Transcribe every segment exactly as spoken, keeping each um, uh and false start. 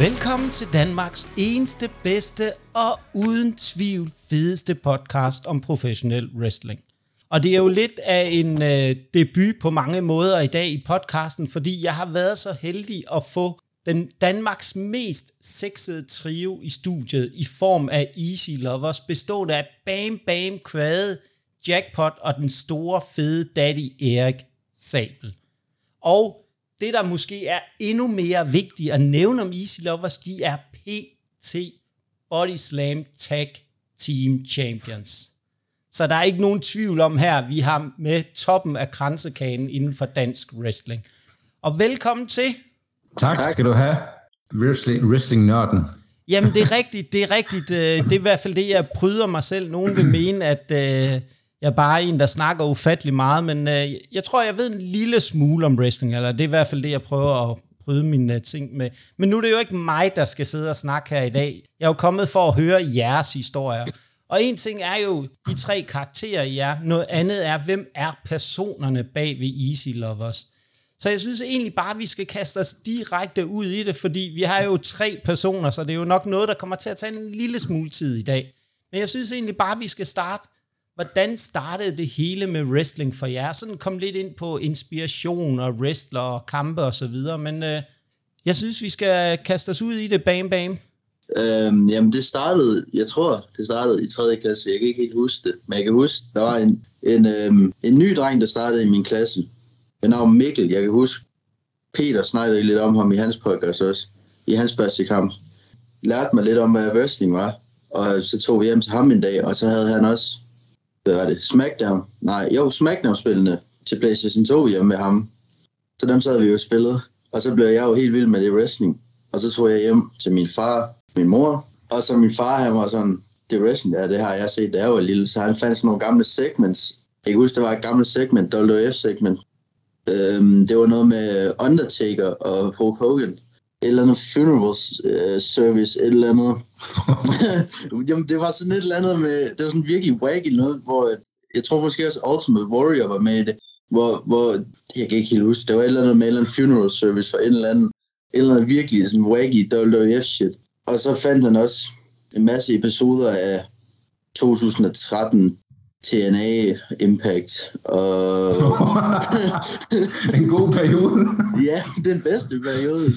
Velkommen til Danmarks eneste, bedste og uden tvivl fedeste podcast om professionel wrestling. Og det er jo lidt af en øh, debut på mange måder i dag i podcasten, fordi jeg har været så heldig at få den Danmarks mest sexede trio i studiet i form af Easy Loverz, bestående af Bam Bam Quaade, Jackpot og den store fede daddy Erik Sabel. Og det, der måske er endnu mere vigtigt at nævne om Easy Loverz, de er P T Bodyslam Tag Team Champions. Så der er ikke nogen tvivl om her, vi har med toppen af kransekagen inden for dansk wrestling. Og velkommen til. Tak skal du have, wrestling-nørden. Jamen det er rigtigt, det er rigtigt. Det er i hvert fald det, jeg pryder mig selv. Nogen vil mene, at jeg er bare en, der snakker ufattelig meget, men jeg tror, jeg ved en lille smule om wrestling, eller det er i hvert fald det, jeg prøver at pryde mine ting med. Men nu er det jo ikke mig, der skal sidde og snakke her i dag. Jeg er jo kommet for at høre jeres historier. Og en ting er jo de tre karakterer i jer. Noget andet er, hvem er personerne bag ved Easy Loverz? Så jeg synes egentlig bare, at vi skal kaste os direkte ud i det, fordi vi har jo tre personer, så det er jo nok noget, der kommer til at tage en lille smule tid i dag. Men jeg synes egentlig bare, at vi skal starte. Hvordan startede det hele med wrestling for jer? Sådan kom lidt ind på inspiration og wrestler og kampe og så videre, men øh, jeg synes, vi skal kaste os ud i det. Bam Bam. Øhm, jamen det startede, jeg tror, det startede i tredje klasse. Jeg kan ikke helt huske det, men jeg kan huske, der var en, en, øhm, en ny dreng, der startede i min klasse. Den navn Mikkel, jeg kan huske, Peter snakkede lidt om ham i hans podcast også, i hans første kamp. Lærte mig lidt om, hvad wrestling var, og så tog vi hjem til ham en dag, og så havde han også, hvad var det, SmackDown? Nej, jo, SmackDown-spillene til PlayStation to hjemme med ham. Så dem sad vi jo spillet, og så blev jeg jo helt vild med det wrestling. Og så tog jeg hjem til min far, min mor, og så min far, han var sådan, det wrestling der, det har jeg set, da jeg var lille, så han fandt sådan nogle gamle segments. Jeg kan huske, der var et gammelt segment, W W F-segment. Det var noget med Undertaker og Hulk Hogan. Et eller andet funeral service, et eller andet. Jamen, det var sådan et eller andet med, det var sådan virkelig wacky noget, hvor jeg tror måske også Ultimate Warrior var med i det, hvor, hvor jeg kan ikke helt huske, det var et eller andet med et eller andet funeral service for en eller anden, et eller andet virkelig sådan wacky W W F shit. Og så fandt han også en masse episoder af tyve tretten T N A Impact og en god periode. Ja, den bedste periode.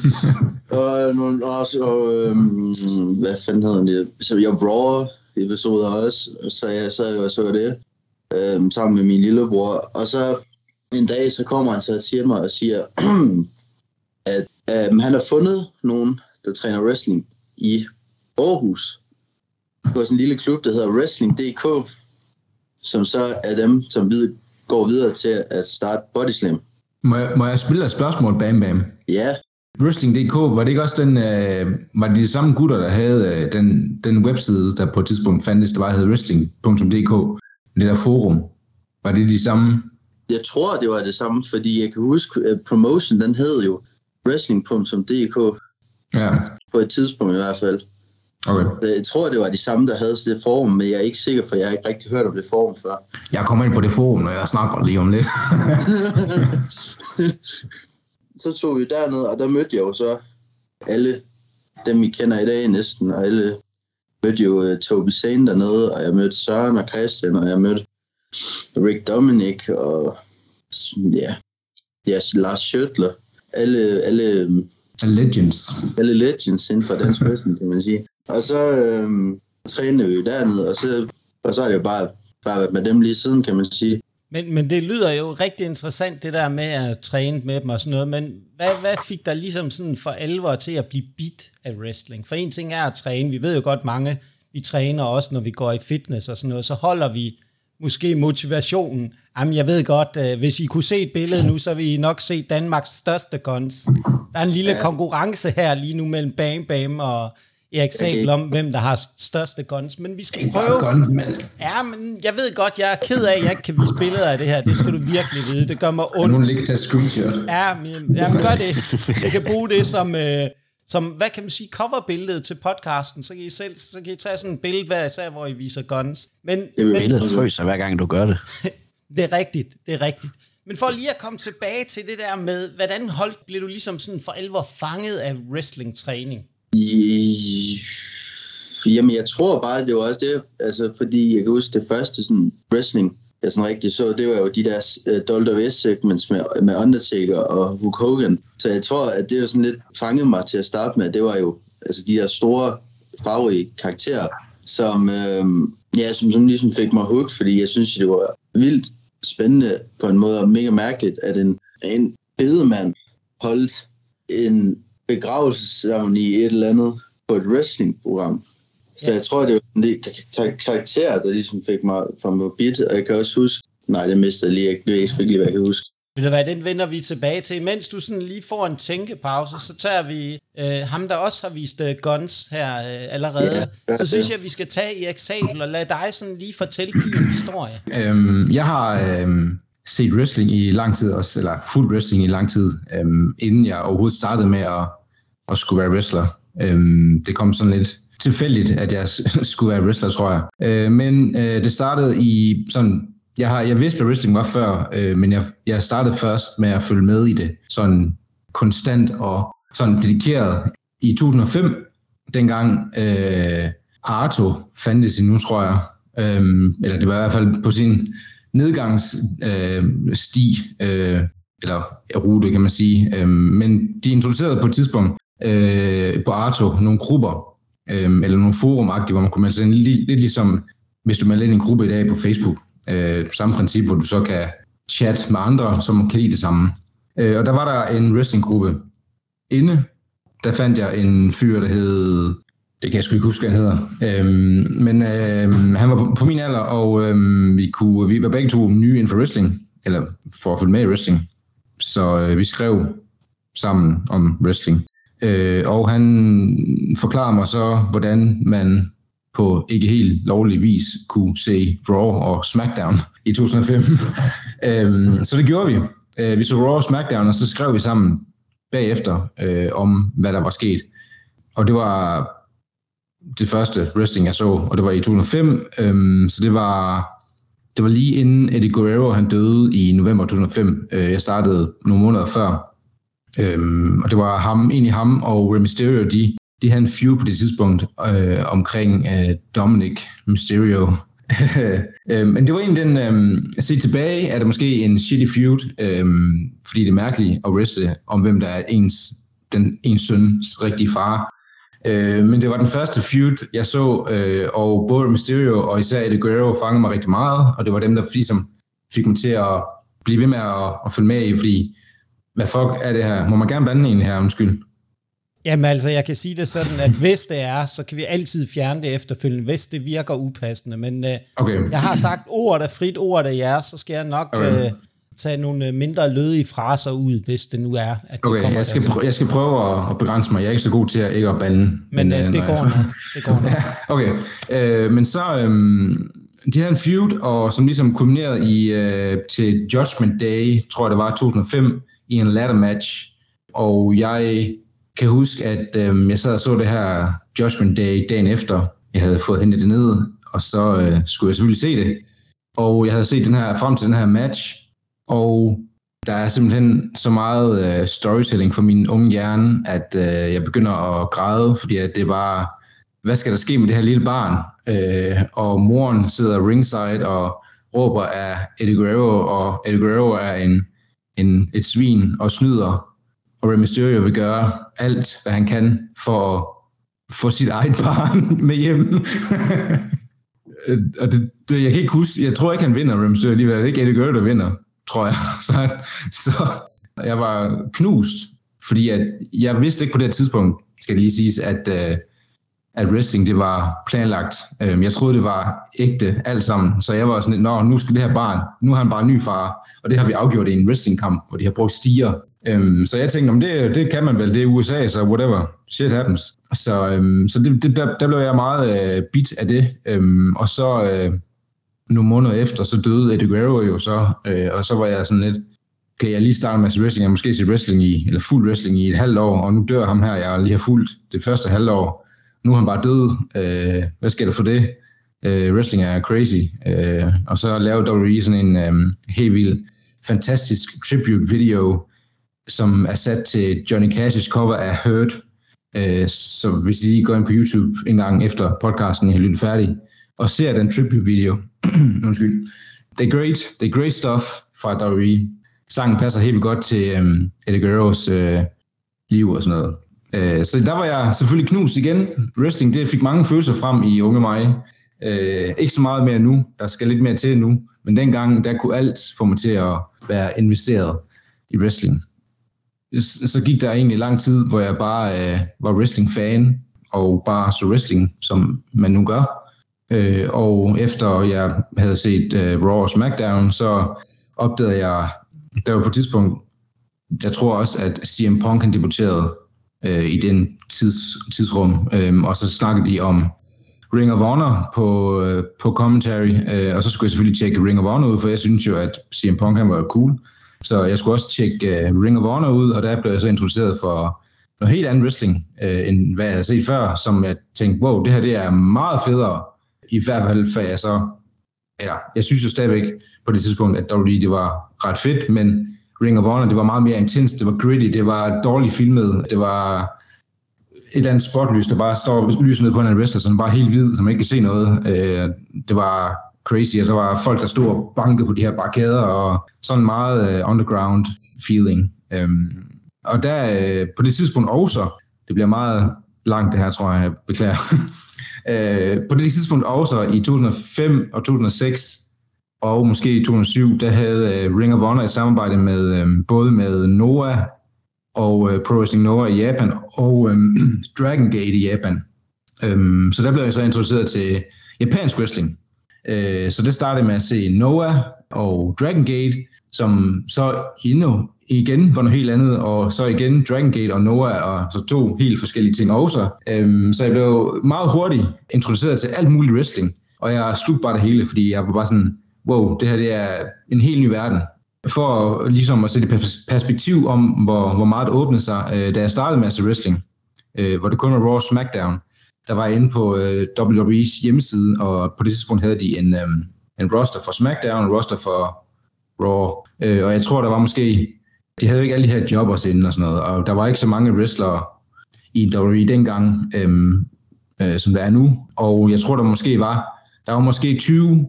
og nogle også og, øhm, hvad fanden hedder det? Så jeg Raw episoder også, så jeg sad jo og så det øhm, sammen med min lillebror. Og så en dag så kommer han så til mig og siger, at øhm, han har fundet nogen, der træner wrestling i Aarhus på sådan en lille klub, der hedder wrestling punktum d k. som så er dem, som vid- går videre til at starte Bodyslam. Må jeg, må jeg spille et spørgsmål, Bam Bam? Ja. Wrestling punktum d k, var det ikke også den, øh, var det de samme gutter, der havde øh, den, den webside, der på et tidspunkt fandtes, der bare hed wrestling punktum d k, det der forum? Var det de samme? Jeg tror, det var det samme, fordi jeg kan huske, at promotion, den hed jo wrestling punktum d k. Ja. På et tidspunkt i hvert fald. Okay. Jeg tror, det var de samme, der havde det forum, men jeg er ikke sikker, for jeg har ikke rigtig hørt om det forum før. Jeg kommer ind på det forum, når jeg snakker lige om lidt. Så tog vi dernede, og der mødte jeg jo så alle dem, I kender i dag næsten, og alle mødte jo uh, Tobi Zane dernede, og jeg mødte Søren og Christian, og jeg mødte Rick Dominic, og ja, ja Lars Schøttler, alle... alle Legends. Alle legends inden for dansk wrestling, kan man sige. Og så øhm, trænede vi jo dernede, og så, og så har det jo bare, bare været med dem lige siden, kan man sige. Men, men det lyder jo rigtig interessant, det der med at træne med dem og sådan noget, men hvad, hvad fik der ligesom sådan for alvor til at blive bit af wrestling? For en ting er at træne, vi ved jo godt mange, vi træner også, når vi går i fitness og sådan noget, så holder vi måske motivationen. Jamen, jeg ved godt, hvis I kunne se et billede nu, så vil I nok se Danmarks største guns. Der er en lille ja. konkurrence her lige nu mellem Bam Bam og Erik Sabel om, hvem der har største guns. Men vi skal prøve. Ja, men jeg ved godt, jeg er ked af, at jeg ikke kan vise billeder af det her. Det skal du virkelig vide. Det gør mig ondt. Nu ligger der screenshot. Ja, men jamen, gør det. Jeg kan bruge det som... Øh, som, hvad kan man sige, coverbilledet til podcasten, så kan I selv, så kan I tage sådan et billede hver især, hvor I viser guns. Men, det er jo billedet frøser, hver gang du gør det. Det er rigtigt, det er rigtigt. Men for lige at komme tilbage til det der med, hvordan holdt, blev du ligesom sådan for alvor fanget af wrestlingtræning? I... Jamen, jeg tror bare, det var også det. Altså, fordi jeg kan huske det første sådan, wrestling, jeg sådan rigtig så, det var jo de der uh, W W E-segments med, med Undertaker og Hulk Hogan. Så jeg tror, at det var sådan lidt fangede mig til at starte med. Det var jo altså, de der store, farverige karakterer, som, øh, ja, som, som ligesom fik mig hooked, fordi jeg synes, det var vildt spændende på en måde, og mega mærkeligt, at en, en bedemand holdt en begravelsesceremoni i et eller andet på et wrestlingprogram. Så ja. Jeg tror, det var en karakter, der ligesom fik mig fra Mobit, og jeg kan også huske, nej, det mistede jeg lige, jeg ved ikke lige, hvad jeg kan huske. Vil det være, den vender vi tilbage til. Mens du sådan lige får en tænkepause, så tager vi øh, ham, der også har vist øh, guns her øh, allerede. Ja, så synes jeg, at vi skal tage Erik Sabel og lade dig sådan lige fortælle din historie. Øhm, jeg har øhm, set wrestling i lang tid, også, eller fuld wrestling i lang tid, øhm, inden jeg overhovedet startede med at, at skulle være wrestler. Øhm, det kom sådan lidt tilfældigt, at jeg skulle være wrestler, tror jeg. Øh, men øh, det startede i sådan... Jeg, har, jeg vidste, hvad wrestling var før, øh, men jeg, jeg startede først med at følge med i det, sådan konstant og sådan dedikeret. I to tusind og fem, dengang øh, Arto fandtes endnu, tror jeg, øh, eller det var i hvert fald på sin nedgangssti, øh, øh, eller rute, kan man sige. Øh, men de introducerede på et tidspunkt øh, på Arto nogle grupper, øh, eller nogle forumagtige, hvor man kunne melde sig ind, lidt, lidt ligesom hvis du melder ind i en gruppe i dag på Facebook. Øh, samme princip, hvor du så kan chatte med andre, som kan lide det samme. Øh, og der var der en wrestlinggruppe inde. Der fandt jeg en fyr, der hed... Det kan jeg sgu ikke huske, hvad han hedder. Øh, men øh, han var på, på min alder, og øh, vi, kunne, vi var begge to nye inden for wrestling. Eller for at følge med i wrestling. Så øh, vi skrev sammen om wrestling. Øh, og han forklarede mig så, hvordan man... på ikke helt lovlig vis kunne se Raw og SmackDown i to tusind og fem. øhm, så det gjorde vi. Øh, vi så Raw og SmackDown, og så skrev vi sammen bagefter øh, om, hvad der var sket. Og det var det første wrestling, jeg så, og det var i to tusind og fem. Øhm, så det var, det var lige inden Eddie Guerrero han døde i november to tusind og fem. Øh, jeg startede nogle måneder før. Øhm, og det var ham, egentlig ham og Rey Mysterio, de De havde en feud på det tidspunkt øh, omkring øh, Dominic Mysterio. øh, men det var egentlig den, øh, at se tilbage, er det måske en shitty feud, øh, fordi det er mærkeligt at wrestle om, hvem der er ens, den, ens søns rigtige far. Øh, men det var den første feud, jeg så, øh, og både Mysterio og især Eddie Guerrero fangede mig rigtig meget, og det var dem, der ligesom, fik mig til at blive ved med at, at følge med i, fordi hvad fuck er det her? Må man gerne bande en her, undskyld? Jamen altså, jeg kan sige det sådan, at hvis det er, så kan vi altid fjerne det efterfølgende, hvis det virker upassende. Men øh, okay. Jeg har sagt, ord er frit, ord er jeres, så skal jeg nok okay. øh, tage nogle mindre lødige fraser ud, hvis det nu er. At okay, kommer jeg, skal prøve, jeg skal prøve at begrænse mig. Jeg er ikke så god til at ikke at bande. Men, men øh, det, går jeg, nok. det går nok. Ja, okay, øh, men så... Øh, de havde en feud, og som ligesom kulminerede i, øh, til Judgment Day, tror jeg det var, to tusind og fem, i en ladder match. Og jeg... kan jeg huske, at øh, jeg sad og så det her Judgment Day dagen efter. Jeg havde fået hentet det ned, og så øh, skulle jeg selvfølgelig se det. Og jeg havde set den her, frem til den her match, og der er simpelthen så meget øh, storytelling for min unge hjerne, at øh, jeg begynder at græde, fordi at det var, hvad skal der ske med det her lille barn? Øh, og moren sidder ringside og råber af Eddie Guerrero, og Eddie Guerrero er en, en, et svin og snyder. Og Rey Mysterio vil gøre alt, hvad han kan, for at få sit eget barn med hjem. Og det, det, jeg kan ikke huske, jeg tror ikke, han vinder Rey Mysterio alligevel. Det er ikke Eddie Guerrero, der vinder, tror jeg. Så, så jeg var knust, fordi at, jeg vidste ikke på det tidspunkt, skal det lige siges, at, at wrestling det var planlagt. Jeg troede, det var ægte alt sammen. Så jeg var sådan lidt, nå, nu skal det her barn, nu har han bare en ny far. Og det har vi afgjort i en wrestlingkamp, hvor de har brugt stiger. Øhm, så jeg tænkte, om det, det kan man vel, det er U S A, så whatever, shit happens. Så, øhm, så det, det, der, der blev jeg meget øh, bit af det, øhm, og så øh, nogle måneder efter, så døde Eddie Guerrero jo så, øh, og så var jeg sådan lidt, kan jeg lige starte med at se wrestling, jeg måske se wrestling i, eller fuld wrestling i et halvt år, og nu dør ham her, jeg lige har fulgt det første halvår, nu er han bare død, øh, hvad skal der for det? Øh, wrestling er crazy, øh, og så lavede W W E sådan en øh, helt vild, fantastisk tribute video, som er sat til Johnny Cash's cover af Hurt, Øh, så hvis I går ind på YouTube en gang efter podcasten, I har lyttet færdig, og ser den tribute-video, undskyld, det er great, det er great stuff fra W W E. Sangen passer helt godt til um, Eddie Guerreros øh, liv og sådan noget. Øh, så der var jeg selvfølgelig knust igen. Wrestling, det fik mange følelser frem i unge mig. Øh, ikke så meget mere nu, der skal lidt mere til nu, men dengang, der kunne alt få mig til at være investeret i wrestling. Så gik der egentlig lang tid, hvor jeg bare øh, var wrestling-fan, og bare så wrestling, som man nu gør. Øh, og efter jeg havde set øh, Raw og SmackDown, så opdagede jeg, der var på et tidspunkt, jeg tror også, at C M Punk debuterede øh, i den tids, tidsrum, øh, og så snakkede de om Ring of Honor på, øh, på commentary, øh, og så skulle jeg selvfølgelig tjekke Ring of Honor ud, for jeg synes jo, at C M Punk han var cool. Så jeg skulle også tjekke uh, Ring of Honor ud, og der blev jeg så introduceret for noget helt andet wrestling, øh, end hvad jeg havde set før, som jeg tænkte, wow, det her det er meget federe, i hvert fald for jeg så, ja, jeg synes jo stadigvæk på det tidspunkt, at W W E det var ret fedt, men Ring of Honor det var meget mere intenst, det var gritty, det var dårligt filmet, det var et eller andet spotlys, der bare står lyset ned på en anden wrestler, som bare helt hvid, som man ikke kan se noget. Øh, det var crazy, og så var folk, der stod og bankede på de her barrikader, og sådan meget uh, underground feeling. Um, og der uh, på det tidspunkt også, det bliver meget langt det her, tror jeg, jeg beklager. uh, på det tidspunkt også i to tusind og fem og to tusind og seks, og måske i to tusind og syv, der havde uh, Ring of Honor et samarbejde med um, både med Noah og uh, Pro Wrestling Noah i Japan, og um, Dragon Gate i Japan. Um, så der blev jeg så introduceret til japansk wrestling. Så det startede med at se Noah og Dragon Gate, som så endnu igen var noget helt andet, og så igen Dragon Gate og Noah, og så to helt forskellige ting også. Så jeg blev meget hurtigt introduceret til alt muligt wrestling, og jeg slugte bare det hele, fordi jeg var bare sådan, wow, det her det er en helt ny verden. For ligesom at se det perspektiv om, hvor, hvor meget det åbnede sig, da jeg startede med at se wrestling, hvor det kun var Raw og SmackDown. Der var jeg inde på øh, W W E's hjemmeside, og på det tidspunkt havde de en, øhm, en roster for SmackDown, en roster for Raw. Øh, og jeg tror, der var måske... De havde jo ikke alle de her jobbers inden og sådan noget, og der var ikke så mange wrestlere i W W E dengang, øhm, øh, som der er nu. Og jeg tror, der måske var... Der var måske tyve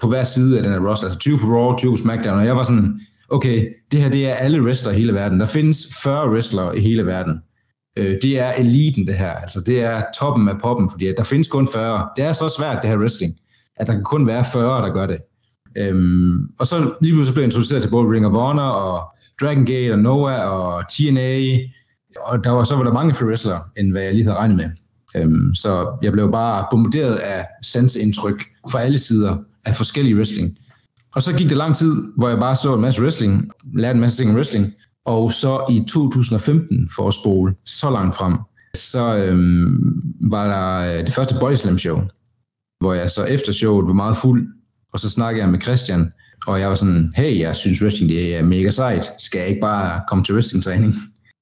på hver side af den her roster. Altså tyve på Raw, tyve på SmackDown. Og jeg var sådan, okay, det her det er alle wrestlere i hele verden. Der findes fyrre wrestlere i hele verden. Det er eliten, det her. Altså, det er toppen af poppen, fordi der findes kun fyrre. Det er så svært, det her wrestling, at der kan kun være fyrre, der gør det. Øhm, og så lige pludselig blev jeg introduceret til både Ring of Honor, og Dragon Gate, og Noah, og T N A. Og der var, så var der mange flere wrestlere, end hvad jeg lige havde regnet med. Øhm, så jeg blev bare bombarderet af sansindtryk fra alle sider af forskellige wrestling. Og så gik det lang tid, hvor jeg bare så en masse wrestling, lærte en masse ting om wrestling. Og så i to tusind og femten, for at spole så langt frem, så øhm, var der det første Bodyslam show, hvor jeg så efter showet var meget fuld, og så snakkede jeg med Christian, og jeg var sådan, hey, jeg synes wrestling det er mega sejt, skal jeg ikke bare komme til wrestling-træning?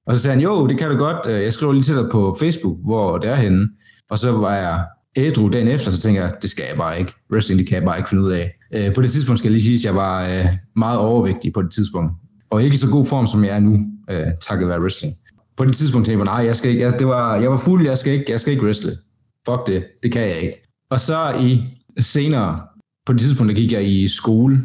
Og så sagde han, jo, det kan du godt, jeg skriver lige til dig på Facebook, hvor det er henne, og så var jeg ædru dagen efter, så tænkte jeg, det skal jeg bare ikke, wrestling det kan jeg bare ikke finde ud af. Øh, på det tidspunkt skal jeg lige sige, at jeg var øh, meget overvægtig på det tidspunkt, og ikke i så god form, som jeg er nu, øh, takket være wrestling. På det tidspunkt tænkte jeg, nej, jeg, skal ikke, jeg, det var, jeg var fuld, jeg skal, ikke, jeg skal ikke wrestle. Fuck det, det kan jeg ikke. Og så i senere, på det tidspunkt, der gik jeg i skole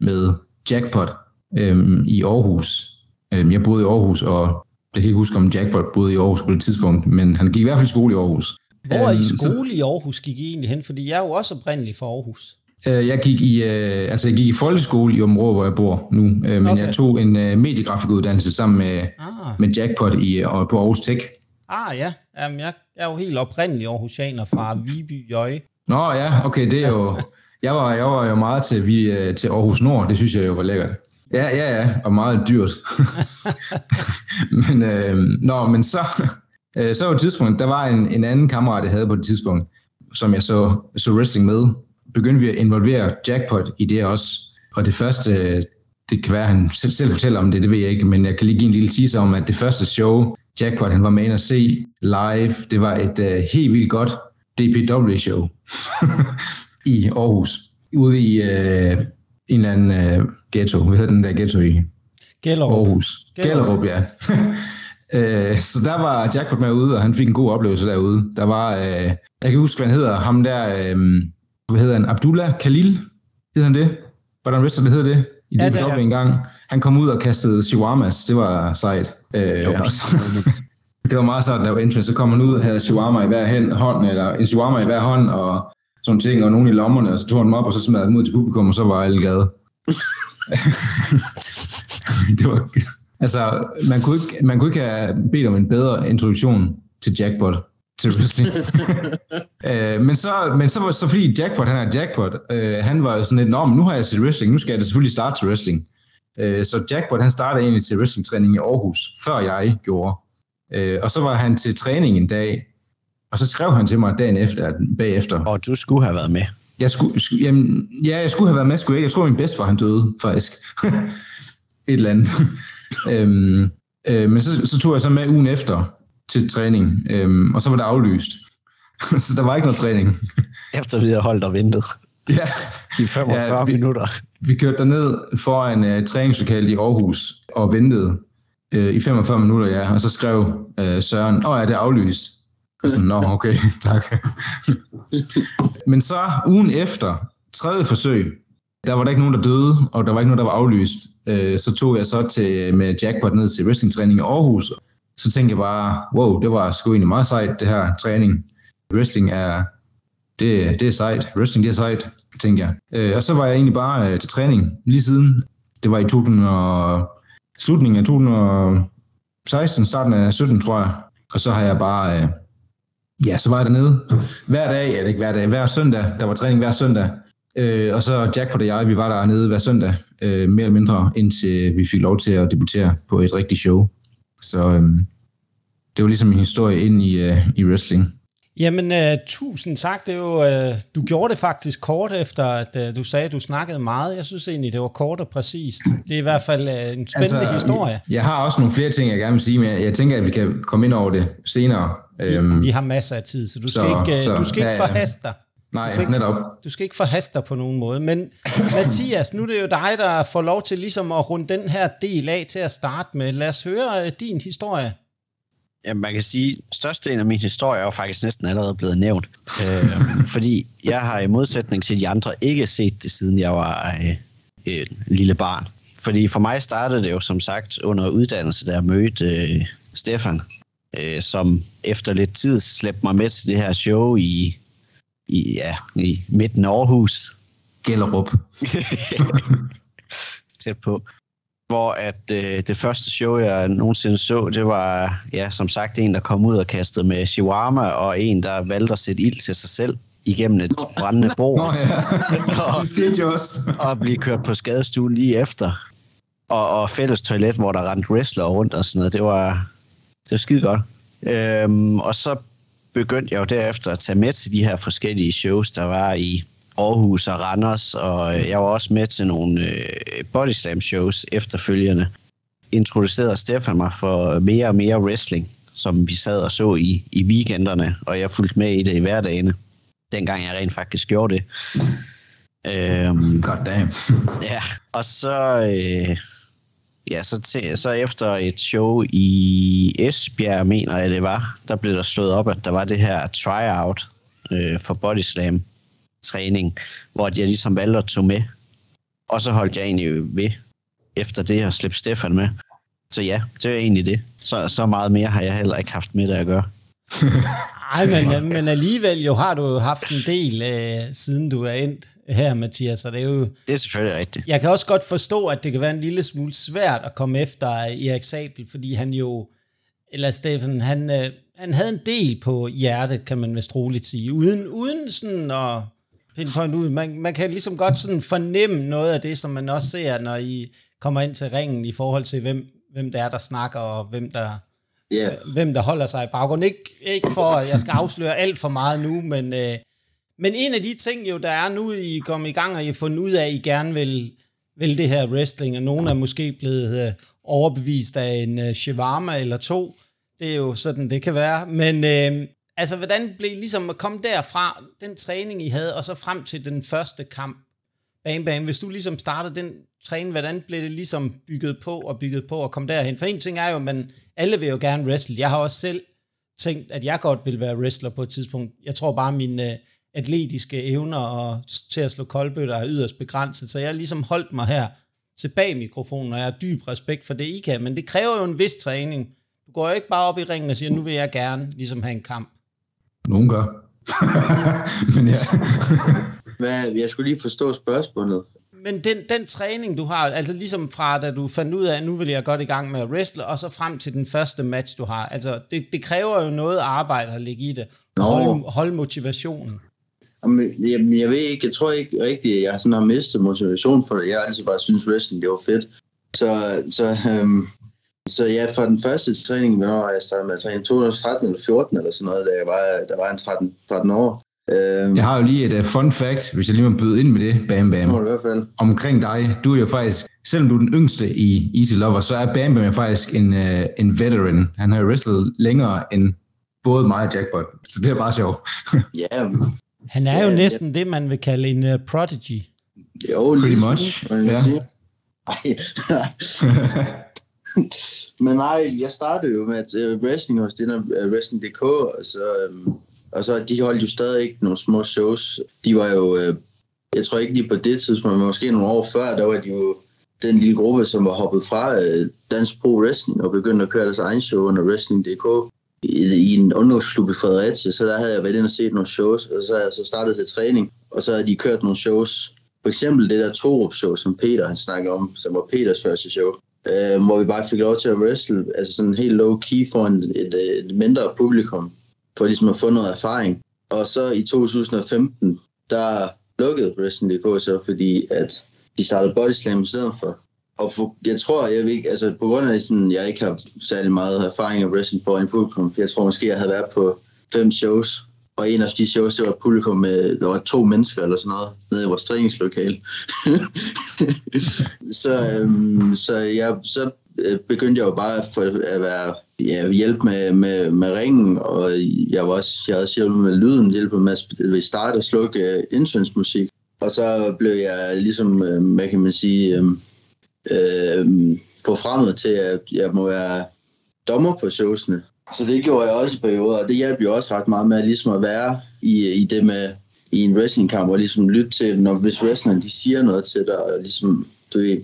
med Jackpot øhm, i Aarhus. Øhm, jeg boede i Aarhus, og jeg kan ikke huske, om Jackpot boede i Aarhus på det tidspunkt, men han gik i hvert fald i skole i Aarhus. Hvor øhm, i skole så, i Aarhus gik I egentlig hen? Fordi jeg er jo også oprindelig fra Aarhus. Jeg gik i, øh, altså jeg gik i folkeskole i området, hvor jeg bor nu, øh, men okay. Jeg tog en øh, mediegrafikuddannelse sammen med, ah. med Jackpot i, og på Aarhus Tech. Ah ja, Jamen, jeg, jeg er jo helt oprindelig aarhusianer fra Viby Jøje. Nå ja, okay, det er jo, jeg var, jeg var jo meget til, vi, øh, til Aarhus Nord, det synes jeg jo var lækkert. Ja, ja, ja, og meget dyrt. men, øh, nå, men så, øh, så var det tidspunkt, der var en, en anden kammerat, jeg havde på det tidspunkt, som jeg så, så wrestling med. Begyndte vi at involvere Jackpot i det også. Og det første, det kan være, han selv, selv fortæller om det, det ved jeg ikke, men jeg kan lige give en lille teaser om, at det første show, Jackpot han var med at se live, det var et uh, helt vildt godt D P W-show i Aarhus. Ude i uh, en eller anden uh, ghetto. Hvad hedder den der ghetto i? Gellerup. Aarhus. Gellerup, Gellerup ja. øh, så der var Jackpot med ude, og han fik en god oplevelse derude. Der var, øh, jeg kan huske, hvad han hedder, ham der, øh, hvad hedder han, Abdullah Khalil, hed han det? Hvordan wrestler det hed det? I ja, det er en gang. Han kom ud og kastede shawarmas, det var sejt. Øh, jo, så, det var meget sejt, der var entrance, så kom han ud og havde shawarma i hver hånd, eller en shawarma i hver hånd, og sådan ting, og nogen i lommerne, og så tog han dem op, og så smadrede dem ud til publikum, og så var alle glade. Det var... Altså, man kunne, ikke, man kunne ikke have bedt om en bedre introduktion til Jackpot, til wrestling. øh, men så, men så, så fordi Jackpot, han er Jackpot, øh, han var sådan lidt, nå, men nu har jeg set wrestling, nu skal jeg da selvfølgelig starte til wrestling. Øh, så Jackpot, han startede egentlig til wrestlingtræning i Aarhus, før jeg gjorde. Øh, og så var han til træning en dag, og så skrev han til mig dagen efter, bagefter. Og du skulle have været med. Jeg skulle, sku, jamen, ja, jeg skulle have været med, skulle jeg ikke. Jeg tror, min bedstefar, han døde, faktisk. Et eller andet. øhm, øh, men så, så tog jeg så med ugen efter til træning, øhm, og så var det aflyst. Så der var ikke noget træning. Efter vi havde holdt og ventet. Ja. I femogfyrre ja, vi, minutter. Vi kørte derned foran uh, træningslokalet i Aarhus og ventede uh, i femogfyrre minutter, ja. Og så skrev uh, Søren, åh oh, ja, det er aflyst. Og så, nå, okay, tak. Men så ugen efter, tredje forsøg, der var der ikke nogen, der døde, og der var ikke nogen, der var aflyst. Så tog jeg så til, med Jackpot ned til wrestlingtræning i Aarhus. Så tænkte jeg bare, wow, det var sgu egentlig meget sejt, det her træning. Wrestling er, det, det er sejt. Wrestling, det er sejt, tænkte jeg. Og så var jeg egentlig bare til træning lige siden. Det var i to tusind og slutningen af to tusind og seksten, starten af sytten, tror jeg. Og så har jeg bare, ja, så var jeg dernede. Hver dag, eller ikke hver dag, hver søndag. Der var træning hver søndag. Øh, og så Jackpot og jeg, vi var der nede hver søndag, øh, mere eller mindre, indtil vi fik lov til at debutere på et rigtigt show. Så øh, det var ligesom en historie ind i, øh, i wrestling. Jamen, øh, tusind tak. Det er jo, øh, du gjorde det faktisk kort efter, at øh, du sagde, at du snakkede meget. Jeg synes egentlig, det var kort og præcist. Det er i hvert fald øh, en spændende altså, historie. Jeg har også nogle flere ting, jeg gerne vil sige, men jeg, jeg tænker, at vi kan komme ind over det senere. Øh, vi har masser af tid, så du skal så, ikke, øh, så, du skal ja, ikke forhaste dig. Nej, du ikke, netop. Du skal ikke forhaste dig på nogen måde. Men Mathias, nu er det jo dig, der får lov til ligesom at runde den her del af til at starte med. Lad os høre din historie. Ja, man kan sige, at størstedelen af min historie er jo faktisk næsten allerede blevet nævnt. øh, fordi jeg har i modsætning til de andre ikke set det, siden jeg var øh, et lille barn. Fordi for mig startede det jo som sagt under uddannelse, der jeg mødte øh, Stefan, øh, som efter lidt tid slæbte mig med til det her show i... I, ja, i midten af Aarhus. Gellerup. Tæt på. Hvor at øh, det første show, jeg nogensinde så, det var, ja, som sagt, en, der kom ud og kastede med shawarma, og en, der valgte at sætte ild til sig selv igennem et brændende bord. Ja. og, og blive kørt på skadestuen lige efter. Og, og fælles toilet, hvor der rendte wrestlere rundt og sådan noget. Det var, det var skide godt. Øhm, og så begyndte jeg jo derefter at tage med til de her forskellige shows, der var i Aarhus og Randers, og jeg var også med til nogle Bodyslam shows efterfølgende. Introducerede Stefan mig for mere og mere wrestling, som vi sad og så i, i weekenderne, og jeg fulgte med i det i hverdagene, dengang jeg rent faktisk gjorde det. Øhm, God damn. Ja, og så... Øh, Ja, så, til, så efter et show i Esbjerg, mener jeg det var, der blev der slået op, at der var det her tryout øh, for bodyslam-træning, hvor jeg ligesom valgte at tage med. Og så holdt jeg egentlig ved efter det og slippe Stefan med. Så ja, det var egentlig det. Så, så meget mere har jeg heller ikke haft med det at gøre. Ej, men, men alligevel jo har du haft en del, øh, siden du er endt her, Mathias, og det er jo... Det er selvfølgelig rigtigt. Jeg kan også godt forstå, at det kan være en lille smule svært at komme efter Erik Sabel, fordi han jo, eller Stefan, han, øh, han havde en del på hjertet, kan man vist roligt sige, uden, uden sådan at pinpoint ud. Man, man kan ligesom godt sådan fornemme noget af det, som man også ser, når I kommer ind til ringen, i forhold til, hvem, hvem der er, der snakker, og hvem der... Yeah. Hvem der holder sig i baggrunden. Ikke, ikke for, at jeg skal afsløre alt for meget nu, men, øh, men en af de ting, jo, der er nu, I kommer i gang, og I har fundet ud af, at I gerne vil, vil det her wrestling, og nogen er måske blevet øh, overbevist af en øh, shawarma eller to. Det er jo sådan, det kan være. Men øh, altså, hvordan blev I ligesom at komme derfra, den træning, I havde, og så frem til den første kamp? Bam Bam, hvis du ligesom startede den træne, hvordan blev det ligesom bygget på og bygget på og kom derhen? For en ting er jo, men alle vil jo gerne wrestle. Jeg har også selv tænkt, at jeg godt vil være wrestler på et tidspunkt. Jeg tror bare, mine øh, atletiske evner og til at slå koldbøtter er yderst begrænset, så jeg har ligesom holdt mig her til bag mikrofonen, og jeg har dyb respekt for det, I kan, men det kræver jo en vis træning. Du går jo ikke bare op i ringen og siger, nu vil jeg gerne ligesom have en kamp. Nogen gør. Men ja. Hvad, jeg skulle lige forstå spørgsmålet. Men den, den træning, du har, altså ligesom fra, da du fandt ud af, nu vil jeg godt i gang med at wrestle, og så frem til den første match, du har. Altså, det, det kræver jo noget arbejde at ligge i det. Hold, hold motivationen. Jamen, jeg, jeg ved ikke, jeg tror ikke rigtigt, at jeg sådan har mistet motivation for det. Jeg har altid bare synes wrestling, det var fedt. Så, så, øhm, så ja, fra den første træning, hvornår jeg startede med at træne, to tusind og tretten eller fjorten eller sådan noget, da jeg var, der var en tretten, tretten år. Jeg har jo lige et uh, fun fact, hvis jeg lige må byde ind med det, Bam Bam. Må du i hvert fald. Omkring dig, du er jo faktisk, selvom du er den yngste i Easy Loverz, så er Bam Bam jo faktisk en, uh, en veteran. Han har jo wrestlet længere end både mig og Jackpot, så det er bare sjovt. Ja. Han er jo ja, næsten ja. det, man vil kalde en uh, prodigy. Jo, pretty much. Ja. Men nej, jeg startede jo med uh, wrestling hos den uh, wrestling punktum d k, og så... Um Og så de holdt jo stadig ikke nogle små shows. De var jo, øh, jeg tror ikke lige på det tidspunkt, men måske nogle år før, der var de jo den lille gruppe, som var hoppet fra øh, Dansk Pro Wrestling og begyndte at køre deres egen show under wrestling punktum d k i, i en ungdomsklub i Fredericia. Så der havde jeg været inde og set nogle shows, og så, så startede til træning, og så havde de kørt nogle shows. For eksempel det der Torup-show, som Peter han snakker om, som var Peters første show, øh, hvor vi bare fik lov til at wrestle, altså sådan helt low-key for en, et, et mindre publikum, for ligesom at få noget erfaring. Og så i to tusind og femten, der lukkede wrestling punktum d k så, fordi at de startede Bodyslam i stedet for. Og for, jeg tror, jeg ikke, altså på grund af, at jeg ikke har særlig meget erfaring af wrestling for en publikum, jeg tror måske, jeg havde været på fem shows, og en af de shows, det var et publikum med, der var to mennesker eller sådan noget, nede i vores træningslokale. så, øhm, så, jeg, så begyndte jeg jo bare at være... Ja, hjælp med, med, med ringen, og jeg var også, jeg havde også hjælp med lyden, hjælp med at starte og slukke uh, indsynsmusik. Og så blev jeg ligesom, uh, hvad kan man sige, um, uh, forfremmet til, at jeg må være dommer på showsene. Så det gjorde jeg også i perioder, og det hjalp jo også ret meget med at, ligesom at være i, i det med i en wrestlingkamp, og ligesom lytte til, når, hvis wrestlerne de siger noget til dig, og ligesom, du ved.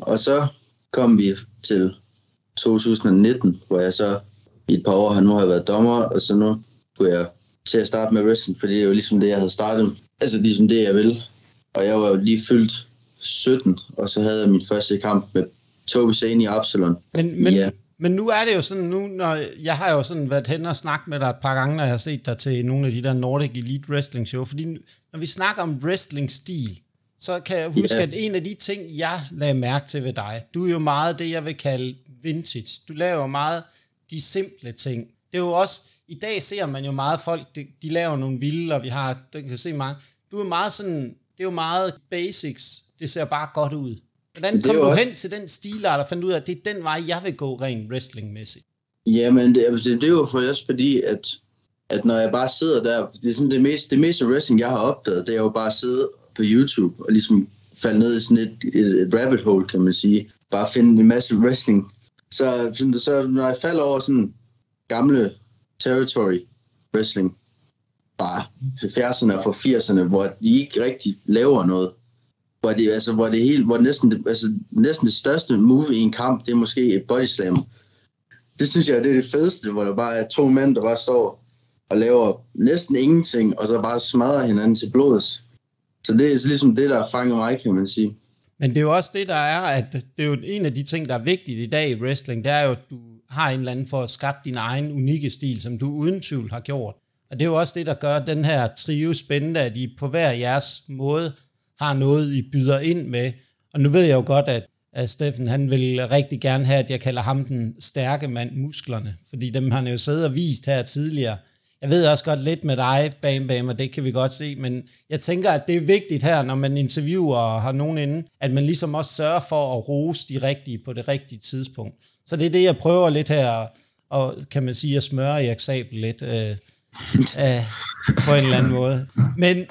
Og så kom vi til to tusind og nitten, hvor jeg så i et par år har nu har været dommer, og så nu kunne jeg til at starte med wrestling, fordi det er jo ligesom det, jeg havde startet. Altså ligesom det, jeg ville. Og jeg var jo lige fyldt sytten, og så havde jeg min første kamp med Tobi Zane i Absalon. Men, men, ja. men nu er det jo sådan, nu, når jeg har jo sådan været hen og snakket med dig et par gange, når jeg har set dig til nogle af de der Nordic Elite Wrestling Show, fordi når vi snakker om wrestling-stil, så kan jeg huske, yeah. at en af de ting, jeg lagde mærke til ved dig, du er jo meget det, jeg vil kalde vintage. Du laver meget de simple ting. Det er jo også, i dag ser man jo meget folk, de, de laver nogle vilde, og vi har, det kan se mange. Du er meget sådan, det er jo meget basics, det ser bare godt ud. Hvordan kom du også hen til den stilart og fandt ud af, at det er den vej, jeg vil gå rent wrestlingmæssigt? Jamen, det, det, det er jo for os, fordi at, at når jeg bare sidder der, det er sådan det meste, det meste wrestling, jeg har opdaget, det er jo bare at sidde på YouTube og ligesom falde ned i sådan et, et, et rabbit hole, kan man sige. Bare finde en masse wrestling. Så, så når jeg falder over sådan gamle territory wrestling, bare halvfjerdserne og firserne, hvor de ikke rigtig laver noget, hvor det, altså, hvor det hele, hvor næsten det, altså, næsten det største move i en kamp, det er måske et bodyslam. Det synes jeg, det er det fedeste, hvor der bare er to mænd, der bare står og laver næsten ingenting, og så bare smadrer hinanden til blodet. Så det er ligesom det, der fanger mig, kan man sige. Men det er jo også det, der er, at det er jo en af de ting, der er vigtigt i dag i wrestling, det er jo, at du har en eller anden for at skabe din egen unikke stil, som du uden tvivl har gjort. Og det er jo også det, der gør den her trio spændende, at I på hver jeres måde har noget, I byder ind med. Og nu ved jeg jo godt, at, at Steffen, han vil rigtig gerne have, at jeg kalder ham den stærke mand musklerne, fordi dem har han jo siddet og vist her tidligere. Jeg ved også godt lidt med dig, Bam Bam, og det kan vi godt se, men jeg tænker, at det er vigtigt her, når man interviewer og har nogen inde, at man ligesom også sørger for at rose de rigtige på det rigtige tidspunkt. Så det er det, jeg prøver lidt her, og kan man sige, at smøre Erik Sabel lidt. øh, på en eller anden måde. Men,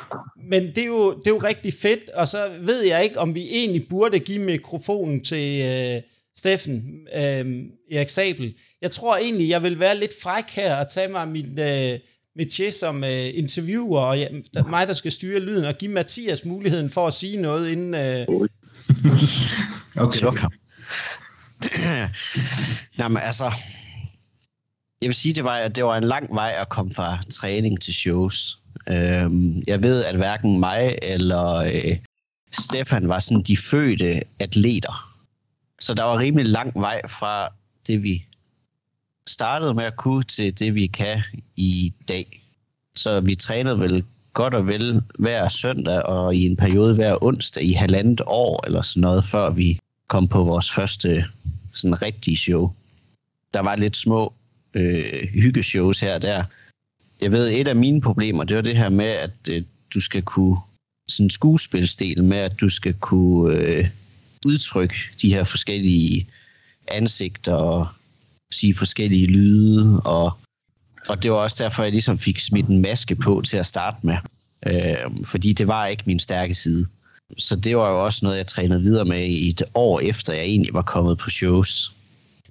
men det, er jo, det er jo rigtig fedt, og så ved jeg ikke, om vi egentlig burde give mikrofonen til øh, Steffen, øh, Erik Sabel. Jeg tror egentlig, jeg vil være lidt fræk her og tage mig mit øh, metier som øh, interviewer, og jeg, mig, der skal styre lyden, og give Mathias muligheden for at sige noget inden... Øh, okay. Sluk ham. Jamen altså... Jeg vil sige, det var, det var en lang vej at komme fra træning til shows. Øhm, jeg ved, at hverken mig eller øh, Stefan var sådan de fødte atleter. Så der var rimelig lang vej fra det, vi startede med at kunne, til det, vi kan i dag. Så vi trænede vel godt og vel hver søndag og i en periode hver onsdag i halvandet år eller sådan noget, før vi kom på vores første sådan rigtige show. Der var lidt små Øh, hyggeshows her og der. Jeg ved, et af mine problemer, det var det her med, at øh, du skal kunne sådan skuespilsdel med, at du skal kunne øh, udtrykke de her forskellige ansigter og sige forskellige lyde, og, og det var også derfor, jeg ligesom fik smidt en maske på til at starte med, øh, fordi det var ikke min stærke side. Så det var jo også noget, jeg trænede videre med i et år efter, jeg egentlig var kommet på shows.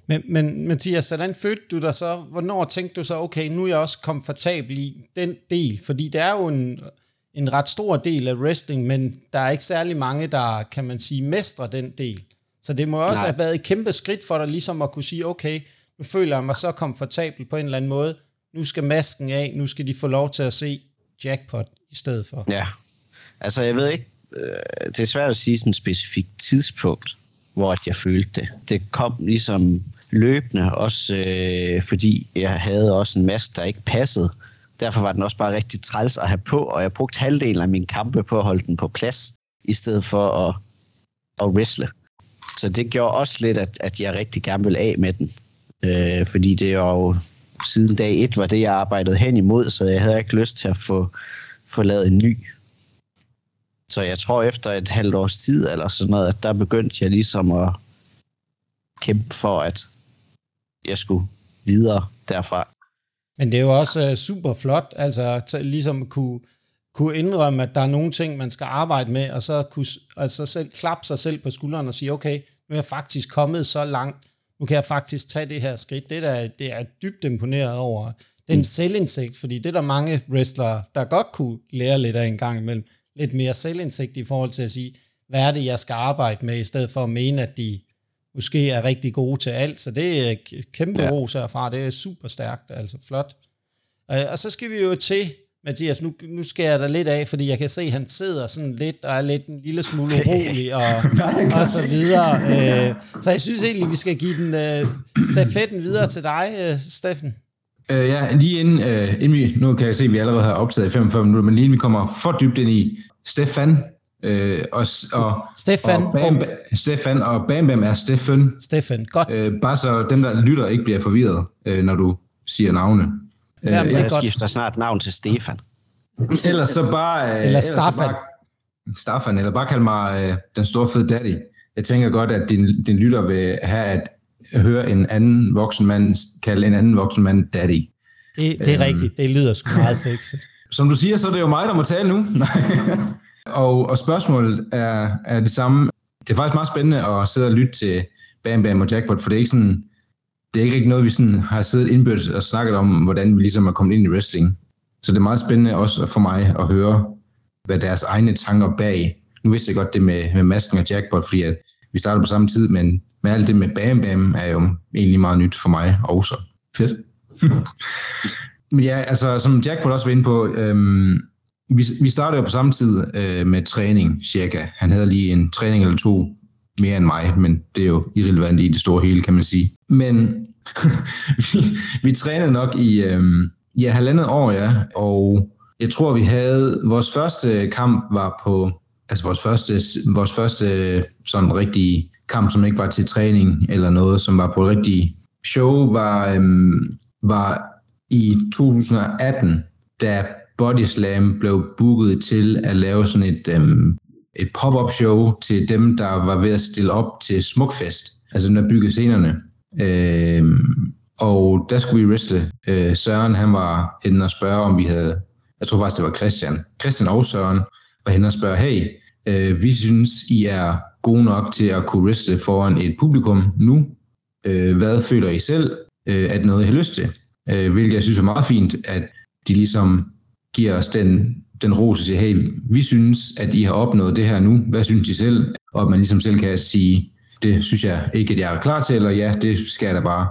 Men, men Mathias, hvordan følte du dig så? Hvornår tænkte du så, okay, nu er jeg også komfortabel i den del? Fordi det er jo en, en ret stor del af wrestling, men der er ikke særlig mange, der, kan man sige, mestrer den del. Så det må også Nej. have været et kæmpe skridt for dig, ligesom at kunne sige, okay, nu føler jeg mig så komfortabel på en eller anden måde. Nu skal masken af, nu skal de få lov til at se Jackpot i stedet for. Ja, altså jeg ved ikke, det er svært at sige sådan et specifikt tidspunkt, hvor jeg følte det. Det kom ligesom løbende, også øh, fordi jeg havde også en maske, der ikke passede. Derfor var den også bare rigtig træls at have på, og jeg brugte halvdelen af min kampe på at holde den på plads, i stedet for at, at wrestle. Så det gjorde også lidt, at, at jeg rigtig gerne ville af med den. Øh, fordi det jo siden dag et var det, jeg arbejdede hen imod, så jeg havde ikke lyst til at få, få lavet en ny. Så jeg tror, efter et halvt års tid eller sådan noget, at der begyndte jeg ligesom at kæmpe for, at jeg skulle videre derfra. Men det er jo også uh, super flot, altså t- ligesom kunne, kunne indrømme, at der er nogle ting, man skal arbejde med, og så kunne, altså selv klappe sig selv på skulderen og sige, okay, nu er jeg faktisk kommet så langt, nu kan jeg faktisk tage det her skridt. Det, der, det er dybt imponeret over. Den mm. selvindsigt, fordi det er der mange wrestlere, der godt kunne lære lidt af en gang imellem. Lidt mere selvindsigt i forhold til at sige, hvad er det, jeg skal arbejde med, i stedet for at mene, at de måske er rigtig gode til alt. Så det er kæmpe ja. ros herfra. Det er super stærkt, altså flot. Og så skal vi jo til, Mathias, nu, nu skærer jeg dig lidt af, fordi jeg kan se, at han sidder sådan lidt, og er lidt en lille smule urolig, og, og så videre. Så jeg synes egentlig, vi skal give den stafetten videre til dig, Steffen. Øh, ja, lige inden, øh, inden vi, nu kan jeg se, at vi allerede har optaget i femogfyrre minutter, men lige inden vi kommer for dybt ind i Stefan, øh, og, og, Stefan, og, Bam, og Stefan, og Bam Bam er Stefan. Stefan, godt. Øh, bare så dem, der lytter, ikke bliver forvirret, øh, når du siger navne. Øh, Jamen, jeg godt. skifter snart navn til Stefan. Ellers så bare... Øh, eller Staffan. Staffan, eller bare kald mig øh, den store fede daddy. Jeg tænker godt, at din, din lytter vil have, at høre en anden voksen mand kalde en anden voksen mand daddy. Det, det er æm... rigtigt. Det lyder sgu meget sexet. Som du siger, så er det jo mig, der må tale nu. og, og spørgsmålet er, er det samme. Det er faktisk meget spændende at sidde og lytte til Bam Bam og Jackpot, for det er ikke sådan, det er ikke rigtig noget, vi sådan har siddet indbyrdes og snakket om, hvordan vi ligesom er kommet ind i wrestling. Så det er meget spændende også for mig at høre, hvad deres egne tanker bag. Nu vidste jeg godt det med, med masken og Jackpot, fordi at vi startede på samme tid, men Men alt det med Bam Bam er jo egentlig meget nyt for mig også. Fedt. Men ja, altså som Jackpot også var inde på, øhm, vi, vi startede jo på samme tid øh, med træning cirka. Han havde lige en træning eller to mere end mig, men det er jo irrelevant i det store hele, kan man sige. Men vi, vi trænede nok i øhm, ja, halvandet år, ja. Og jeg tror, vi havde... Vores første kamp var på... Altså vores første, vores første sådan rigtige... kamp, som ikke var til træning eller noget, som var på et rigtigt show, var, øhm, var i to tusind atten, da Bodyslam blev booket til at lave sådan et, øhm, et pop-up show til dem, der var ved at stille op til Smukfest, altså dem, der byggede scenerne. Øhm, Og der skulle vi wrestle. Øh, Søren, han var henne og spørge, om vi havde... Jeg tror faktisk, det var Christian. Christian og Søren var henne og spørge, hey, øh, vi synes, I er gode nok til at kunne wrestle foran et publikum nu. Øh, hvad føler I selv? Øh, er det noget, I har lyst til? Øh, hvilket jeg synes er meget fint, at de ligesom giver os den, den ros og siger, hey, vi synes, at I har opnået det her nu. Hvad synes I selv? Og at man ligesom selv kan sige, det synes jeg ikke, at jeg er klar til, eller ja, det skal jeg da bare.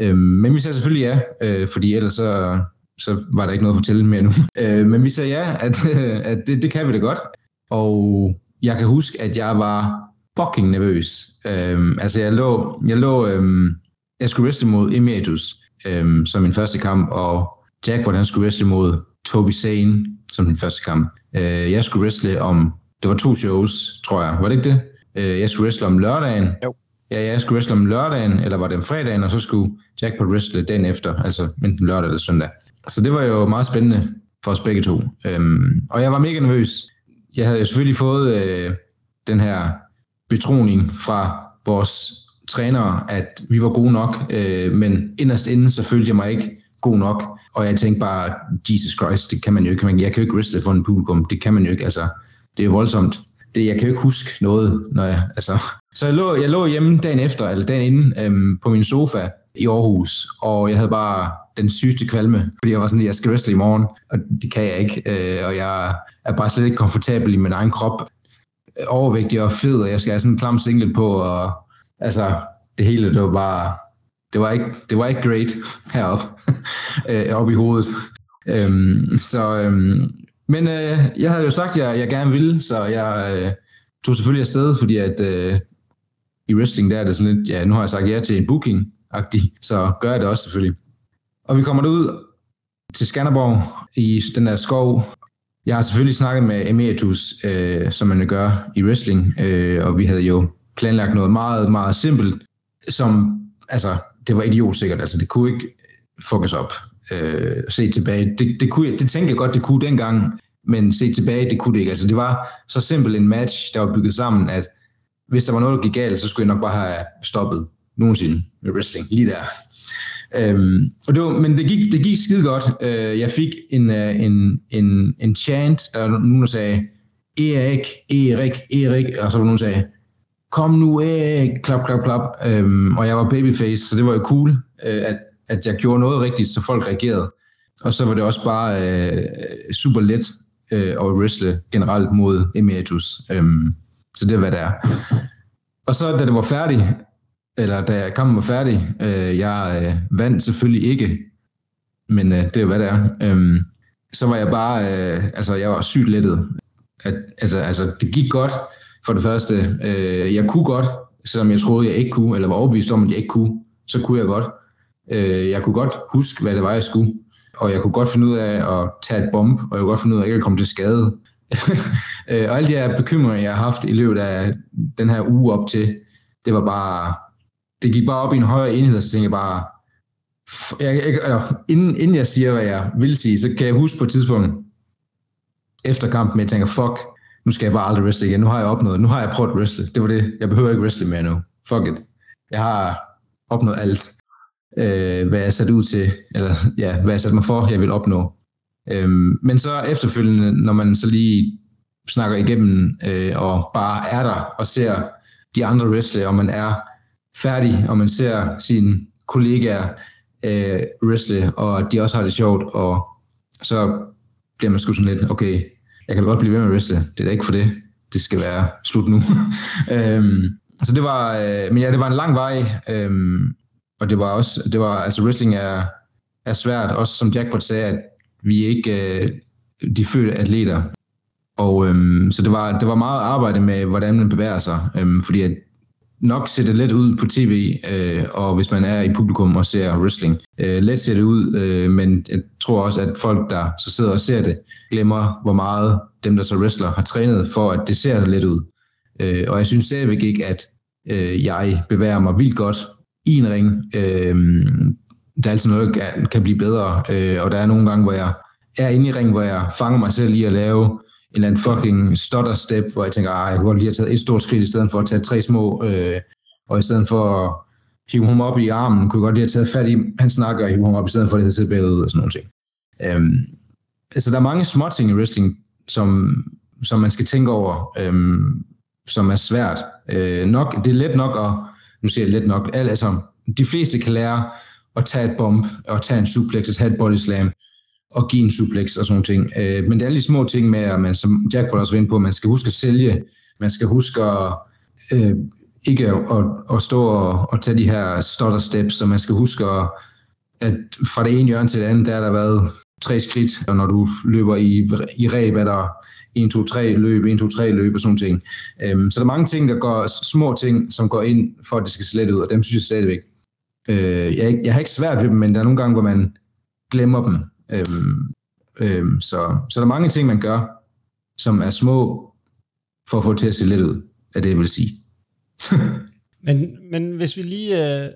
Øh, men vi sagde selvfølgelig ja, øh, fordi ellers så, så var der ikke noget at fortælle mere nu. Øh, men vi sagde ja, at, at det, det kan vi da godt. Og jeg kan huske, at jeg var fucking nervøs. Øh, altså jeg lå, jeg lå, øh, jeg skulle wrestle mod Emeritus øh, som min første kamp, og Jackpot, han skulle wrestle mod Tobi Zane som min første kamp. Øh, jeg skulle wrestle om, det var to shows, tror jeg, var det ikke det? Øh, jeg skulle wrestle om lørdagen. Jo. Ja, jeg skulle wrestle om lørdagen, eller var det om fredagen, og så skulle Jackpot wrestle dagen efter, altså enten lørdag eller søndag. Så det var jo meget spændende for os begge to. Øhm, og jeg var mega nervøs. Jeg havde jo selvfølgelig fået øh, den her betroning fra vores trænere, at vi var gode nok, øh, men inderst inden, så følte jeg mig ikke god nok. Og jeg tænkte bare, Jesus Christ, det kan man jo ikke. Jeg kan jo ikke wrestle for en publikum, det kan man jo ikke. Altså, det er jo voldsomt. Det, jeg kan jo ikke huske noget, når jeg... Altså. Så jeg lå, jeg lå hjemme dagen efter, eller dagen inden, øhm, på min sofa i Aarhus, og jeg havde bare den sygeste kvalme, fordi jeg var sådan, jeg skal wrestle i morgen, og det kan jeg ikke, øh, og jeg er bare slet ikke komfortabel i min egen krop. Overvægtig og fed, og jeg skal have sådan en klam singlet på, og altså, det hele, det var bare... Det var ikke, det var ikke great heroppe, øh, oppe i hovedet. Øhm, så... Øhm, Men øh, jeg havde jo sagt, at jeg, jeg gerne ville, så jeg øh, tog selvfølgelig afsted, fordi at øh, i wrestling, der er det sådan lidt, ja, nu har jeg sagt ja til en booking-agtig, så gør jeg det også selvfølgelig. Og vi kommer derud til Skanderborg i den der skov. Jeg har selvfølgelig snakket med Emeritus, øh, som man jo gør i wrestling, øh, og vi havde jo planlagt noget meget, meget simpelt, som, altså, det var idiotsikkert, altså det kunne ikke fuckes op. Øh, se tilbage. Det, det, kunne, det tænkte jeg godt, det kunne dengang, men se tilbage, det kunne det ikke. Altså, det var så simpel en match, der var bygget sammen, at hvis der var noget, der gik galt, så skulle jeg nok bare have stoppet nogensinde med wrestling, lige der. Øhm, og det var, men det gik, det gik skide godt. Øh, jeg fik en, en, en, en chant, der var nogen, der sagde, Erik, Erik, Erik, og så var nogen, der sagde, kom nu, Erik, klap, klap, klap. Øhm, og jeg var babyface, så det var jo cool, øh, at at jeg gjorde noget rigtigt, så folk reagerede. Og så var det også bare øh, super let øh, at wrestle generelt mod Emeritus. Øhm, så det var der. Og så da det var færdigt, eller da kampen var færdig, øh, jeg øh, vandt selvfølgelig ikke, men øh, det var der. Øhm, så var jeg bare, øh, altså jeg var sygt lettet. At, altså, altså det gik godt for det første. Øh, jeg kunne godt, selvom jeg troede, jeg ikke kunne, eller var overbevist om, at jeg ikke kunne, så kunne jeg godt. Jeg kunne godt huske, hvad det var, jeg skulle. Og jeg kunne godt finde ud af at tage et bomb, og jeg kunne godt finde ud af, at jeg ikke kom til skade. Og alle de her bekymringer, jeg har haft i løbet af den her uge op til, det var bare... Det gik bare op i en højere enhed, og så tænkte jeg bare... Jeg, jeg, altså, inden, inden jeg siger, hvad jeg vil sige, så kan jeg huske på et tidspunkt efter kampen, at jeg tænker, fuck, nu skal jeg bare aldrig wrestle igen. Nu har jeg opnået. Nu har jeg prøvet at wrestle. Det var det. Jeg behøver ikke wrestle mere nu. Fuck it. Jeg har opnået alt. Øh, hvad jeg satte ud til, eller ja, hvad jeg satte mig for, jeg ville opnå. Øhm, men så efterfølgende, når man så lige snakker igennem, øh, og bare er der, og ser de andre wrestlere, og man er færdig, og man ser sine kollegaer øh, wrestle, og de også har det sjovt, og så bliver man sgu sådan lidt, okay, jeg kan da godt blive ved med at wrestle, det er da ikke for det, det skal være slut nu. øhm, så det var, øh, men ja, det var en lang vej, øh, og det var også, det var, altså wrestling er, er svært, også som Jackpot sagde, at vi ikke øh, de fødte atleter. Og øhm, så det var, det var meget arbejde med, hvordan man bevæger sig, øhm, fordi at nok ser det let ud på tv, øh, og hvis man er i publikum og ser wrestling. Øh, let ser det ud, øh, men jeg tror også, at folk, der så sidder og ser det, glemmer, hvor meget dem, der så wrestler, har trænet for, at det ser let ud. Øh, og jeg synes stadigvæk ikke, at øh, jeg bevæger mig vildt godt, i en ring. Øh, der er altid noget, der kan blive bedre, øh, og der er nogle gange, hvor jeg er inde i ring, hvor jeg fanger mig selv i at lave en eller anden fucking stutter step, hvor jeg tænker, jeg kunne godt lige have taget et stort skridt, i stedet for at tage tre små, øh, og i stedet for hive ham op i armen, kunne godt lige have taget fat i, han snakker og hive ham op, i stedet for det, at sidde bagud og sådan nogle ting. Øhm, altså der er mange små ting i wrestling, som, som man skal tænke over, øhm, som er svært. Øh, nok, det er let nok, og nu siger jeg let nok, al, altså de fleste kan lære at tage et bump, og tage en suplex, og tage et bodyslam, og give en suplex og sådan nogle ting. Øh, men det er alle de små ting med, at man, som Jackpot også var inde på, man skal huske at sælge, man skal huske at øh, ikke at, at, at stå og at tage de her stutter steps, så man skal huske, at, at fra det ene hjørne til det andet, der er der været tre skridt, og når du løber i, i reb, er der en, to, tre løb, en, to, tre løb og sådan ting. Øhm, så der er mange ting, der går, små ting, som går ind for, at det skal slette ud, og dem synes jeg stadigvæk. Øh, jeg, jeg har ikke svært ved dem, men der er nogle gange, hvor man glemmer dem. Øhm, øhm, så, så der er mange ting, man gør, som er små, for at få til at se lidt ud, af det, jeg vil sige. men, men hvis vi lige øh,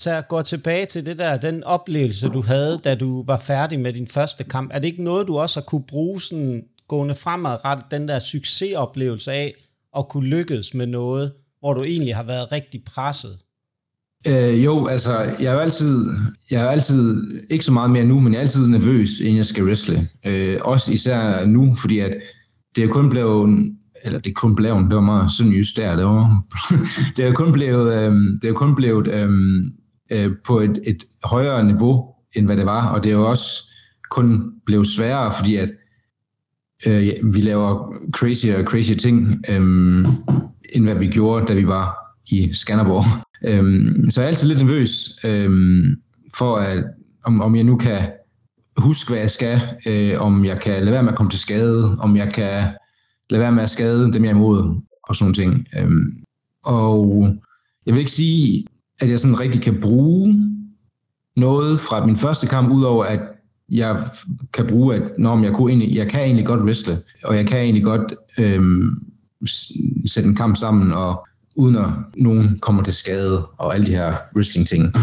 tager, går tilbage til det der, den oplevelse, du havde, da du var færdig med din første kamp, er det ikke noget, du også har kunne bruge sådan, gående fremadrettet, den der succesoplevelse af, at kunne lykkes med noget, hvor du egentlig har været rigtig presset? Øh, jo, altså, jeg er jo altid, jeg er altid, ikke så meget mere nu, men jeg er altid nervøs, inden jeg skal wrestle. Øh, også især nu, fordi at det er kun blevet, eller det er kun blevet, det var meget sønderjysk der, det var, det er kun blevet, øh, det er kun blevet øh, øh, på et, et højere niveau, end hvad det var, og det er jo også kun blevet sværere, fordi at øh, vi laver crazy og crazy ting, øh, end hvad vi gjorde, da vi var i Skanderborg. Øhm, så jeg er altid lidt nervøs øhm, for, at, om, om jeg nu kan huske, hvad jeg skal, øh, om jeg kan lade være med at komme til skade, om jeg kan lade være med at skade dem, jeg er imod, og sådan nogle ting. Øhm, og jeg vil ikke sige, at jeg sådan rigtig kan bruge noget fra min første kamp, udover at jeg kan bruge, at når jeg, kunne egentlig, jeg kan egentlig godt wrestle, og jeg kan egentlig godt øhm, sætte en kamp sammen og uden at nogen kommer til skade, og alle de her wrestling-ting.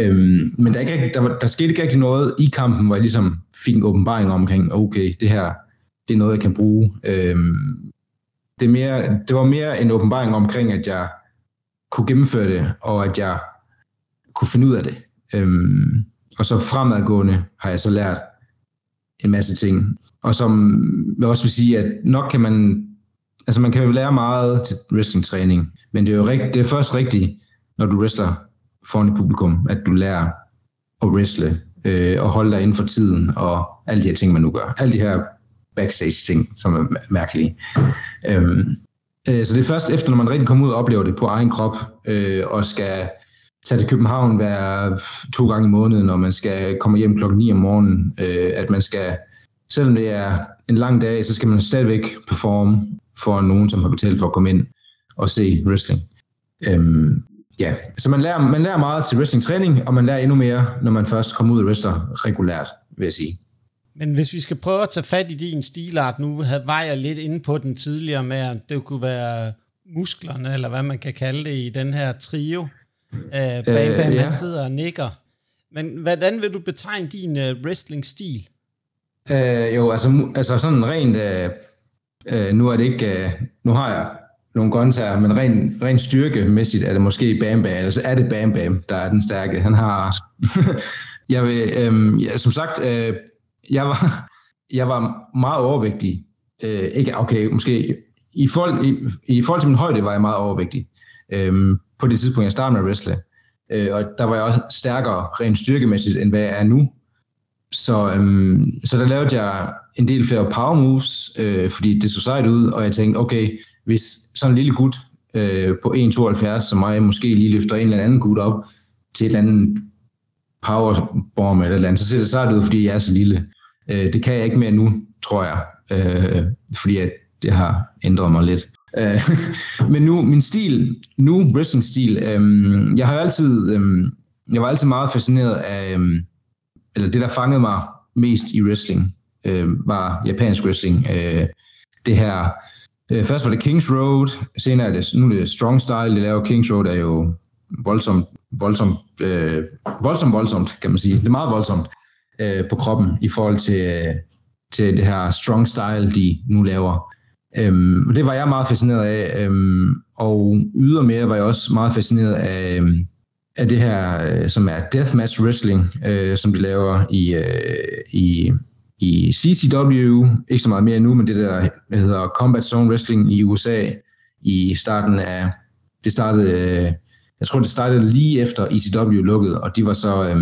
øhm, men der, ikke, der, der skete ikke rigtig noget i kampen, hvor jeg ligesom fik en åbenbaring omkring, okay, det her, det er noget, jeg kan bruge. Øhm, det, er mere, det var mere en åbenbaring omkring, at jeg kunne gennemføre det, og at jeg kunne finde ud af det. Øhm, og så fremadgående har jeg så lært en masse ting. Og som jeg også vil sige, at nok kan man altså man kan jo lære meget til wrestling-træning, men det er jo rigt- det er først rigtigt, når du wrestler foran et publikum, at du lærer at wrestle øh, og holde dig inden for tiden og alle de her ting, man nu gør. Alle de her backstage-ting, som er mærkelige. Øhm, øh, så det er først efter, når man rigtig kommer ud og oplever det på egen krop øh, og skal tage til København hver to gange i måneden, når man skal komme hjem klokken ni om morgenen, øh, at man skal, selvom det er en lang dag, så skal man stadigvæk performe for nogen, som har betalt for at komme ind og se wrestling. Øhm, ja, så man lærer, man lærer meget til wrestling-træning, og man lærer endnu mere, når man først kommer ud og wrestler regulært, vil jeg sige. Men hvis vi skal prøve at tage fat i din stilart, nu var jeg lidt inde på den tidligere med, at det kunne være musklerne, eller hvad man kan kalde det i den her trio. Bam Bam, han sidder og nikker. Men hvordan vil du betegne din uh, wrestling-stil? Øh, jo, altså, altså sådan rent... Uh, Uh, nu er det ikke, uh, nu har jeg nogle guns her, men rent ren styrkemæssigt er det måske Bam Bam, eller så er det Bam Bam, der er den stærke. Han har, jeg vil, um, ja, som sagt, uh, jeg var, jeg var meget overvægtig. Uh, ikke, okay, måske i forhold, i, i forhold til min højde var jeg meget overvægtig um, på det tidspunkt jeg startede med at wrestle, uh, og der var jeg også stærkere rent styrkemæssigt end hvad jeg er nu. Så, øhm, så der lavede jeg en del flere power moves, øh, fordi det så sejt ud, og jeg tænkte, okay, hvis sådan en lille gut øh, på en komma tooghalvfjerds som mig måske lige løfter en eller anden gut op til et eller andet powerbomb eller et eller andet, så ser det sejt ud, fordi jeg er så lille. Øh, det kan jeg ikke mere nu, tror jeg, øh, fordi jeg, det har ændret mig lidt. Øh, men nu, min stil, nu wrestling-stil, øh, jeg har altid, øh, jeg var altid meget fascineret af... Øh, eller det, der fangede mig mest i wrestling, øh, var japansk wrestling. Øh, det her, øh, først var det Kings Road, senere er det, nu er det Strong Style, det laver Kings Road, er jo voldsomt, voldsomt, øh, voldsomt, voldsomt, kan man sige. Det er meget voldsomt øh, på kroppen, i forhold til, øh, til det her Strong Style, de nu laver. Øh, og det var jeg meget fascineret af, øh, og ydermere var jeg også meget fascineret af, øh, af det her, øh, som er deathmatch wrestling, øh, som de laver i, øh, i, i C C W, ikke så meget mere nu, men det der hedder Combat Zone Wrestling i U S A i starten af, det startede, øh, jeg tror det startede lige efter E C W lukkede, og de var så, øh,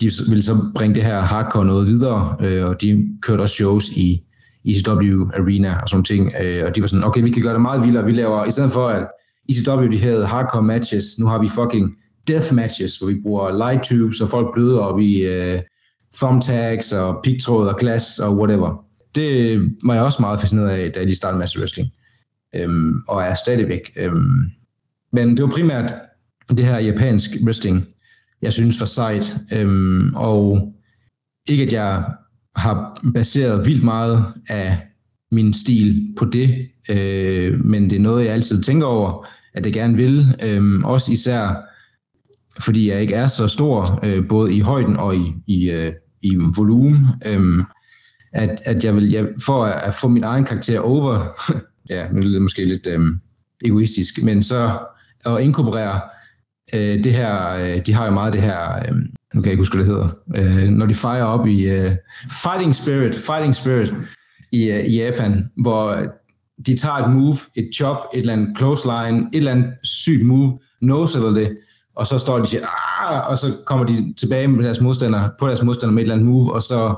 de ville så bringe det her hardcore noget videre, øh, og de kørte også shows i E C W Arena og sådan ting, øh, og de var sådan, okay, vi kan gøre det meget vildere, vi laver, i stedet for at E C W, de havde hardcore matches, nu har vi fucking death matches, hvor vi bruger light tubes, og folk bløder, og vi øh, thumbtacks, og pigtråd, og glas, og whatever. Det var jeg også meget fascineret af, da jeg lige startede Master Wrestling, øhm, og er stadigvæk. Øhm. Men det var primært det her japansk wrestling, jeg synes var sejt, øhm, og ikke at jeg har baseret vildt meget af min stil på det, øh, men det er noget, jeg altid tænker over, at jeg gerne vil, øh, også især fordi jeg ikke er så stor, øh, både i højden og i, i, øh, i volumen, øh, at, at jeg vil, jeg, for at, at få min egen karakter over, ja, nu lyder det måske lidt øh, egoistisk, men så at inkorporere øh, det her, øh, de har jo meget det her, øh, nu kan jeg ikke huske, hvad det hedder, øh, når de fejrer op i øh, fighting spirit, fighting spirit, i, uh, i Japan, hvor de tager et move, et chop, et eller andet clothesline, et eller andet sygt move, no-setter det, og så står de og siger, aah! Og så kommer de tilbage med deres modstander, på deres modstander med et eller andet move, og så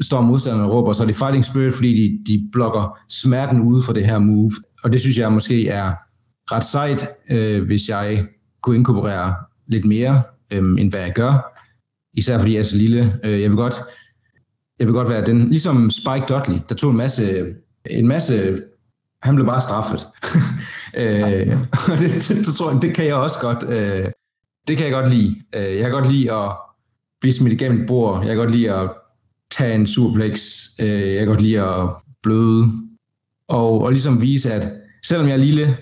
står modstanderne og råber, og så er det fighting spirit, fordi de, de blokker smerten ude for det her move, og det synes jeg måske er ret sejt, øh, hvis jeg kunne inkorporere lidt mere, øh, end hvad jeg gør, især fordi jeg er så lille. Øh, jeg vil godt Jeg vil godt være den, ligesom Spike Dudley, der tog en masse, en masse, han blev bare straffet. øh, og det, det, det tror jeg, det kan jeg også godt, øh, det kan jeg godt lide. Jeg kan godt lide at blive smidt igennem et bord, jeg kan godt lide at tage en superplex, øh, jeg kan godt lide at bløde, og, og ligesom vise, at selvom jeg er lille,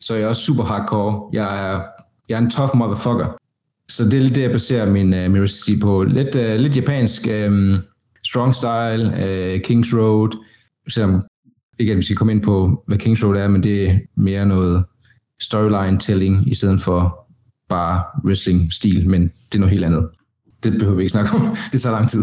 så er jeg også super hardcore, jeg er, jeg er en tough motherfucker. Så det er lidt det, jeg baserer min, øh, min recipe på. Lidt, øh, lidt japansk, øh, Strong Style, uh, Kings Road, selvom ikke at vi skal komme ind på, hvad Kings Road er, men det er mere noget storyline-telling, i stedet for bare wrestling-stil, men det er noget helt andet. Det behøver vi ikke snakke om, det tager lang tid.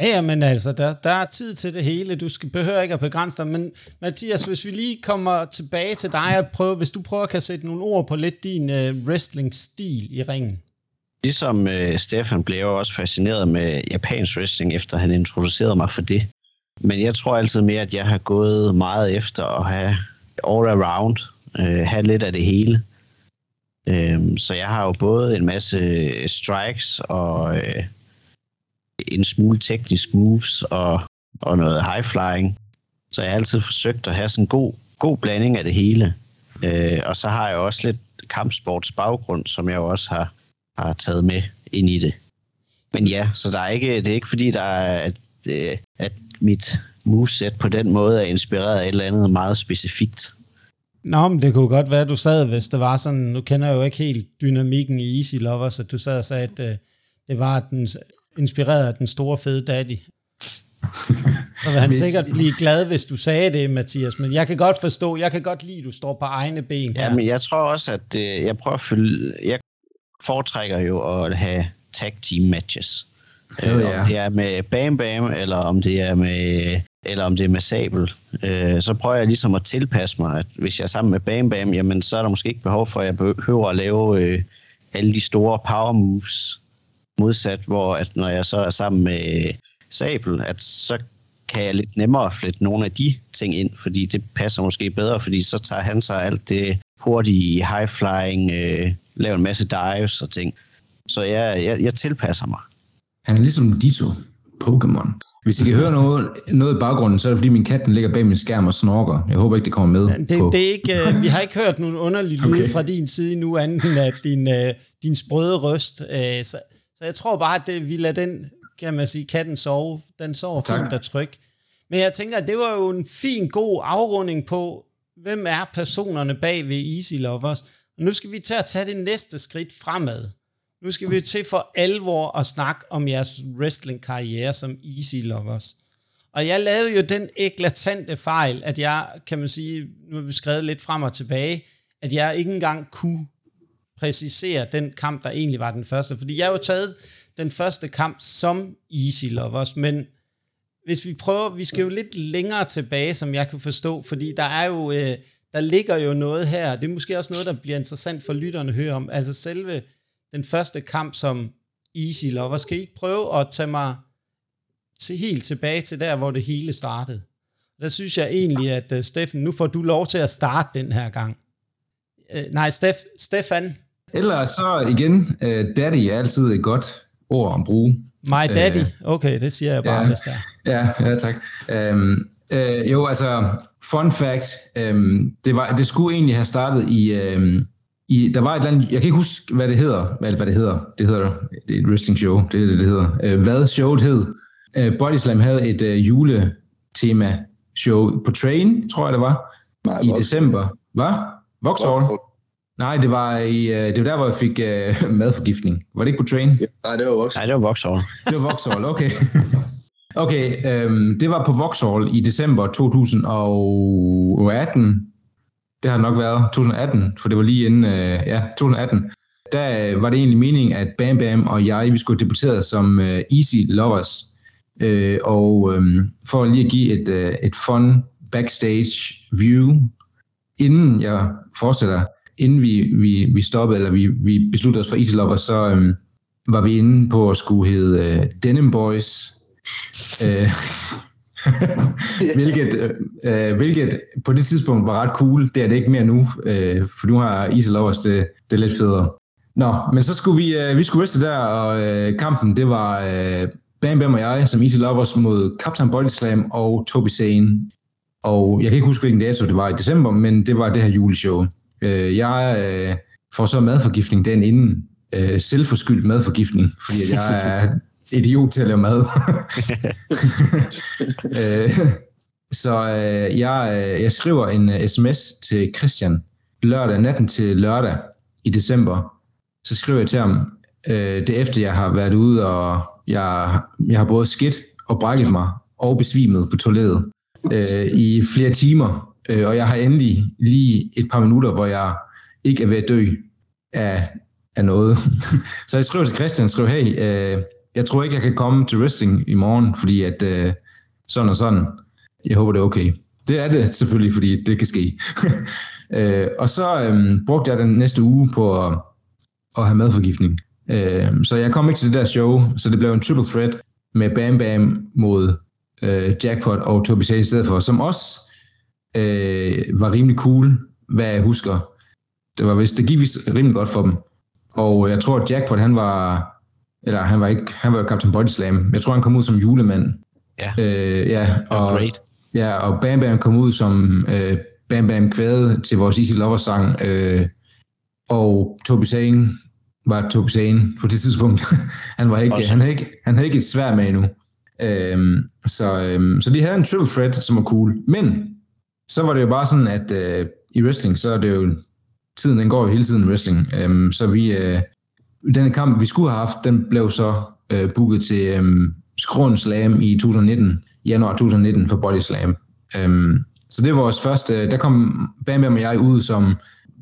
Ja, ja, men altså, der, der er tid til det hele, du skal, behøver ikke at begrænse dig, men Mathias, hvis vi lige kommer tilbage til dig, og prøve, hvis du prøver at sætte nogle ord på lidt din uh, wrestling-stil i ringen. Ligesom øh, Stefan blev jeg også fascineret med japansk wrestling, efter han introducerede mig for det. Men jeg tror altid mere, at jeg har gået meget efter at have all around, øh, have lidt af det hele. Øh, så jeg har jo både en masse strikes og øh, en smule teknisk moves og, og noget high flying. Så jeg har altid forsøgt at have sådan en god, god blanding af det hele. Øh, og så har jeg også lidt kampsports baggrund, som jeg jo også har har taget med ind i det. Men ja, så der er ikke, det er ikke fordi, der er, at, at mit moveset på den måde er inspireret af et eller andet meget specifikt. Nå, men det kunne godt være, at du sad, hvis det var sådan, nu kender jeg jo ikke helt dynamikken i Easy Loverz, at du sad og sagde, at det var den, inspireret af den store fede daddy. Så vil han sikkert blive glad, hvis du sagde det, Mathias, men jeg kan godt forstå, jeg kan godt lide, at du står på egne ben. Ja, men jeg tror også, at jeg prøver at følge, jeg foretrækker jo at have tag team matches. Øh, om det er med Bam Bam, eller om det er med, eller om det er med Sabel. Øh, så prøver jeg ligesom at tilpasse mig, at hvis jeg er sammen med Bam Bam, jamen så er der måske ikke behov for, at jeg behøver at lave øh, alle de store power moves. Modsat, hvor at når jeg så er sammen med Sabel, at så kan jeg lidt nemmere flette nogle af de ting ind, fordi det passer måske bedre, fordi så tager han sig alt det hurtige high-flying, øh, laver en masse dives og ting. Så jeg, jeg, jeg tilpasser mig. Han er ligesom Ditto Pokémon. Hvis I kan høre noget, noget i baggrunden, så er det fordi min katten ligger bag min skærm og snorker. Jeg håber ikke, det kommer med. Ja, det, på. Det er ikke, vi har ikke hørt nogen underlige lyde okay. fra din side nu, andet end at din, din sprøde røst. Så, så jeg tror bare, at det, vi lader den, kan man sige, katten sove. Den sover fint og tryg. Men jeg tænker, at det var jo en fin, god afrunding på, hvem er personerne bag ved Easy Loverz? Og nu skal vi til at tage det næste skridt fremad. Nu skal vi til for alvor at snakke om jeres wrestling-karriere som Easy Loverz. Og jeg lavede jo den eklatante fejl, at jeg, kan man sige, nu har vi skrevet lidt frem og tilbage, at jeg ikke engang kunne præcisere den kamp, der egentlig var den første. Fordi jeg har jo taget den første kamp som Easy Loverz, men hvis vi prøver, vi skal jo lidt længere tilbage, som jeg kan forstå, fordi der er jo, øh, der ligger jo noget her, det er måske også noget, der bliver interessant for lytterne at høre om, altså selve den første kamp som Easy Loverz. Kan I ikke prøve at tage mig til helt tilbage til der, hvor det hele startede? Der synes jeg egentlig, at uh, Steffen, nu får du lov til at starte den her gang. Uh, nej, Steff, Stefan. Eller så igen, uh, daddy er altid et godt ord at bruge. My daddy? Uh, okay, det siger jeg bare, ja, hvis der. Ja, ja, tak. Um, uh, jo, altså, fun fact, um, det, var, det skulle egentlig have startet i... Um, I, der var et eller andet, jeg kan ikke huske, hvad det hedder, hvad, hvad det hedder, det hedder, det er et wrestling show, det er det, det hedder, hvad showet hed. Bodyslam havde et øh, juletema show på Train, tror jeg det var, nej, i Vox. december. Hvad? Voxhall? Vox. Nej, det var, i, øh, det var der, hvor jeg fik øh, madforgiftning. Var det ikke på Train? Ja, nej, det var Voxhall. Nej, det var Voxhall. Det var Voxhall, okay. Okay, øh, det var på Voxhall i december to tusind og atten. Det har nok været to tusind og atten, for det var lige inden, øh, ja, to tusind og atten. Der øh, var det egentlig meningen, at Bam Bam og jeg, vi skulle debutere som øh, Easy Loverz. Øh, og øh, for lige at give et, øh, et fun backstage view, inden jeg fortsætter, inden vi, vi, vi stoppede, eller vi, vi besluttede os for Easy Loverz, så øh, var vi inde på at skulle hedde øh, Denim Boys. Øh, hvilket, øh, hvilket på det tidspunkt var ret cool. Det er det ikke mere nu, øh, for nu har Easy Loverz det, det er lidt federe. Nå, men så skulle vi, øh, vi skulle riste der, og øh, kampen, det var øh, Bam Bam og jeg som Easy Loverz mod Captain Bodyslam og Tobi Zane. Og jeg kan ikke huske, hvilken dato det var i december, men det var det her juleshow. Øh, jeg øh, får så madforgiftning dagen inden. Øh, selvforskyldt madforgiftning, fordi jeg er... idiot til at lave mad. øh, så øh, jeg, øh, jeg skriver en uh, sms til Christian lørdag, natten til lørdag i december. Så skriver jeg til ham, øh, det efter jeg har været ude, og jeg, jeg har både skidt og brækket mig og besvimet på toilettet øh, i flere timer. Øh, og jeg har endelig lige et par minutter, hvor jeg ikke er ved at dø af, af noget. Så jeg skriver til Christian, skriver, hey, øh, jeg tror ikke, jeg kan komme til wrestling i morgen, fordi at øh, sådan og sådan. Jeg håber, det er okay. Det er det selvfølgelig, fordi det kan ske. øh, og så øh, brugte jeg den næste uge på at, at have madforgiftning. Øh, så jeg kom ikke til det der show, så det blev en triple threat med Bam Bam mod øh, Jackpot og Tobi Zane i stedet for, som også øh, var rimelig cool, hvad jeg husker. Det var vist, det gik vist rimelig godt for dem. Og jeg tror, at Jackpot, han var... eller han var ikke, han var jo Captain Bodyslam. Jeg tror, han kom ud som julemand. Ja. Øh, ja, og, ja, og Bam Bam kom ud som øh, Bam Bam Quaade til vores Easy Loverz-sang. Øh, og Tobi Zane var Tobi Zane på det tidspunkt. han, var ikke, han, havde ikke, han havde ikke et svært med endnu. Øh, så, øh, så de havde en triple threat, som var cool. Men så var det jo bare sådan, at øh, i wrestling, så er det jo... Tiden, den går jo hele tiden i wrestling. Øh, så vi... Øh, Denne kamp, vi skulle have haft, den blev så øh, booket til øh, Skråen Slam i to tusind og nitten, januar to tusind og nitten for Bodyslam. Øhm, så det var vores første, der kom Bam Bam og jeg ud som,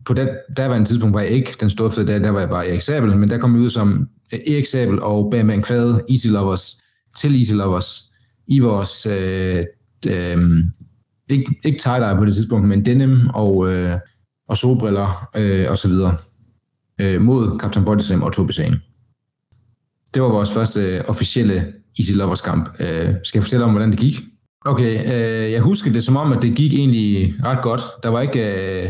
på det, der var en tidspunkt, var jeg ikke den store fede, der, der var jeg bare Erik Sabel, men der kom vi ud som Erik Sabel og Bam Bam Quaade, Easy Loverz, til Easy Loverz, i vores, øh, øh, ikke, ikke tie-dye på det tidspunkt, men denim og, øh, og solbriller øh, og så videre. Mod Captain Bodyslam og Tobi Zane. Det var vores første officielle Easy Loverz-kamp. Skal jeg fortælle om, hvordan det gik? Okay, jeg husker det som om, at det gik egentlig ret godt. Der var ikke uh,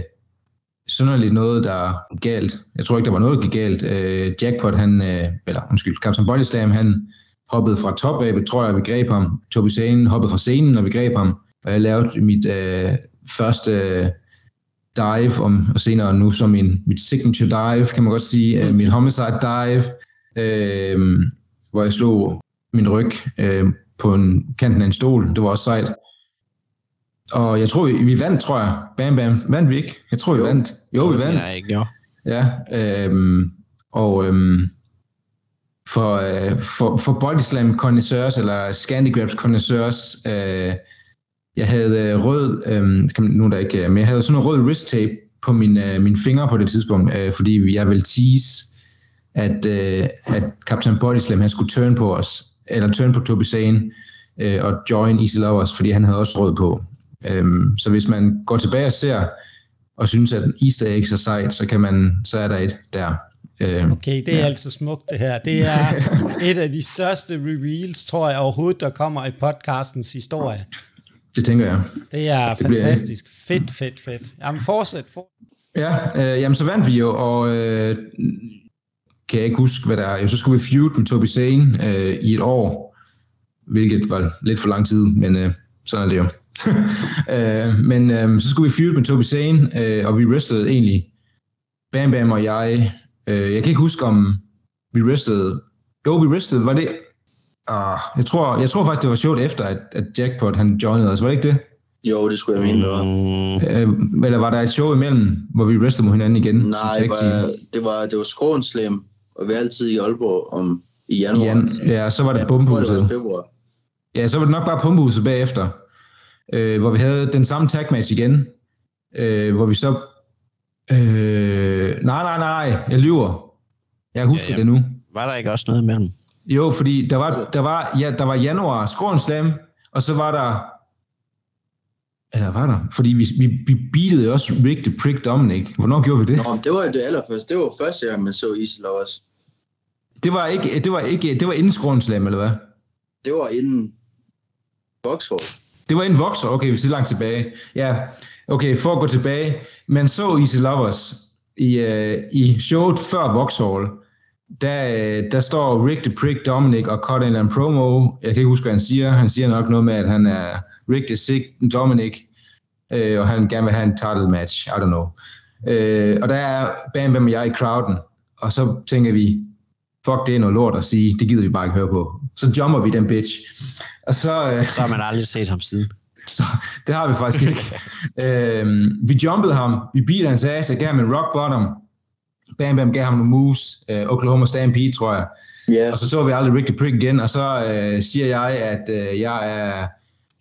synderligt noget, der galt. Jeg tror ikke, der var noget, der gik galt. Uh, Jackpot, han, uh, eller undskyld, Captain Bodyslam, han hoppede fra topræbet, tror jeg, vi greb ham. Tobi Zane hoppede fra scenen, og vi greb ham. Og jeg lavede mit uh, første... Uh, dive, om, og senere nu som min, mit signature dive, kan man godt sige, øh, mit homicide dive, øh, hvor jeg slog min ryg øh, på en, kanten af en stol. Det var også sejt. Og jeg tror, vi, vi vandt, tror jeg. Bam Bam. Vandt vi ikke? Jeg tror, jo. vi vandt. Jo, vi vandt. Nej, ikke jo. Ja. Øh, og øh, for, øh, for, for Bodyslam connoisseurs, eller Scandigrabs connoisseurs, øh, jeg havde rød, øh, skal man, nu der ikke, men jeg havde sådan noget rød wrist tape på min, øh, mine fingre på det tidspunkt, øh, fordi jeg ville tease, at, øh, at Captain Bodyslam, han skulle turn på os, eller turn på Tobi Zane, øh, og join Easy Loverz, fordi han havde også råd på. Øhm, så hvis man går tilbage og ser, og synes, at Easter eggs er sejt, så, kan man, så er der et der. Øhm, okay, det er ja. altså smukt det her. Det er et af de største reveals, tror jeg overhovedet, der kommer i podcastens historie. Det tænker jeg. Det er det fantastisk. Bliver... Fedt, fedt, fedt. Jamen fortsæt. For... Ja, øh, jamen så vandt vi jo, og øh, kan jeg ikke huske, hvad der er. Så skulle vi feud med Tobi Zane øh, i et år, hvilket var lidt for lang tid, men øh, sådan er det jo. øh, men øh, så skulle vi feud med Tobi Zane, øh, og vi wrestlede egentlig Bam Bam og jeg. Øh, jeg kan ikke huske, om vi wrestlede. Jo, vi wrestlede. Var det... Ah, jeg tror, jeg tror faktisk, det var sjovt efter, at, at Jackpot, han joinede os. Var det ikke det? Jo, det skulle jeg mene, det var. Øh, eller var der et show imellem, hvor vi wrestlede mod hinanden igen? Nej, det var, det var, det var Skrånslam, og vi var altid i Aalborg om, i januar. Jan, ja, så var det ja, Pumpehuset. Det var februar. Ja, så var det nok bare Pumpehuset bagefter, øh, hvor vi havde den samme tag match igen, øh, hvor vi så... Øh, nej, nej, nej, nej, jeg lyver. Jeg husker ja, det nu. Var der ikke også noget imellem? Jo, fordi der var, der var, ja, der var januar, Skrånslam, og så var der... Ja, var der? Fordi vi, vi, vi beatede også Rick the Prick Dominic. Hvornår gjorde vi det? Nå, det var det allerførste. Det var første gang, man så Easy Loverz. Det var ikke... Det var, ikke, det var inden Skrånslam, eller hvad? Det var inden Voxhall. Det var inden Voxhall? Okay, vi ser langt tilbage. Ja, okay, for at gå tilbage. Man så Easy Loverz i, øh, i showet før Voxhall. Der, der står Rick the Prick Dominic og cut en promo. Jeg kan ikke huske, hvad han siger. Han siger nok noget med, at han er Rick the Sick Dominic, øh, og han gerne vil have en title match. I don't know. Øh, og der er Bam Bam og jeg i crowden, og så tænker vi, fuck, det er noget lort at sige. Det gider vi bare ikke høre på. Så jumper vi den bitch. Og så, øh, så har man aldrig set ham siden. Så, det har vi faktisk ikke. øh, vi jumpede ham. Vi beat hans ass. Jeg gav ham en rock bottom. Bam Bam gav ham nogle moves, øh, Oklahoma Stampede, tror jeg. Yeah. Og så så vi aldrig Rick the Prick igen, og så øh, siger jeg, at øh, jeg er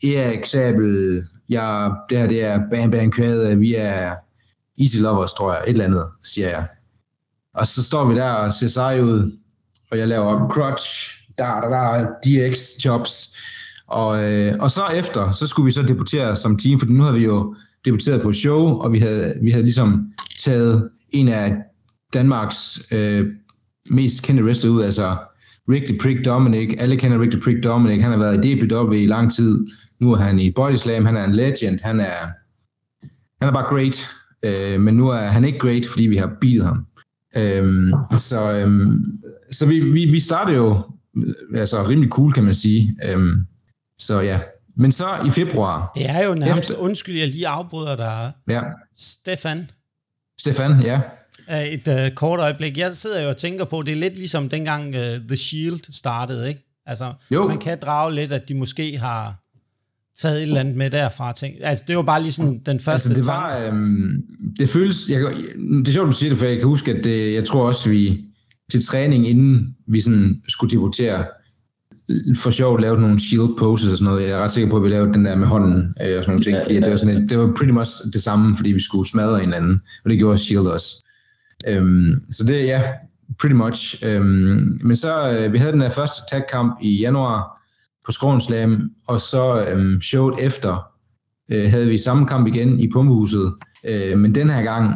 Erik Sabel, jeg, det her det er Bam Bam Quaade, vi er Easy Loverz, tror jeg, et eller andet, siger jeg. Og så står vi der og ser sej ud, og jeg laver op crutch, da da da, D X-chops, og, øh, og så efter, så skulle vi så debutere som team, for nu havde vi jo debuteret på et show, og vi havde, vi havde ligesom taget en af Danmarks øh, mest kendte wrestler ud, altså Rick the Prick Dominic. Alle kender Rick the Prick Dominic. Han har været i D B W i lang tid. Nu er han i Bodyslam. Han er en legend. Han er, han er bare great. Øh, men nu er han ikke great, fordi vi har beatet ham. Øh, så øh, så vi, vi, vi startede jo altså rimelig cool, kan man sige. Øh, så ja. Men så i februar... Det er jo nærmest... Efter... Undskyld, jeg lige afbryder dig. Ja. Stefan. Stefan, ja. Et øh, kort øjeblik. Jeg sidder jo og tænker på, det er lidt ligesom dengang øh, The Shield startede, ikke? Altså, jo. Man kan drage lidt, at de måske har taget et eller andet med derfra. Tænk. Altså, det var bare lige sådan den første altså, det tank. Var, øh, det føles... Jeg, det er sjovt, du siger det, for jeg kan huske, at det, jeg tror også, vi til træning, inden vi sådan skulle debutere, for sjovt lavede nogle shield poses og sådan noget. Jeg er ret sikker på, at vi lavede den der med hånden øh, og sådan nogle ting. Ja, ja, ja. Det, var sådan et, det var pretty much det samme, fordi vi skulle smadre hinanden, og det gjorde Shield også. Um, så det, ja, yeah, pretty much. Um, men så, uh, vi havde den der første tagkamp i januar på Skrånslam, og så um, showet efter uh, havde vi samme kamp igen i Pumpehuset, uh, men den her gang,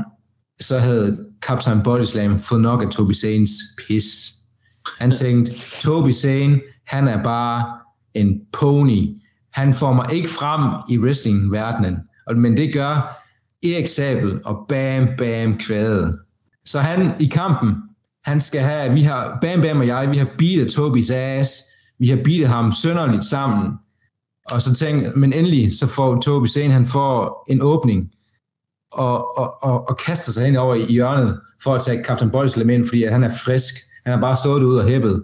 så havde Captain Bodyslam fået nok af Tobi Zanes pis. Han tænkte, Tobi Zane, han er bare en pony. Han får mig ikke frem i wrestling-verdenen, men det gør Erik Sabel og Bam Bam Quaade. Så han i kampen, han skal have, vi har, Bam Bam og jeg, vi har beatet Tobis ass, vi har beatet ham sønderligt sammen, og så tænk, men endelig, så får Tobi Zane, han får en åbning, og, og, og, og kaster sig hen over i hjørnet, for at tage Captain Bodyslam ind, fordi han er frisk, han har bare stået ud og hæppet.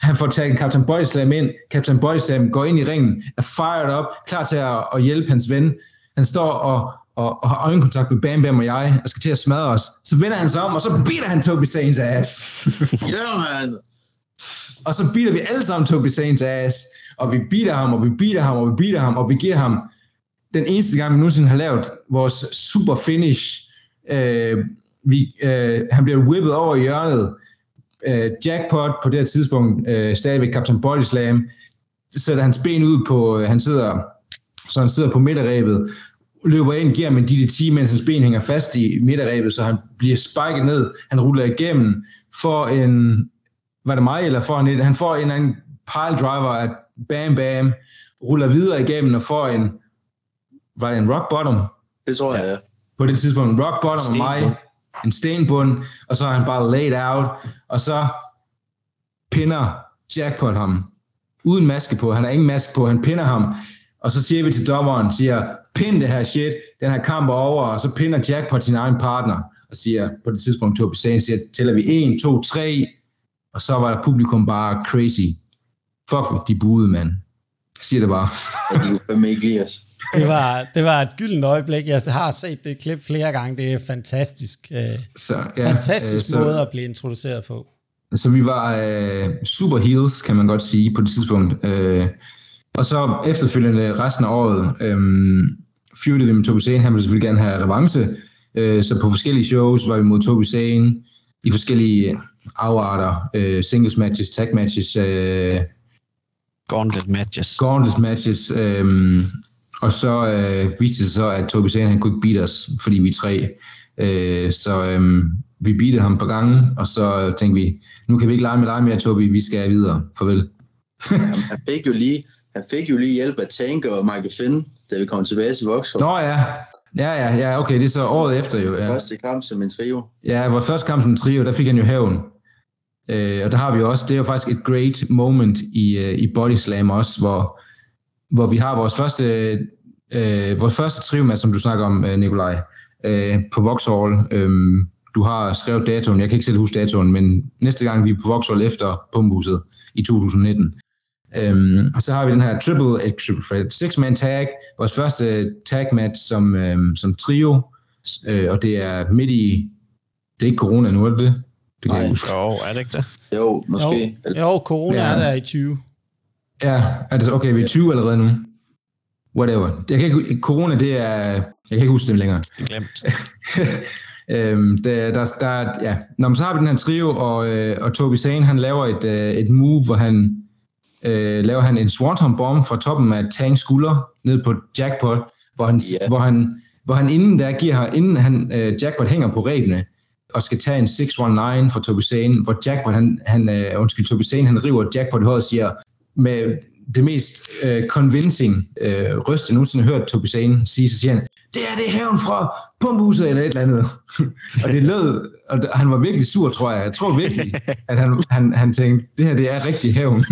Han får taget Captain Bodyslam ind, Captain Bodyslam går ind i ringen, er fired up, klar til at, at hjælpe hans ven, han står og og, og har øjenkontakt med Bam Bam og jeg, og skal til at smadre os, så vender han sig om, og så beater han Tobi Zanes ass. Ja, man. Og så beater vi alle sammen Tobi Zanes ass, og vi beater ham, og vi beater ham, og vi beater ham, og vi giver ham den eneste gang, vi nogensinde har lavet vores super finish, Øh, vi, øh, han bliver whippet over i hjørnet. Øh, Jackpot på det tidspunkt, øh, stadigvæk Captain Bodyslam, sætter hans ben ud på, øh, han sidder, så han sidder på midterrebet, løber ind, giver med de D D T, mens hans ben hænger fast i midterrebet, så han bliver spiket ned, han ruller igennem, for en, var det mig, eller for en, han får en eller anden piledriver af Bam Bam, ruller videre igennem og får en, var det en rock bottom? Det tror jeg, ja. På det tidspunkt, en rock bottom af mig, en stenbund, og så er han bare laid out, og så pinder Jackpot ham, uden maske på, han har ingen maske på, han pinder ham, og så siger vi til dommeren, siger, pind det her shit, den her kamp er over, og så pinder Jackpot sin egen partner, og siger, på det tidspunkt, Tobi Zane siger, tæller vi en, to, tre, og så var der publikum bare crazy. Fuck, de buede, mand. Siger det bare. det, var, det var et gyldent øjeblik. Jeg har set det klip flere gange. Det er fantastisk. Øh, så, ja, fantastisk øh, så, måde at blive introduceret på. Så vi var øh, super heels, kan man godt sige, på det tidspunkt. Øh, og så efterfølgende resten af året øh, feudede vi med Tobi Zane. Han ville selvfølgelig gerne have revanche. Øh, så på forskellige shows var vi mod Tobi Zane i forskellige afarter. Øh, singles matches, tag matches, øh, Gauntlet matches. Gauntlet matches. Øhm, og så øh, viste det så, at Tobi Zane, han kunne ikke beat os, fordi vi er tre. Øh, så øh, vi beatede ham på gange, og så tænkte vi, nu kan vi ikke lege med dig mere, Tobi, vi skal videre. Farvel. han, fik jo lige, han fik jo lige hjælp af Tank og Michael Finn, da vi kom tilbage til Voxhall. Nå ja. Ja, ja, ja, okay, det er så året efter jo. Ja. Første kamp som en trio. Ja, vores første kamp som en trio, der fik han jo hævn. Øh, og der har vi også, det er jo faktisk et great moment i, øh, i Bodyslam også, hvor, hvor vi har vores første, øh, vores første trivmatch, som du snakker om, øh, Nikolaj, øh, på Voxhall. Øh, du har skrevet datoen, jeg kan ikke selv huske datoen, men næste gang vi er på Voxhall efter Pumpehuset i to tusind nitten. Øh, og så har vi den her triple, et triple threat, six-man tag, vores første tag match som, øh, som trio, øh, og det er midt i, det er ikke corona nu, er det det? Det kan jo, er det ikke det? Jo, måske. Jo, jo corona ja. Er der i tyve. Ja, er det så? Okay, vi er tyve allerede nu. Whatever. Jeg kan ikke, corona, det er... Jeg kan ikke huske det længere. Det er glemt. øhm, der, der, der, ja. Nå, men så har vi den her trio, og, øh, og Tobi Zane, han laver et, øh, et move, hvor han øh, laver han en swanton bomb fra toppen af Tanks skulder, ned på Jackpot, hvor han, yeah. hvor han, hvor han inden der giver her, inden han, øh, Jackpot hænger på rebene, og skal tage en seks nitten fra Tobi Zane, hvor Jackpot, han, han, uh, undskyld, Tobi Zane, han river Jackpot i håret og siger, med det mest uh, convincing uh, røst, jeg nogensinde har hørt Tobi Zane sige, så siger han, det er det hævn fra Pumpehuset eller et eller andet. og det lød, og han var virkelig sur, tror jeg. Jeg tror virkelig, at han, han, han tænkte, det her det er rigtig hævn.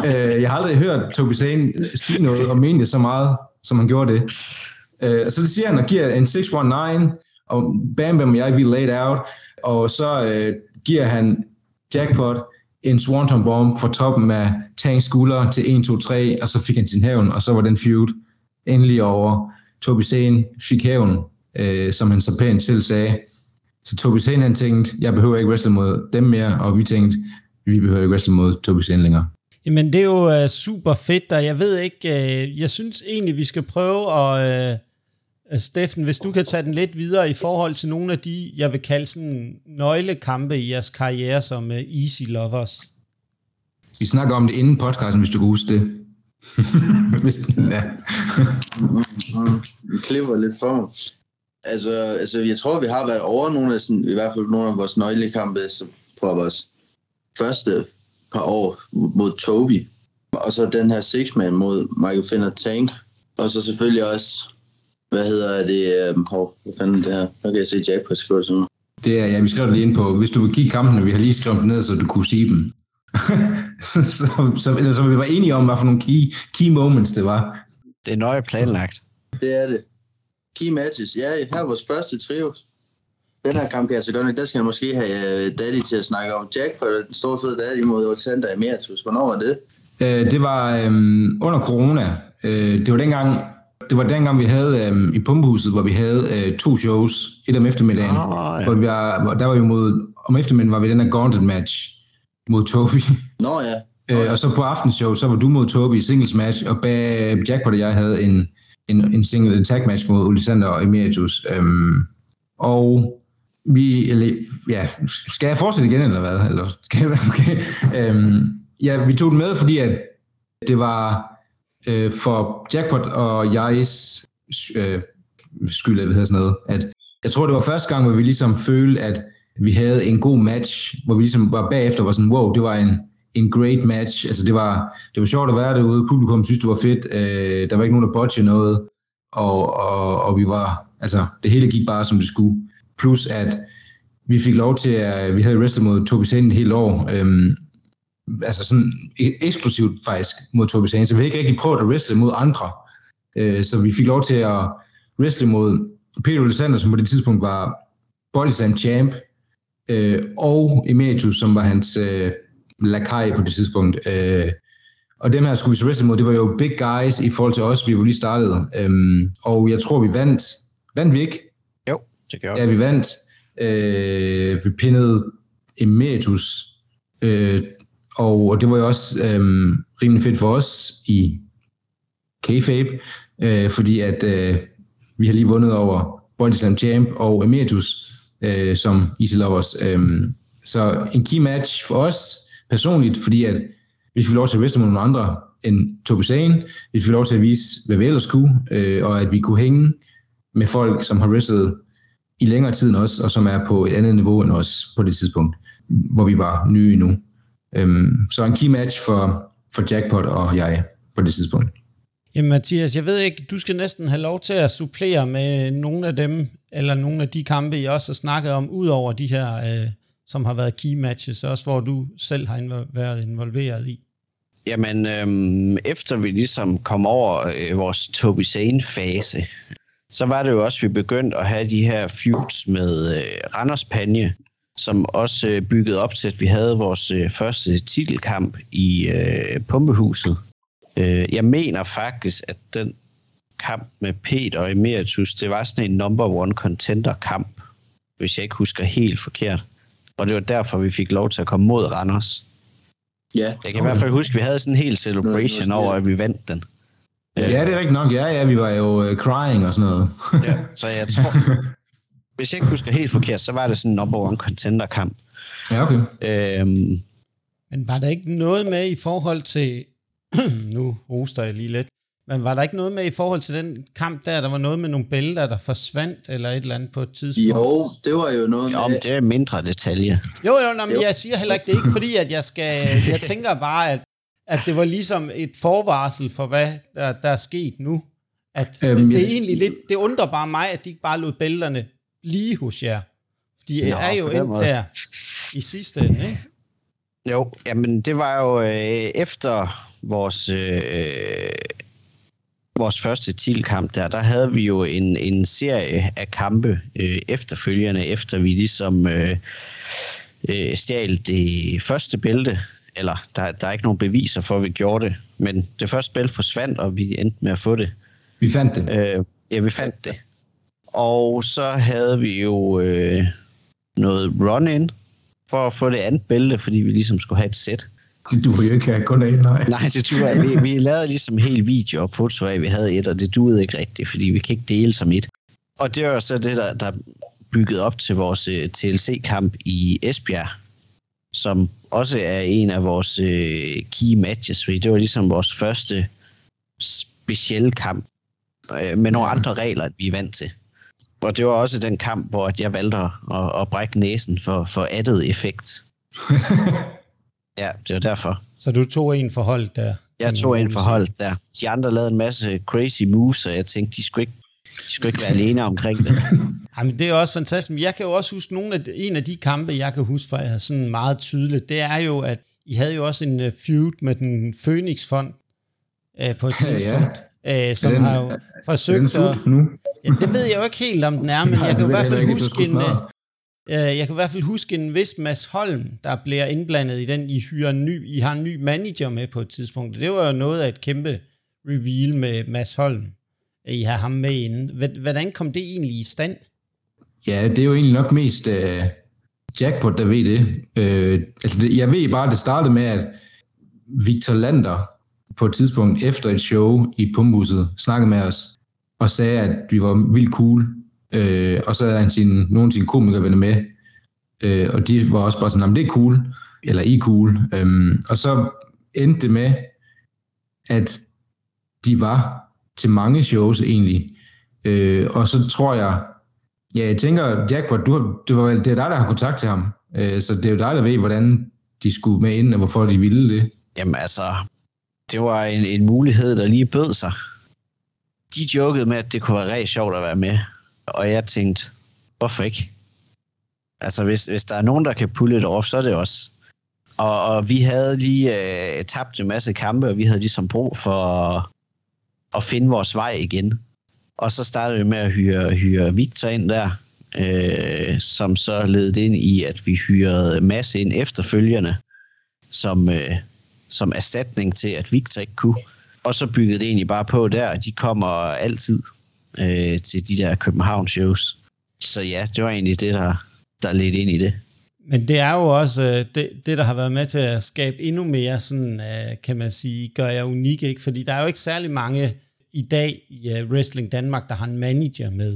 uh, jeg har aldrig hørt Tobi Zane sige noget og mene det så meget, som han gjorde det. Uh, så det siger han og giver en seks nitten, og Bam Bam og jeg, vi laid out, og så øh, giver han Jackpot en swanton bomb fra toppen af Tanks skulder til en, to, tre, og så fik han sin hævn, og så var den feud endelig over. Tobi Zane fik hævn, øh, som han så pænt selv sagde. Så Tobi Zane, han tænkte, jeg behøver ikke wrestle mod dem mere, og vi tænkte, vi behøver ikke wrestle mod Tobi Zane længere. Jamen, det er jo uh, super fedt, og jeg ved ikke, uh, jeg synes egentlig, vi skal prøve at... Uh Steffen, hvis du kan tage den lidt videre i forhold til nogle af de, jeg vil kalde sådan nøglekampe i jeres karriere som Easy Loverz. Vi snakker om det inden podcasten, hvis du kan huske det. hvis, ja. Vi klipper lidt for mig. Altså, altså, jeg tror, vi har været over nogle af, sådan, i hvert fald nogle af vores nøglekampe fra vores første par år mod Tobi. Og så den her six-man mod Michael Finn og Tank. Og så selvfølgelig også... Hvad hedder det? Hov, hvad fanden det her? Nu kan jeg se Jackpot skrive til mig. Det er, ja, vi skrev det lige ind på. Hvis du vil kigge kampene, vi har lige skrevet ned, så du kunne sige dem. så, så, så, eller, så vi var enige om, hvad for nogle key, key moments det var. Det er nøje planlagt. Det er det. Key matches. Ja, her er vores første trio. Den her kamp kan jeg så godt nok. Der skal jeg måske have Daddy til at snakke om. Jackpot og den store fede Daddy mod Odense og Emeritus. Hvornår var det? Øh, det var øh, under corona. Øh, det var dengang... Det var dengang, vi havde øhm, i Pumpehuset, hvor vi havde øh, to shows, et om eftermiddagen. Oh, ja. hvor vi var, hvor der var vi mod, om eftermiddagen var vi den her gauntlet match mod Tobi. Nå no, ja. No, øh, og så på aftenshow, så var du mod Tobi i singles match, og bag Jackpot og jeg havde en, en, en single tag match mod Alexander og Emeritus. Øhm, og vi, eller, ja, skal jeg fortsætte igen, eller hvad? Eller, okay, okay. Øhm, ja, vi tog den med, fordi at det var øh, for Jackpot og jegs øh, skyld, jeg ved sådan noget, at jeg tror, det var første gang, hvor vi ligesom følte, at vi havde en god match, hvor vi ligesom var bagefter, var sådan, wow, det var en, en great match, altså det var, det var sjovt at være derude, publikum synes, det var fedt, øh, der var ikke nogen, der botchede noget, og, og, og vi var, altså det hele gik bare, som det skulle. Plus at vi fik lov til at vi havde wrestlet mod Tobi Zane et helt år, øhm, altså sådan eksklusivt faktisk mod Tobi Zane, så vi havde ikke rigtig prøvet at wrestle mod andre, øh, så vi fik lov til at wrestle mod Peter, som på det tidspunkt var Bodyslam champ, øh, og Emeritus, som var hans øh, lakaj på det tidspunkt, øh, og dem her skulle vi så wrestle mod, det var jo big guys i forhold til os, vi var lige startet, øh, og jeg tror vi vandt, vandt vi ikke? Ja, vi vandt. Øh, vi pinnede Emeritus, øh, og, og det var jo også øh, rimelig fedt for os i kayfabe, øh, fordi at øh, vi har lige vundet over Bodyslam champ og Emeritus øh, som Easy Loverz. Øh, så en key match for os personligt, fordi at vi fik lov til at wrestle med nogle andre end Tobi Zane, vi fik lov til at vise, hvad vi ellers kunne, øh, og at vi kunne hænge med folk, som har wrestlet i længere tid end os, og som er på et andet niveau end os på det tidspunkt, hvor vi var nye endnu. Øhm, så en key match for, for Jackpot og jeg på det tidspunkt. Jamen Mathias, jeg ved ikke, du skal næsten have lov til at supplere med nogle af dem, eller nogle af de kampe, jeg også har snakket om, ud over de her, øh, som har været key matches, også hvor du selv har invo- været involveret i. Jamen, øhm, efter vi ligesom kom over øh, vores Tobi Zane-fase, så var det jo også, at vi begyndte at have de her feuds med øh, Randers Panjer, som også øh, byggede op til, at vi havde vores øh, første titelkamp i øh, Pumpehuset. Øh, jeg mener faktisk, at den kamp med Peter og Emeritus, det var sådan en number one contender-kamp, hvis jeg ikke husker helt forkert. Og det var derfor, vi fik lov til at komme mod Randers. Ja, jeg kan i hvert fald huske, at vi havde sådan en hel celebration over, at vi vandt den. Ja, det er rigtigt nok. Ja, ja, vi var jo uh, crying og sådan noget. Ja, så jeg tror, hvis jeg ikke husker helt forkert, så var det sådan en number one contender-kamp. Ja, okay. Øhm, men var der ikke noget med i forhold til, nu hoster jeg lige lidt, men var der ikke noget med i forhold til den kamp der, der var noget med nogle bælter, der forsvandt eller et eller andet på et tidspunkt? Jo, det var jo noget jo, med... Jo, det er mindre detaljer. Jo, jo, nå, men jeg siger heller ikke, det er ikke fordi, at jeg skal... Jeg tænker bare, at at det var ligesom et forvarsel for, hvad der, der er sket nu. At øhm, det, det er egentlig lidt, det undrer bare mig, at de ikke bare lod bælterne lige hos jer. De nå, er jo ind der i sidste ende, ikke? Jo, jamen det var jo øh, efter vores, øh, vores første titelkamp der, der havde vi jo en, en serie af kampe øh, efterfølgende, efter vi ligesom øh, øh, stjal det første bælte. Eller der, der er ikke nogen beviser for, at vi gjorde det. Men det første spil forsvandt, og vi endte med at få det. Vi fandt det. Øh, ja, vi fandt det. Og så havde vi jo øh, noget run-in for at få det andet bælte, fordi vi ligesom skulle have et sæt. Det duede jo ikke, jeg kun af, nej. Nej, det duede vi, vi lavede ligesom helt video og foto af, vi havde et, og det duede ikke rigtigt, fordi vi kan ikke dele som et. Og det var så det, der, der byggede op til vores uh, T L C-kamp i Esbjerg, som også er en af vores øh, key matches, fordi det var ligesom vores første specielle kamp, øh, med nogle andre regler, at vi er vant til. Og det var også den kamp, hvor jeg valgte at, at brække næsen for, for added effekt. Ja, det var derfor. Så du tog en forhold der? Jeg tog en forhold der. De andre lavede en masse crazy moves, og jeg tænkte, de skulle ikke De skulle ikke være alene omkring det. Jamen, det er også fantastisk. Jeg kan jo også huske, nogle af de, en af de kampe, jeg kan huske fra sådan meget tydeligt, det er jo, at I havde jo også en feud med den Phoenix-fond øh, på et tidspunkt, ja. øh, som den, har jo forsøgt at... Ja, det ved jeg jo ikke helt, om den er, men jeg kan jo i hvert fald huske en... Jeg kan i hvert fald huske en vis Mads Holm, der bliver indblandet i den, I hyrer en ny... I har en ny manager med på et tidspunkt. Det var jo noget af et kæmpe reveal med Mads Holm. I har ham med inden. Hvordan kom det egentlig i stand? Ja, det er jo egentlig nok mest øh, Jackpot, der ved det. Øh, altså det. Jeg ved bare, det startede med, at Victor Lander på et tidspunkt efter et show i Pumpehuset snakkede med os og sagde, at vi var vildt cool, Øh, og så havde han sin, nogle af sine komikere venner med, øh, og de var også bare sådan, jamen det er cool, eller I er cool. Øhm, og så endte det med, at de var til mange shows egentlig. Øh, og så tror jeg, ja, jeg tænker, Jackpot, du har, det, var, det er dig, der har kontakt til ham, øh, så det er jo dig, der ved, hvordan de skulle med ind, og hvorfor de ville det. Jamen altså, det var en, en mulighed, der lige bød sig. De jokede med, at det kunne være rigtig sjovt at være med, og jeg tænkte, hvorfor ikke? Altså, hvis, hvis der er nogen, der kan pulle det off, så er det også. Og, og vi havde lige øh, tabt en masse kampe, og vi havde ligesom brug for at, at finde vores vej igen. Og så startede vi med at hyre, hyre Victor ind der, øh, som så ledte ind i, at vi hyrede masse ind efterfølgende, som, øh, som erstatning til, at Victor ikke kunne. Og så byggede det egentlig bare på der, de kommer altid øh, til de der København shows. Så ja, det var egentlig det, der, der ledte ind i det. Men det er jo også øh, det, det, der har været med til at skabe endnu mere, sådan, øh, kan man sige, gør jeg unik, ikke? Fordi der er jo ikke særlig mange i dag i uh, Wrestling Danmark, der har en manager med.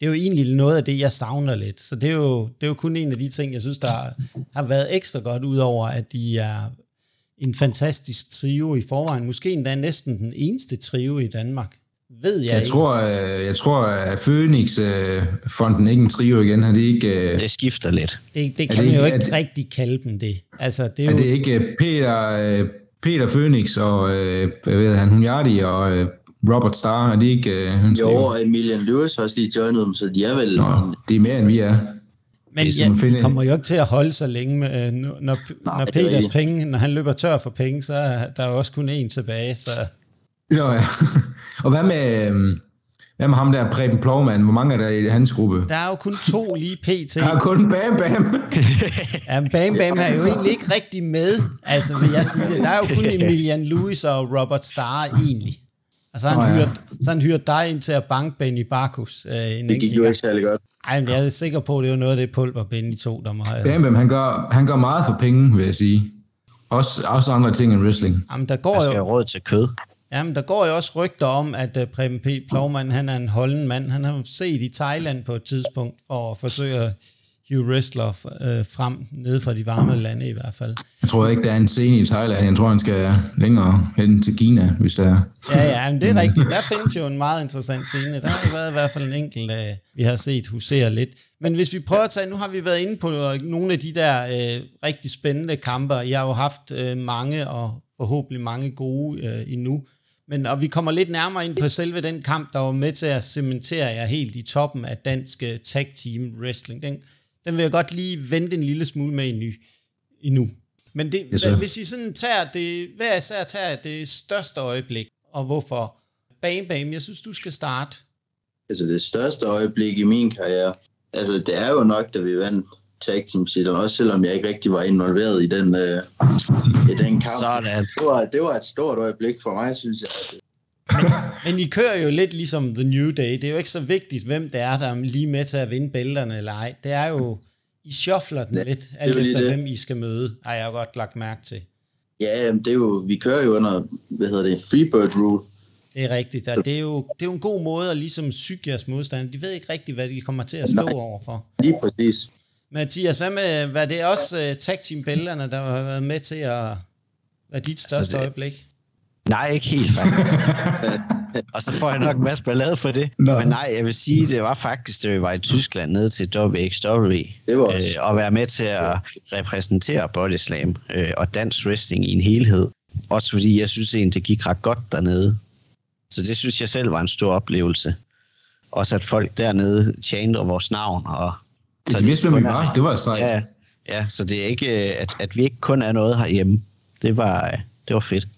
Det er jo egentlig noget af det, jeg savner lidt. Så det er jo, det er jo kun en af de ting, jeg synes, der har været ekstra godt, udover at de er en fantastisk trio i forvejen. Måske endda næsten den eneste trio i Danmark. Ved jeg, jeg ikke. Tror, jeg tror, at Phoenix-fonden ikke en trio igen. Er det, ikke, det skifter lidt. Det, det kan det man jo ikke, ikke det, rigtig kalde dem det. Altså, det er, er jo, det ikke Peter, Peter Phoenix og hvad ved han, Hunjardi og Robert Starr, er de ikke... Øh, jo, og Emilian Lewis har også lige joinet dem, så de er vel... Nå, det er mere, end vi er. Men er, ja, de kommer jo ikke til at holde så længe, med, øh, når, når, nej, når Peters penge, når han løber tør for penge, så er der jo også kun én tilbage, så... Nå ja. Og hvad med, øh, hvad med ham der, Preben Plovman? Hvor mange er der i hans gruppe? Der er jo kun to lige pt. Der er kun Bam Bam. Ja, Bam Bam er jo egentlig ikke rigtig med, altså vil jeg sige det. Der er jo kun Emilian Lewis og Robert Starr egentlig. Og så han, oh, ja. hyret, så han hyret dig ind til at banke Benny Barkus. Øh, det gik jo ikke særlig godt. Ej, men jeg er sikker på, at det var noget af det pulver, Benny tog der meget. Bam Bam, han gør, han gør meget for penge, vil jeg sige. Også, også andre ting end wrestling. Jamen, der går jeg skal jo råd til kød. Jamen, der går jo også rygter om, at uh, Preben P. Plovman, han er en holden mand. Han har set i Thailand på et tidspunkt for at forsøge at hive wrestler øh, frem, nede fra de varme lande i hvert fald. Jeg tror ikke, der er en scene i Thailand. Jeg tror, han skal længere hen til Kina, hvis der er. Ja, ja, men det er rigtigt. Der findes jo en meget interessant scene. Der har været i hvert fald en enkelt, øh, vi har set husere lidt. Men hvis vi prøver at tage, nu har vi været inde på nogle af de der øh, rigtig spændende kamper. Jeg har jo haft øh, mange, og forhåbentlig mange gode øh, endnu. Men, og vi kommer lidt nærmere ind på selve den kamp, der var med til at cementere jer helt i toppen af dansk tag team wrestling. Den Den vil jeg godt lige vente en lille smule med endnu. endnu. Men det, yes, hvis I sådan tager det, hver især tager det største øjeblik, og hvorfor? Bam Bam, jeg synes, du skal starte. Altså det største øjeblik i min karriere, altså det er jo nok, da vi vandt tag team titlen, også selvom jeg ikke rigtig var involveret i den, øh, i den kamp. Sådan. Det var, det var et stort øjeblik for mig, synes jeg. Men, men I kører jo lidt ligesom The New Day. Det er jo ikke så vigtigt, hvem det er, der er lige med til at vinde bælterne eller ej. Det er jo, I shuffler den ja, lidt, alt efter det. Hvem I skal møde, har jeg jo godt lagt mærke til. Ja, det er jo, vi kører jo under, hvad hedder det, Freebird Rule. Det er rigtigt, og det er jo, det er jo en god måde at ligesom psyke jeres modstandere. De ved ikke rigtigt, hvad de kommer til at stå Nej, overfor. Lige præcis. Mathias, hvad med, var det også uh, tag team bælterne, der har været med til at være dit største altså, det... øjeblik? Nej, ikke helt faktisk. Og så får jeg nok en masse ballade for det. Nå. Men nej, jeg vil sige, det var faktisk, da vi var i Tyskland nede til W X W. Det var øh, og være med til at repræsentere Bodyslam øh, og dansk wrestling i en helhed. Også fordi jeg synes egentlig, det gik ret godt dernede. Så det synes jeg selv var en stor oplevelse. Også at folk dernede tjente vores navn. Og så det vidste, hvem vi var. Det var sejt. Ja, ja, så det er ikke, at, at vi ikke kun er noget herhjemme. Det var, det var fedt.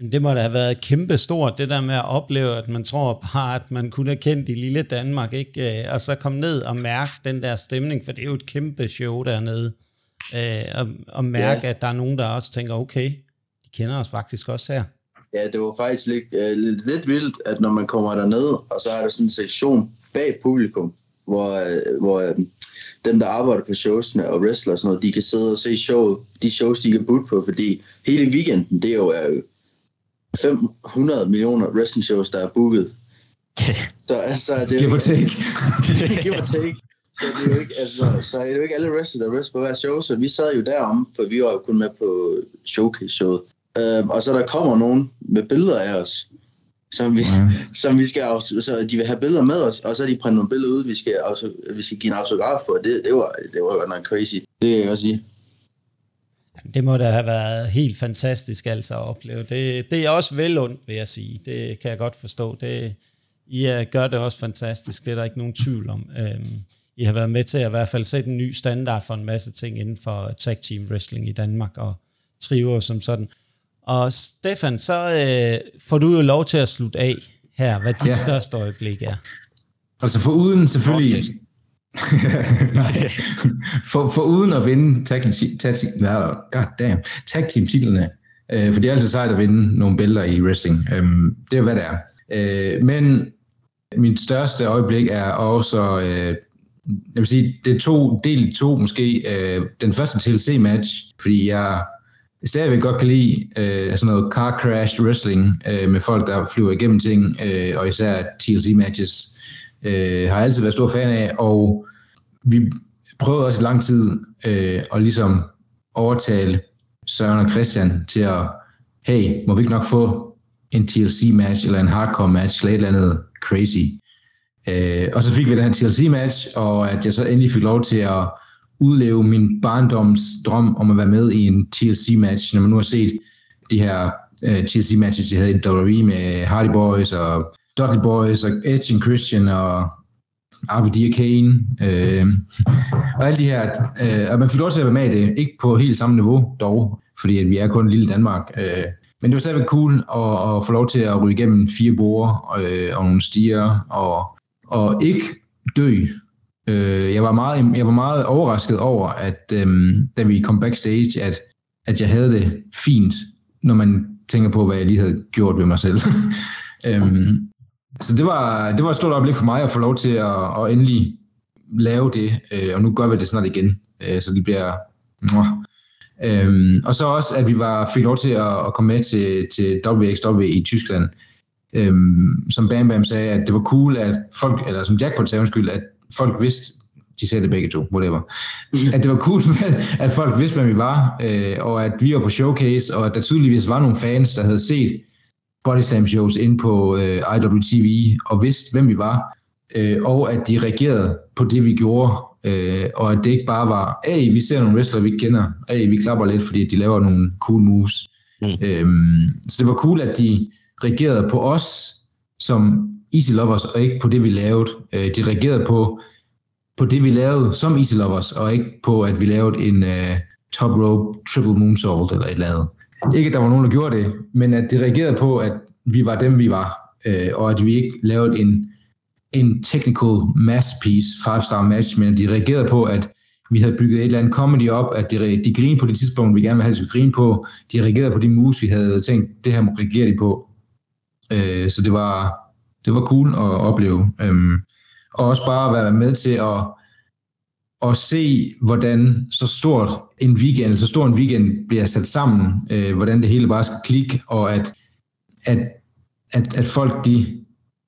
Jamen, det må da have været kæmpe stort, det der med at opleve, at man tror bare, at man kunne have kendt i lille Danmark, ikke? Og så komme ned og mærke den der stemning, for det er jo et kæmpe show dernede. Og, og mærke, ja. At der er nogen, der også tænker, okay, de kender os faktisk også her. Ja, det var faktisk lidt, øh, lidt vildt, at når man kommer derned, og så er der sådan en sektion bag publikum, hvor, øh, hvor øh, dem, der arbejder på showsene og wrestler og sådan noget, de kan sidde og se showet, de shows, de kan boote på, fordi hele weekenden, det er jo... Øh, fem hundrede millioner wrestling shows, der er booket. Så altså, det er give or take. Give or take. Så det er jo ikke, altså, så er det jo ikke alle wrestlere, der wrestler på hver show, så vi sad jo derom, for vi var jo kun med på showcase-showet. Øhm, og så der kommer nogen med billeder af os, som vi, ja. som vi skal, så de vil have billeder med os, og så de printe nogle billeder ud, vi skal, vi skal give en autograf på. Det, det var det var jo noget crazy, det kan jeg godt sige. Det må da have været helt fantastisk altså at opleve. Det, det er også velundt, vil jeg sige. Det kan jeg godt forstå. Det, I gør det også fantastisk, det er der ikke nogen tvivl om. Øhm, I har været med til at i hvert fald sætte en ny standard for en masse ting inden for tag team wrestling i Danmark og triver som sådan. Og Stefan, så øh, får du jo lov til at slutte af her, hvad dit ja. største øjeblik er. Altså for uden selvfølgelig... Okay. for, for uden at vinde tag team-titlerne, øh, for det er altid sejt at vinde nogle bælter i wrestling. Øh, det er hvad det er. Øh, men min største øjeblik er også... Øh, jeg vil sige, det er to, del to måske. Øh, den første T L C-match, fordi jeg... stadigvæk godt kan lide øh, sådan noget car crash wrestling øh, med folk, der flyver igennem ting, øh, og især T L C-matches øh, har jeg altid været stor fan af, og vi prøvede også i lang tid øh, at ligesom overtale Søren og Christian til at, hey, må vi ikke nok få en T L C-match eller en hardcore-match eller et eller andet crazy. Øh, og så fik vi den her T L C-match, og at jeg så endelig fik lov til at udleve min barndomsdrøm om at være med i en T L C-match, når man nu har set de her uh, T L C-matches, de havde i W W E med Hardy Boys og Dudley Boys og Edge and Christian og R V D og Kane øh, og alle de her. Øh, og man fik lov til at være med i det, ikke på helt samme niveau dog, fordi at vi er kun lille Danmark. Øh, men det var stadigvæk cool at, at få lov til at ryge igennem fire borer øh, og nogle stiger og, og ikke dø. Jeg var, meget, jeg var meget overrasket over, at øhm, da vi kom backstage, at, at jeg havde det fint, når man tænker på, hvad jeg lige havde gjort ved mig selv. øhm, så det var, det var et stort øjeblik for mig at få lov til at, at endelig lave det, øh, og nu gør vi det snart igen, øh, så det bliver... Øhm, og så også, at vi var, fik lov til at, at komme med til, til W X W i Tyskland. Øhm, som Bam Bam sagde, at det var cool, at folk, eller som Jackpot sagde, undskyld, at folk vidste, de sagde det begge to, whatever, at det var cool, at folk vidste, hvad vi var, øh, og at vi var på showcase, og at der tydeligvis var nogle fans, der havde set Bodyslam shows inde på øh, I W T V, og vidste, hvem vi var, øh, og at de reagerede på det, vi gjorde, øh, og at det ikke bare var, hey, vi ser nogle wrestlere, vi ikke kender, hey, vi klapper lidt, fordi de laver nogle cool moves. Mm. Øhm, så det var cool, at de reagerede på os, som Easy Loverz, og ikke på det, vi lavede. De reagerede på, på det, vi lavede som Easy Loverz, og ikke på, at vi lavede en uh, top rope triple moonsault eller et eller andet. Ikke, at der var nogen, der gjorde det, men at de reagerede på, at vi var dem, vi var, øh, og at vi ikke lavede en, en technical masterpiece, five-star match, men at de reagerede på, at vi havde bygget et eller andet comedy op, at de, de grinede på det tidspunkt, vi gerne ville have, at de skulle grine på. De reagerede på de moves, vi havde tænkt, det her må reagere de på. Øh, så det var... Det var cool at opleve. Øhm, og også bare at være med til at, at se, hvordan så stort en weekend, så stor en weekend bliver sat sammen. Øh, hvordan det hele bare skal klikke, og at, at, at, at folk de,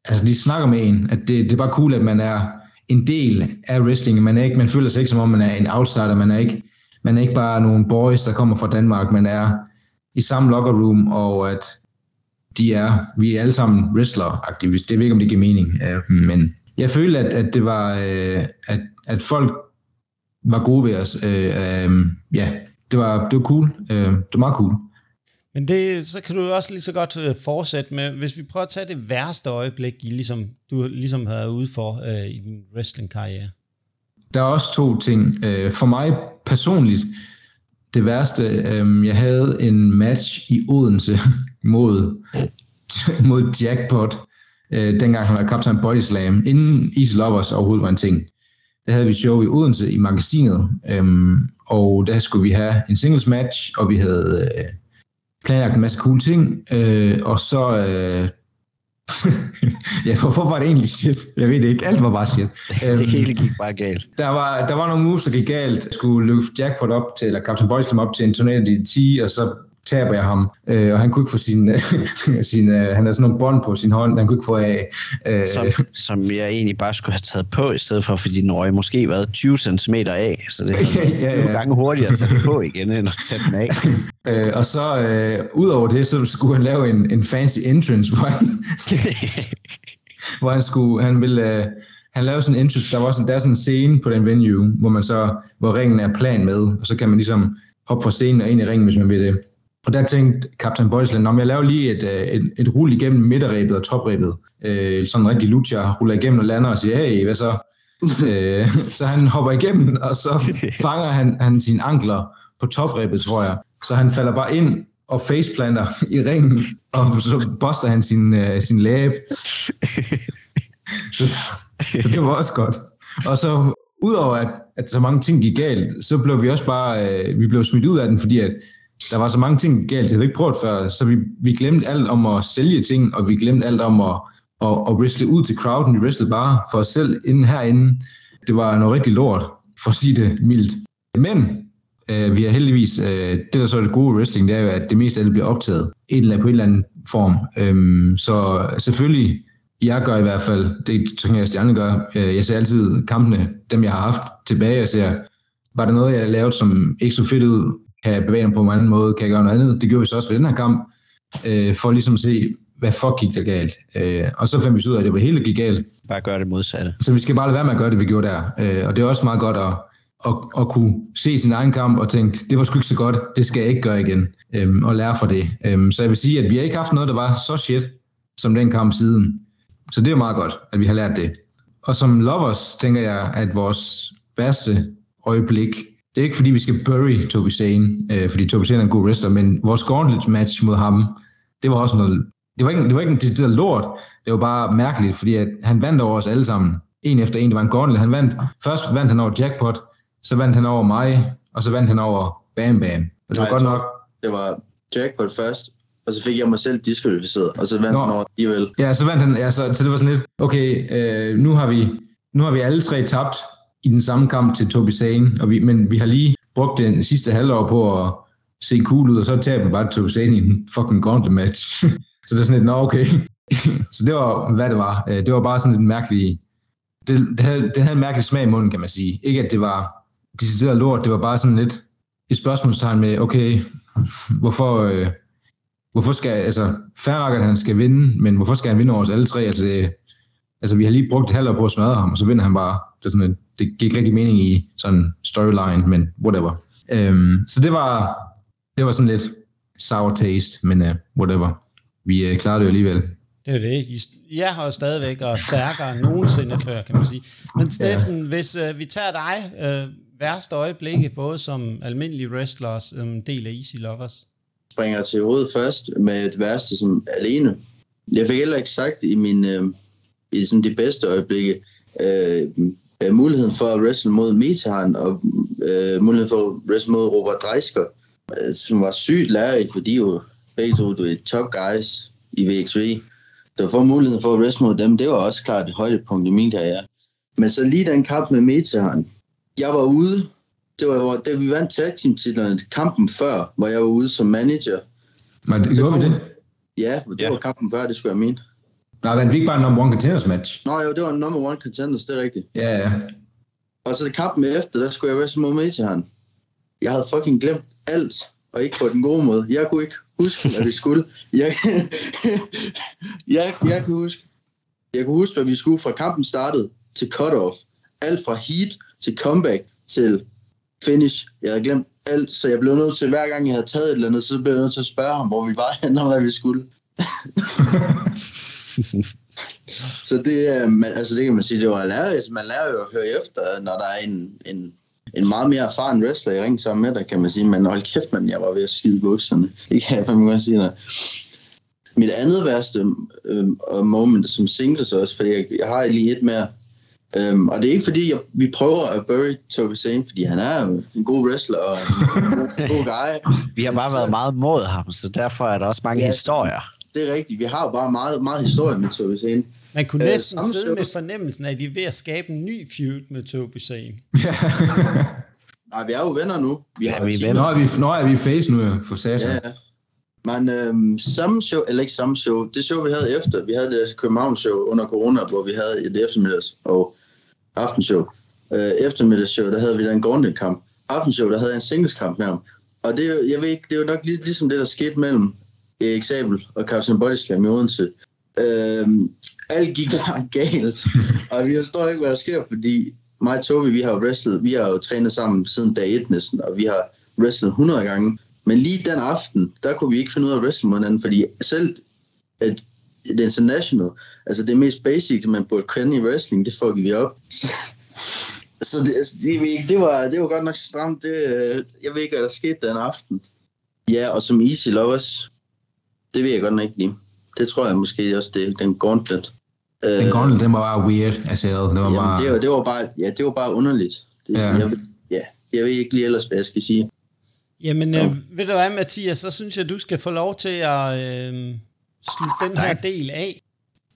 altså de snakker med en. At det, det er bare cool, at man er en del af wrestling. Man, er ikke, man føler sig ikke, som om man er en outsider. Man er ikke, man er ikke bare nogle boys, der kommer fra Danmark. Man er i samme locker room, og at de er, vi er alle sammen wrestler-agtige. Det ved ikke, om det giver mening. Men jeg følte, at, at det var, at, at folk var gode ved os. Ja, det var, det var cool. Det var meget cool. Men det, så kan du også lige så godt fortsætte med, hvis vi prøver at tage det værste øjeblik, I ligesom, du ligesom havde ude for øh, i din wrestling-karriere. Der er også to ting. For mig personligt, det værste, øh, jeg havde en match i Odense mod, mod Jackpot, øh, dengang han var kaptajn Bodyslam, inden Easy Loverz overhovedet var en ting. Der havde vi show i Odense i magasinet, øh, og der skulle vi have en singles match, og vi havde øh, planlagt en masse cool ting, øh, og så... Øh, ja, hvorfor var det egentlig shit? Jeg ved det ikke. Alt var bare shit. Det hele gik bare galt. Der var, der var nogle moves, der gik galt. Jeg skulle løfte Jackpot op til, eller Captain Boys op til en tornado D D T, og så taber jeg ham, øh, og han kunne ikke få sin, sin øh, han havde sådan nogle bånd på sin hånd, han kunne ikke få af. Øh, som, som jeg egentlig bare skulle have taget på, i stedet for, fordi den røg måske været tyve centimeter af, så det er ja, nogle gange hurtigere at tage den på igen, end at tage den af. Øh, og så, øh, ud over det, så skulle han lave en, en fancy entrance, hvor han, hvor han skulle, han ville... Øh, han lavede sådan en entrance, der var sådan, der er sådan en scene på den venue, hvor man så, hvor ringen er plan med, og så kan man ligesom hoppe fra scenen og ind i ringen, hvis man vil det. Og der tænkte Captain Bodyslam, om jeg laver lige et, et, et rulle igennem midterrebet og toprebet, øh, sådan en rigtig lucha, ruller igennem og lander og siger, hey, hvad så? øh, så han hopper igennem, og så fanger han, han sine ankler på toprebet, tror jeg. Så han falder bare ind og faceplanter i ringen, og så buster han sin, øh, sin læbe. Så, så det var også godt. Og så udover at, at så mange ting gik galt, så blev vi også bare øh, vi blev smidt ud af den, fordi at der var så mange ting galt, det havde vi ikke prøvet før, så vi, vi glemte alt om at sælge ting, og vi glemte alt om at, at, at wrestle ud til crowden, vi wrestlede bare for os selv inden herinde. Det var noget rigtig lort, for at sige det mildt. Men øh, vi har heldigvis, øh, det der så er det gode wrestling, det er jo, at det meste af det bliver optaget et eller andet, på en eller anden form. Øhm, så selvfølgelig, jeg gør i hvert fald, det tænker jeg, at de andre gør, jeg ser altid kampene, dem jeg har haft, tilbage og ser, var der noget, jeg lavede, som ikke så fedt ud, kan jeg bevæge mig på en anden måde, kan jeg gøre noget andet, det gjorde vi så også ved den her kamp, for ligesom at se, hvad fuck gik der galt, og så fandt vi ud af, at det var hele gik galt. Bare gøre det modsatte. Så vi skal bare lade være med at gøre det, vi gjorde der, og det er også meget godt at, at, at kunne se sin egen kamp og tænke, det var sgu ikke så godt, det skal jeg ikke gøre igen, og lære fra det. Så jeg vil sige, at vi har ikke haft noget, der var så shit, som den kamp siden. Så det er meget godt, at vi har lært det. Og som lovers, tænker jeg, at vores værste øjeblik, det er ikke fordi, vi skal bury Tobi Zane, øh, fordi Tobi Zane er en god wrestler, men vores gauntlet match mod ham, det var også noget, det var ikke, det var ikke en decideret lort, det var bare mærkeligt, fordi at han vandt over os alle sammen. En efter en, det var en gauntlet. Han vandt, først vandt han over Jackpot, så vandt han over mig, og så vandt han over Bam Bam. Og det var Nej, godt nok. Det var Jackpot først, og så fik jeg mig selv diskvalificeret, og så vandt Nå. han over alligevel. Ja, så vandt han, ja, så, så det var sådan lidt, okay, øh, nu, har vi, nu har vi alle tre tabt i den samme kamp til Tobi Zane, og vi, men vi har lige brugt den sidste halvår på at se cool ud, og så taber vi bare Tobi Zane i en fucking gauntlet match. Så det er sådan lidt, nå okay. Så det var, hvad det var. Det var bare sådan lidt mærkeligt, det, det, havde, det havde en mærkelig smag i munden, kan man sige. Ikke at det var decideret lort, det var bare sådan lidt et spørgsmålstegn med, okay, hvorfor... Øh, Hvorfor skal, altså, færrakkerne han skal vinde, men hvorfor skal han vinde over os alle tre? Altså, det, altså vi har lige brugt et halvt år på at smadre ham, og så vinder han bare. Det er sådan, det gik ikke rigtig mening i sådan en storyline, men whatever. Um, så det var, det var sådan lidt sour taste, men uh, whatever. Vi uh, klarede det jo alligevel. Det er det. Jeg har jo stadigvæk og stærkere end nogensinde før, kan man sige. Men Steffen, ja. hvis uh, vi tager dig, uh, værste øjeblikke, både som almindelige wrestler og um, del af Easy Loverz. Springer til hovedet først med det værste som alene. Jeg fik heller ikke sagt i min øh, i sådan de bedste øjeblikke øh, muligheden for at wrestle mod Metehan og øh, muligheden for at wrestle mod Robert Dreisker, øh, som var sygt lærerigt, fordi jo begge to er top guys i W W E. Der var muligheden for at wrestle mod dem, det var også klart et højdepunkt i min karriere. Men så lige den kamp med Metehan. Jeg var ude. Det var, hvor da vi vandt tag team-titlerne, kampen før, hvor jeg var ude som manager. Men det gjorde vi det? Ja, det yeah. var kampen før, det skulle jeg mene. Nej, vandt vi ikke bare en number one contenders match? Nå jo, det var en number one contenders, det er rigtigt. Ja, yeah, ja. Yeah. Og så kampen efter, der skulle jeg wrestle mod Metehan. Jeg havde fucking glemt alt, og ikke på den gode måde. Jeg kunne ikke huske, hvad vi skulle. Jeg, jeg, jeg kunne huske, jeg kunne huske, hvad vi skulle fra kampen startede til cut-off. Alt fra heat til comeback til... finish. Jeg havde glemt alt, så jeg blev nødt til, hver gang jeg havde taget et eller andet, så blev jeg nødt til at spørge ham, hvor vi var henne, og hvad vi skulle. Så det, man, altså det kan man sige, det var lærerigt. Man lærer jo at høre efter, når der er en, en, en meget mere erfaren wrestler i ringen sammen med dig, kan man sige. Men hold kæft, man, jeg var ved at skide bukserne. Det kan jeg fandme godt sige. Mit andet værste øh, moment som singles også, for jeg, jeg har lige et mere. Um, og det er ikke fordi, jeg, vi prøver at bury Tobi Zane, fordi han er en god wrestler og en god, god guy. Vi har bare så, været meget mod ham, så derfor er der også mange ja, historier. Det er rigtigt, vi har jo bare meget, meget historie med Tobi Zane. Man kunne uh, næsten sidde shows. Med fornemmelsen af, at de er ved at skabe en ny feud med Tobi Zane. Nej, vi er jo venner nu. Vi ja, har vi venner. Nå, er vi, når er vi i face nu, for satan. Ja, Men øhm, samme show, eller ikke samme show, det show vi havde efter, vi havde det København-show under corona, hvor vi havde et eftermiddags- og aftenshow. Øh, eftermiddagsshow, der havde vi da en grundekamp. Aftenshow, der havde en singleskamp med ham. Og det er jo, jeg ved ikke, det er jo nok lige, ligesom det, der skete mellem Erik Sabel og Captain Bodyslam i Odense. Øh, alt gik bare galt, og vi forstår ikke, hvad der sker, fordi mig og Tobi, vi har jo wrestlet, vi har jo trænet sammen siden dag et næsten, og vi har wrestlet hundrede gange. Men lige den aften, der kunne vi ikke finde ud af at wrestle med hinanden, fordi selv et, et international, altså det mest basic, man burde kende i wrestling, det fuckede vi op. Så det, det, det, var, det var godt nok stramt. Det, jeg ved ikke, hvad der skete den aften. Ja, og som Easy Loverz, det ved jeg godt nok ikke lige. Det tror jeg måske også, det den gauntlet. Den gauntlet, den var bare weird. Altså, det var jamen, bare... Det var, det var bare... Ja, det var bare underligt. Det, ja. Jeg, ja, jeg ved ikke lige ellers, hvad jeg skal sige. Jamen, øh, ved du hvad, Mathias, så synes jeg, du skal få lov til at øh, slutte den her del af.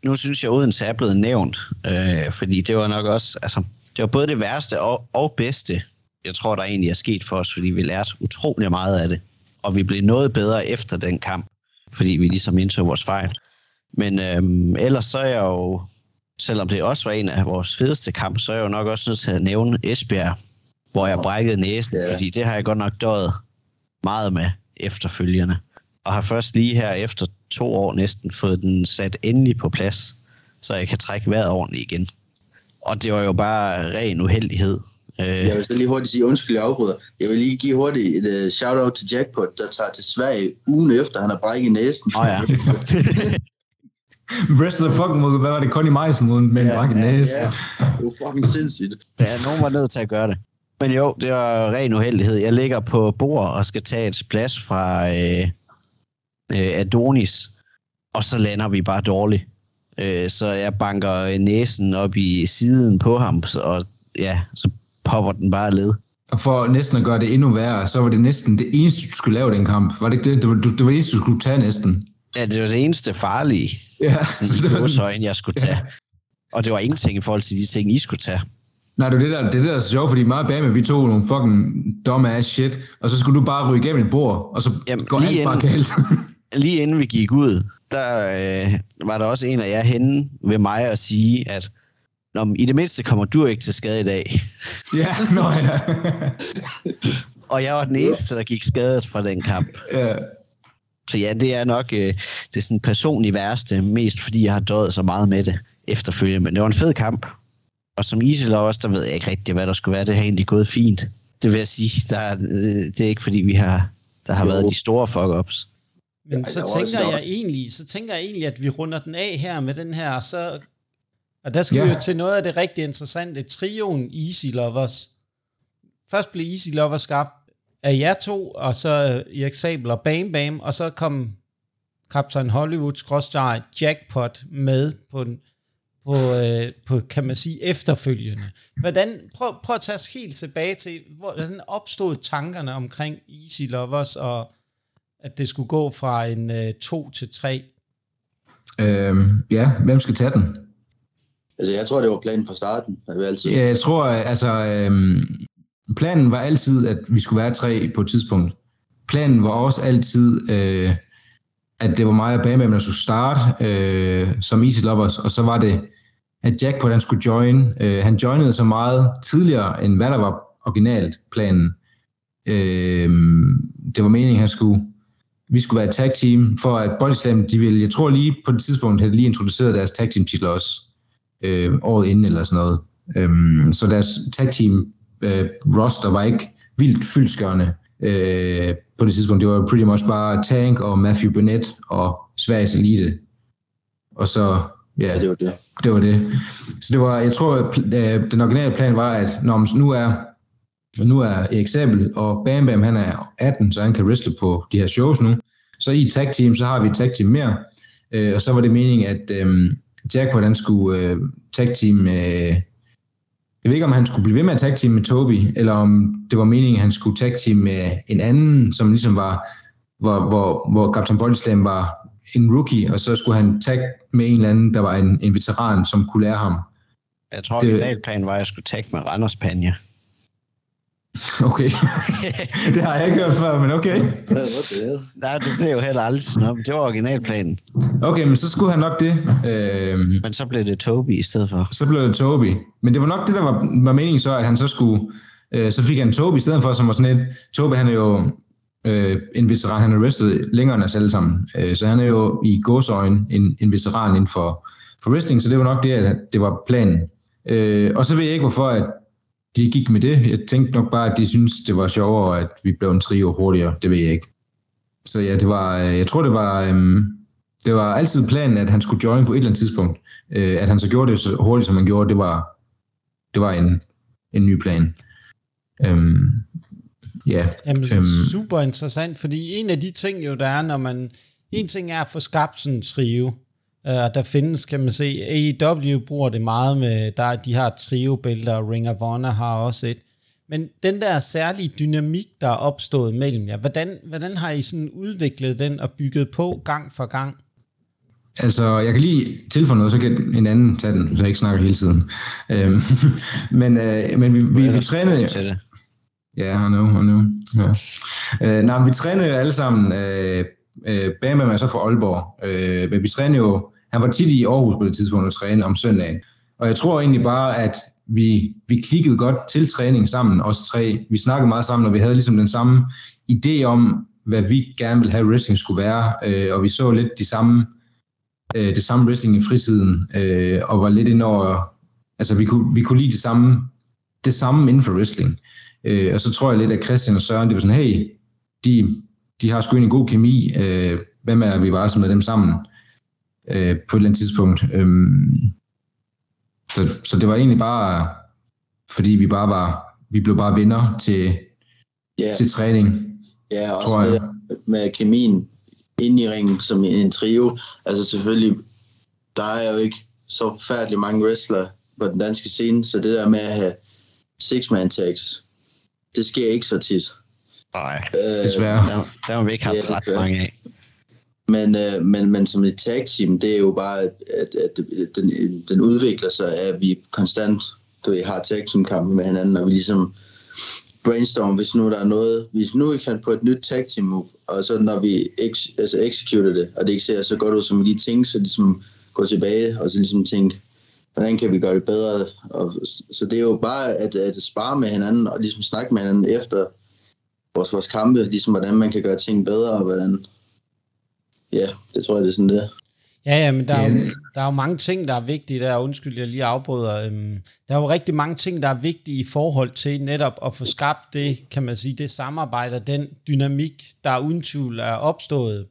Nu synes jeg, Odense er blevet nævnt, øh, fordi det var nok også, altså, det var både det værste og, og bedste, jeg tror, der egentlig er sket for os, fordi vi lærte utrolig meget af det, og vi blev noget bedre efter den kamp, fordi vi ligesom indså vores fejl. Men øh, ellers så er jeg jo, selvom det også var en af vores fedeste kamp, så er jeg jo nok også nødt til at nævne Esbjerg, hvor jeg brækkede næsen, ja. Fordi det har jeg godt nok døjet meget med efterfølgende. Og har først lige her efter to år næsten fået den sat endelig på plads, så jeg kan trække vejret ordentligt igen. Og det var jo bare ren uheldighed. Jeg vil så lige hurtigt sige undskyld, jeg afbryder. Jeg vil lige give hurtigt et uh, shout-out til Jackpot, der tager til Sverige ugen efter, han har brækket næsen. Åh oh, ja. Wrestler fucking mod, hvad var det, Connie Meisen mod en ja, brækket ja, næsen? Ja, det var fucking sindssygt. Ja, nogen var nødt til at gøre det. Men jo, det var ren uheldighed. Jeg ligger på bord og skal tage et splash fra øh, øh, Adonis, og så lander vi bare dårligt. Øh, så jeg banker næsen op i siden på ham, og ja, så popper den bare led. Og for næsten at gøre det endnu værre, så var det næsten det eneste, du skulle lave den kamp. Var det ikke det? Det var det, det, var det eneste, du skulle tage næsten. Ja, det var det eneste farlige, ja, sådan, det var sådan... jeg skulle tage. Ja. Og det var ingenting i forhold til de ting, I skulle tage. Nej, det er det, der, det er det, der er sjovt, fordi meget bag med, vi tog nogle fucking dumbass shit, og så skulle du bare ryge igennem et bord, og så jamen, går alt bare galt. Lige inden vi gik ud, der øh, var der også en af jer henne ved mig at sige, at nå, men i det mindste kommer du ikke til skade i dag. Ja, nå ja. Og jeg var den eneste, der gik skadet fra den kamp. Ja. Så ja, det er nok øh, det er sådan personligt værste, mest fordi jeg har døjet så meget med det efterfølgende, men det var en fed kamp. Og som Easy Loverz, der ved jeg ikke rigtig, hvad der skulle være. Det har egentlig gået fint. Det vil jeg sige, der er, det er ikke fordi, vi har, der har jo. været de store fuck-ups. Men så tænker, jeg egentlig, så tænker jeg egentlig, at vi runder den af her med den her. Så, og der skal ja. vi jo til noget af det rigtig interessante. Trioen Easy Loverz. Først blev Easy Loverz skabt af jer to, og så Erik Sabel og Bam Bam. Og så kom Captain Hollywood-Jackpot med på den. På, øh, på, kan man sige, efterfølgende. Hvordan, prøv, prøv at tage os helt tilbage til, hvordan opstod tankerne omkring Easy Loverz, og at det skulle gå fra en øh, to til tre? Øhm, ja, hvem skal tage den? Altså, jeg tror, det var planen fra starten. Jeg, altid... jeg tror, altså, øhm, planen var altid, at vi skulle være tre på et tidspunkt. Planen var også altid... Øh, at det var mig og Bam Bam, der skulle starte øh, som Easy Loverz, og så var det, at Jackpot, han skulle join. Øh, han joinede så meget tidligere, end hvad der var originalt planen. Øh, det var meningen, han skulle, vi skulle være et tag team, for at Bodyslam, de ville, jeg tror lige på det tidspunkt, havde lige introduceret deres tag team titler også, øh, året inden eller sådan noget. Øh, så deres tag team øh, roster var ikke vildt fyldskørende. Øh, på det tidspunkt, det var pretty much bare Tank og Matthew Bennett og Sveriges Elite. Og så, ja, ja det, var det. det var det. Så det var, jeg tror, at den originale plan var, at når nu er, nu er Erik Sabel, og Bam Bam, han er atten, så han kan wrestle på de her shows nu. Så i tag team, så har vi tag team mere. Øh, og så var det meningen, at øh, Jack, hvordan skulle øh, tag team... Øh, Jeg ved ikke, om han skulle blive ved med at tag team med Tobi, eller om det var meningen, at han skulle tag team med en anden, som ligesom var, hvor, hvor, hvor Captain Bodyslam var en rookie, og så skulle han tag med en eller anden, der var en, en veteran, som kunne lære ham. Jeg tror, at originalplanen var, at jeg skulle tag med Randers Panjer. Okay. Det har jeg ikke hørt før, men okay. Nej, det blev jo heller aldrig sådan om. Det var originalplanen. Okay, men så skulle han nok det. Øhm, men så blev det Tobi i stedet for. Så blev det Tobi. Men det var nok det, der var, var meningen så, at han så skulle... Øh, så fik han Tobi i stedet for, som var sådan et... Tobi, han er jo øh, en veteran. Han er wrestlet længere end os alle sammen. Øh, så han er jo i gåseøjne en, en veteran inden for, for wrestling. Så det var nok det, at det var planen. Øh, og så ved jeg ikke, hvorfor... at de gik med det. Jeg tænkte nok bare, at de synes det var sjovere, at vi blev en trio hurtigere. Det ved jeg ikke. Så ja, det var, jeg tror, det var, øhm, det var altid planen, at han skulle join på et eller andet tidspunkt. Øh, at han så gjorde det så hurtigt, som han gjorde, det var, det var en, en ny plan. Øhm, yeah. Jamen, det er super interessant, fordi en af de ting jo, der er, når man... En ting er at få skabt sådan en trio. Uh, der findes, kan man se, A E W bruger det meget med, der, de har trio-bælter, og Ring of Honor har også et. Men den der særlige dynamik, der er opstået mellem jer, hvordan, hvordan har I sådan udviklet den og bygget på gang for gang? Altså, jeg kan lige tilføje noget, så kan en anden tage den, så jeg ikke snakker hele tiden. Øhm, men øh, men vi, vi, vi, vi trænede... Ja, I know, I know. Ja. Øh, nej, vi trænede alle sammen... Øh, Bam Bam er så fra Aalborg, øh, men vi træner jo, han var tit i Aarhus på det tidspunkt og trænede om søndagen, og jeg tror egentlig bare, at vi, vi klikkede godt til træning sammen, os tre, vi snakkede meget sammen, og vi havde ligesom den samme idé om, hvad vi gerne ville have wrestling skulle være, øh, og vi så lidt de samme, øh, det samme wrestling i fritiden, øh, og var lidt ind over, altså vi kunne, vi kunne lide det samme, det samme inden for wrestling, øh, og så tror jeg lidt, at Christian og Søren, det var sådan, hey, de... De har sgu en god kemi. Øh, hvem er vi bare så med dem sammen øh, på et eller andet tidspunkt? Øhm, så, så det var egentlig bare, fordi vi bare var, vi blev bare venner til, yeah. til træning. Ja, yeah, også med, med kemien inde i ringen som en trio. Altså selvfølgelig, der er jo ikke så forfærdeligt mange wrestlere på den danske scene, så det der med at have six-man tags, det sker ikke så tit. Nej, øh, desværre. Der, der har vi ikke haft ja, ret mange af. Men, øh, men, men som et tag team, det er jo bare, at, at, at den, den udvikler sig, at vi konstant du ved, har tag team kampe med hinanden, og vi ligesom brainstormer, hvis nu der er noget, hvis nu vi fandt på et nyt tag team move, og så når vi ex, altså executer det, og det ikke ser så godt ud, som vi lige tænker, så ligesom går tilbage, og så ligesom tænker, hvordan kan vi gøre det bedre? Og, så det er jo bare at, at spare med hinanden, og ligesom snakke med hinanden efter, Vores, vores kampe, ligesom hvordan man kan gøre ting bedre, og hvordan... Ja, det tror jeg, det er sådan det. Ja, ja, men der er, jo, der er jo mange ting, der er vigtige der, undskyld, jeg lige afbryder. Øhm, der er jo rigtig mange ting, der er vigtige i forhold til netop at få skabt det, kan man sige, det samarbejde og den dynamik, der uden tvivl er opstået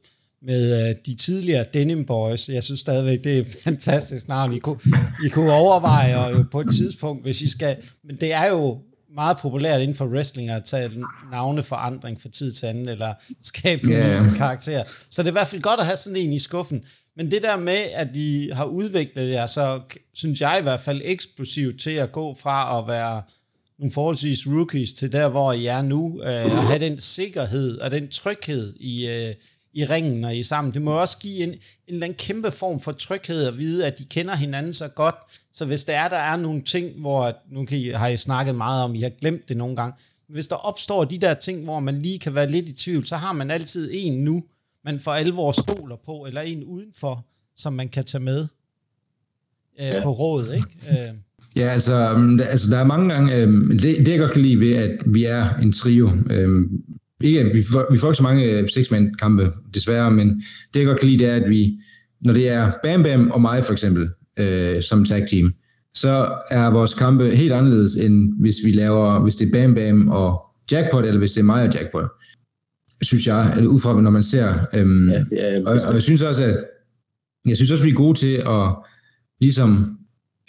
med øh, de tidligere Denim Boys. Jeg synes stadigvæk, det er fantastisk navn. I kunne, I kunne overveje og jo på et tidspunkt, hvis I skal... Men det er jo... meget populært inden for wrestling at tage navneforandring for tid til anden, eller skabe yeah. en karakter. Så det er i hvert fald godt at have sådan en i skuffen. Men det der med, at I har udviklet jer, så synes jeg i hvert fald eksplosivt til at gå fra at være nogle forholdsvis rookies til der, hvor I er nu, øh, og have den sikkerhed og den tryghed i, øh, i ringen, når I er sammen. Det må også give en, en eller anden kæmpe form for tryghed at vide, at de kender hinanden så godt. Så hvis der er, der er nogle ting, hvor, nu kan I, har I snakket meget om, I har glemt det nogle gange, hvis der opstår de der ting, hvor man lige kan være lidt i tvivl, så har man altid en nu, man for alvor stoler på, eller en udenfor, som man kan tage med øh, ja. på rådet, ikke? Øh. Ja, altså, altså der er mange gange, øh, det, det jeg godt kan lide ved, at vi er en trio, øh, ikke at vi får, vi får ikke så mange seks-mand-kampe, desværre, men det jeg godt kan lide, det er, at vi, når det er Bam Bam og mig for eksempel, Øh, som tag team, så er vores kampe helt anderledes, end hvis vi laver, hvis det er Bam Bam og Jackpot, eller hvis det er mig og Jackpot, synes jeg, eller ud fra, når man ser. Øhm, ja, ja, og, og jeg synes også, at jeg synes også, vi er gode til at ligesom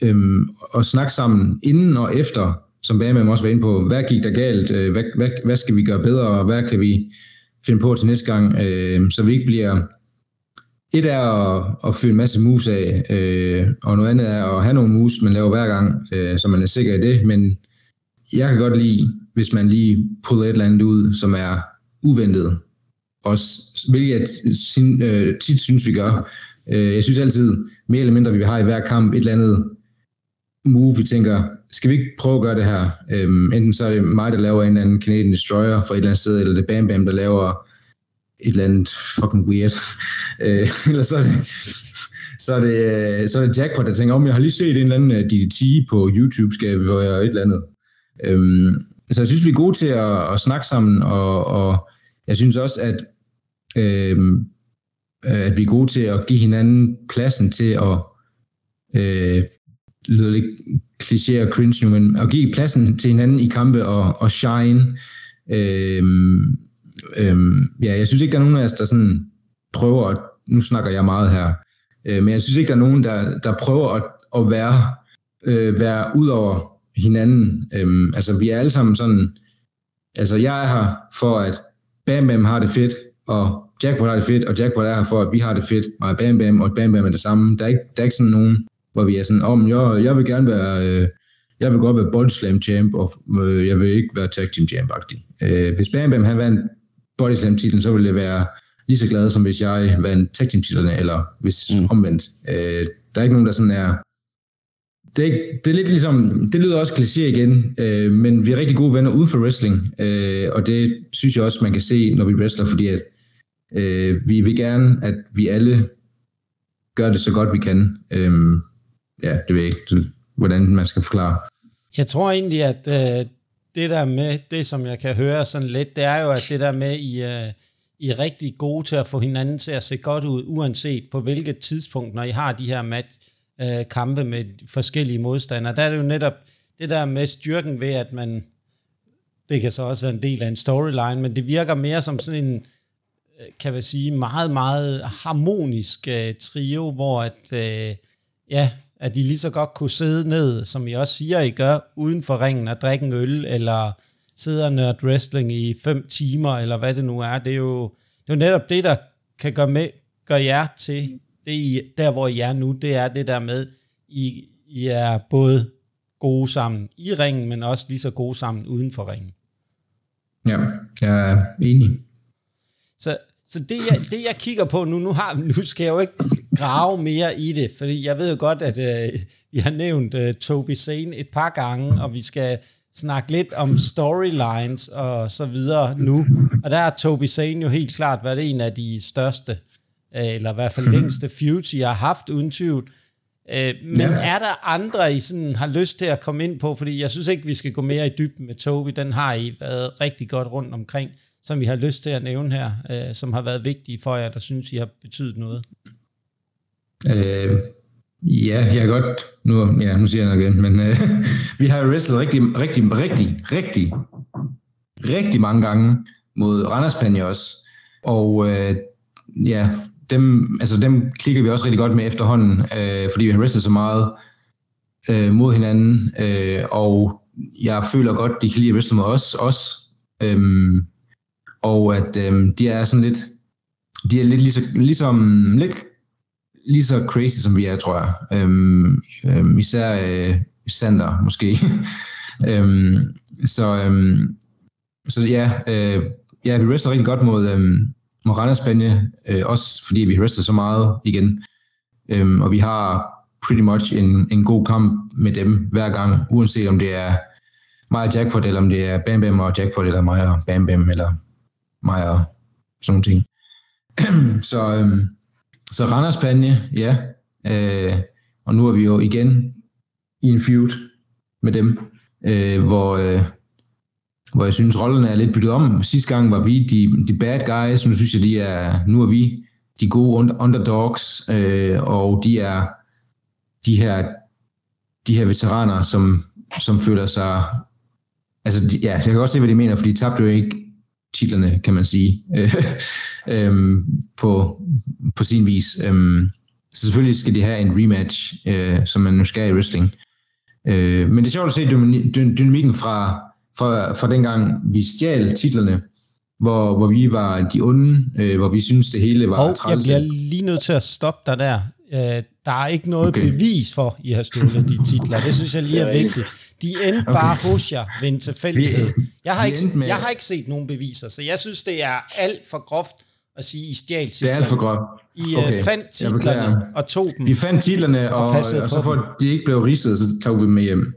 øhm, at snakke sammen inden og efter, som Bam Bam også var inde på, hvad gik der galt, øh, hvad, hvad, hvad skal vi gøre bedre, og hvad kan vi finde på til næste gang, øh, så vi ikke bliver... Et er at, at fyre en masse moves af, øh, og noget andet er at have nogle moves, man laver hver gang, øh, så man er sikker i det. Men jeg kan godt lide, hvis man lige puller et eller andet ud, som er uventet. Også, hvilket jeg t- øh, tit synes, vi gør. Øh, jeg synes altid, mere eller mindre, vi har i hver kamp et eller andet move, vi tænker, skal vi ikke prøve at gøre det her? Øhm, enten så er det mig, der laver en eller anden Canadian Destroyer fra et eller andet sted, eller det Bam Bam, der laver et eller andet fucking weird. Øh, eller så er det, så er det, så er det Jackpot, der tænker, om jeg har lige set en eller anden D D T på YouTube, skal vi gøre et eller andet. Øhm, så jeg synes, vi er gode til at, at snakke sammen, og, og jeg synes også, at, øhm, at vi er gode til at give hinanden pladsen til at øh, lyder lidt kliché og cringe, men at give pladsen til hinanden i kampe og, og shine. Øhm, øhm, ja, jeg synes ikke, der er nogen af os, der sådan prøver at, nu snakker jeg meget her, øh, men jeg synes ikke, der er nogen, der, der prøver at, at være, øh, være ud over hinanden. Øhm, altså, vi er alle sammen sådan, altså, jeg er her for, at Bam Bam har det fedt, og Jackpot har det fedt, og Jackpot er her for, at vi har det fedt, og Bam Bam, og Bam Bam er det samme. Der er ikke, der er ikke sådan nogen, hvor vi er sådan, om oh, jeg, jeg vil gerne være, øh, jeg vil godt være Bodyslam champ, og øh, jeg vil ikke være tag team champ-agtig. Øh, hvis Bam Bam han vandt Bodyslam titlen, så ville jeg være lige så glad, som hvis jeg vandt tag team titlerne, eller hvis mm. omvendt. Øh, der er ikke nogen, der sådan er, det er, ikke, det er lidt ligesom, det lyder også kliché igen, øh, men vi er rigtig gode venner ude for wrestling, øh, og det synes jeg også, man kan se, når vi wrestler, fordi at øh, vi vil gerne, at vi alle gør det så godt, vi kan. Øh, Ja, det ved jeg ikke, hvordan man skal forklare. Jeg tror egentlig, at øh, det der med, det som jeg kan høre sådan lidt, det er jo, at det der med, I, øh, I er rigtig gode til at få hinanden til at se godt ud, uanset på hvilket tidspunkt, når I har de her match, øh, kampe med forskellige modstandere. Der er det jo netop det der med styrken ved, at man, det kan så også være en del af en storyline, men det virker mere som sådan en, kan jeg sige, meget, meget harmonisk øh, trio, hvor at, øh, ja, at I lige så godt kunne sidde ned, som I også siger, I gør, uden for ringen og drikke en øl, eller sidde og nørde wrestling i fem timer, eller hvad det nu er. Det er jo, det er jo netop det, der kan gøre, med, gøre jer til, det I, der hvor I er nu, det er det der med, I, I er både gode sammen i ringen, men også lige så gode sammen uden for ringen. Ja, jeg er enig. Så... Så det jeg, det, jeg kigger på nu, nu, har, nu skal jeg jo ikke grave mere i det, fordi jeg ved jo godt, at øh, jeg har nævnt øh, Tobi Zane et par gange, og vi skal snakke lidt om storylines og så videre nu. Og der har Tobi Zane jo helt klart været en af de største, øh, eller i hvert fald længste feuds, jeg har haft uden tvivl. Øh, men ja. Er der andre, I sådan har lyst til at komme ind på? Fordi jeg synes ikke, vi skal gå mere i dybden med Tobi. Den har I været rigtig godt rundt omkring, som vi har lyst til at nævne her, øh, som har været vigtige for jer, der synes, I har betydet noget? Øh, ja, jeg kan godt. Nu, ja, nu siger jeg noget igen, men øh, vi har jo wrestlet rigtig, rigtig, rigtig, rigtig, rigtig mange gange mod Randers Panjer også. Og øh, ja, dem, altså dem klikker vi også rigtig godt med efterhånden, øh, fordi vi har wrestlet så meget øh, mod hinanden, øh, og jeg føler godt, de kan lide at wrestle mod os også. Øh, Og at øhm, de er sådan lidt, de er lidt lige så, ligesom, lidt lige så crazy, som vi er, tror jeg. Øhm, øhm, især øh, Sander, måske. øhm, så, øhm, så ja, øh, ja, vi wrestler rigtig godt mod, øhm, mod Randers Panjer, øh, også fordi vi wrestler så meget igen. Øhm, og vi har pretty much en, en god kamp med dem hver gang, uanset om det er mig og Jackpot, eller om det er Bam Bam og Jackpot, eller mig og Bam Bam, eller... mig og sådan nogle ting. så, øhm, så Randers Panjer, ja. Øh, og nu er vi jo igen i en feud med dem, øh, hvor, øh, hvor jeg synes, rollerne er lidt byttet om. Sidste gang var vi de, de bad guys, nu synes jeg, de er, nu er vi de gode underdogs, øh, og de er de her, de her veteraner, som, som føler sig... Altså, de, ja, jeg kan godt se, hvad de mener, for de tabte jo ikke titlerne, kan man sige, øhm, på, på sin vis. Øhm, så selvfølgelig skal de have en rematch, øh, som man nu skal i wrestling. Øh, men det er sjovt at se dynamikken fra, fra, fra dengang, vi stjal titlerne, hvor, hvor vi var de onde, øh, hvor vi synes det hele var og trælse. Jeg bliver lige nødt til at stoppe dig der. Øh, der er ikke noget okay. bevis for, I har stjålet de titler. Det synes jeg lige er vigtigt. De endte bare okay. hos jer ved en tilfældighed. Jeg har, ikke, jeg har ikke set nogen beviser, så jeg synes, det er alt for groft og sige, I stjal titlerne. Det er alt for godt. I okay. fandt titlerne og tog dem. Vi fandt titlerne, og, og, og så for at de ikke blev ridset, så tog vi dem med hjem.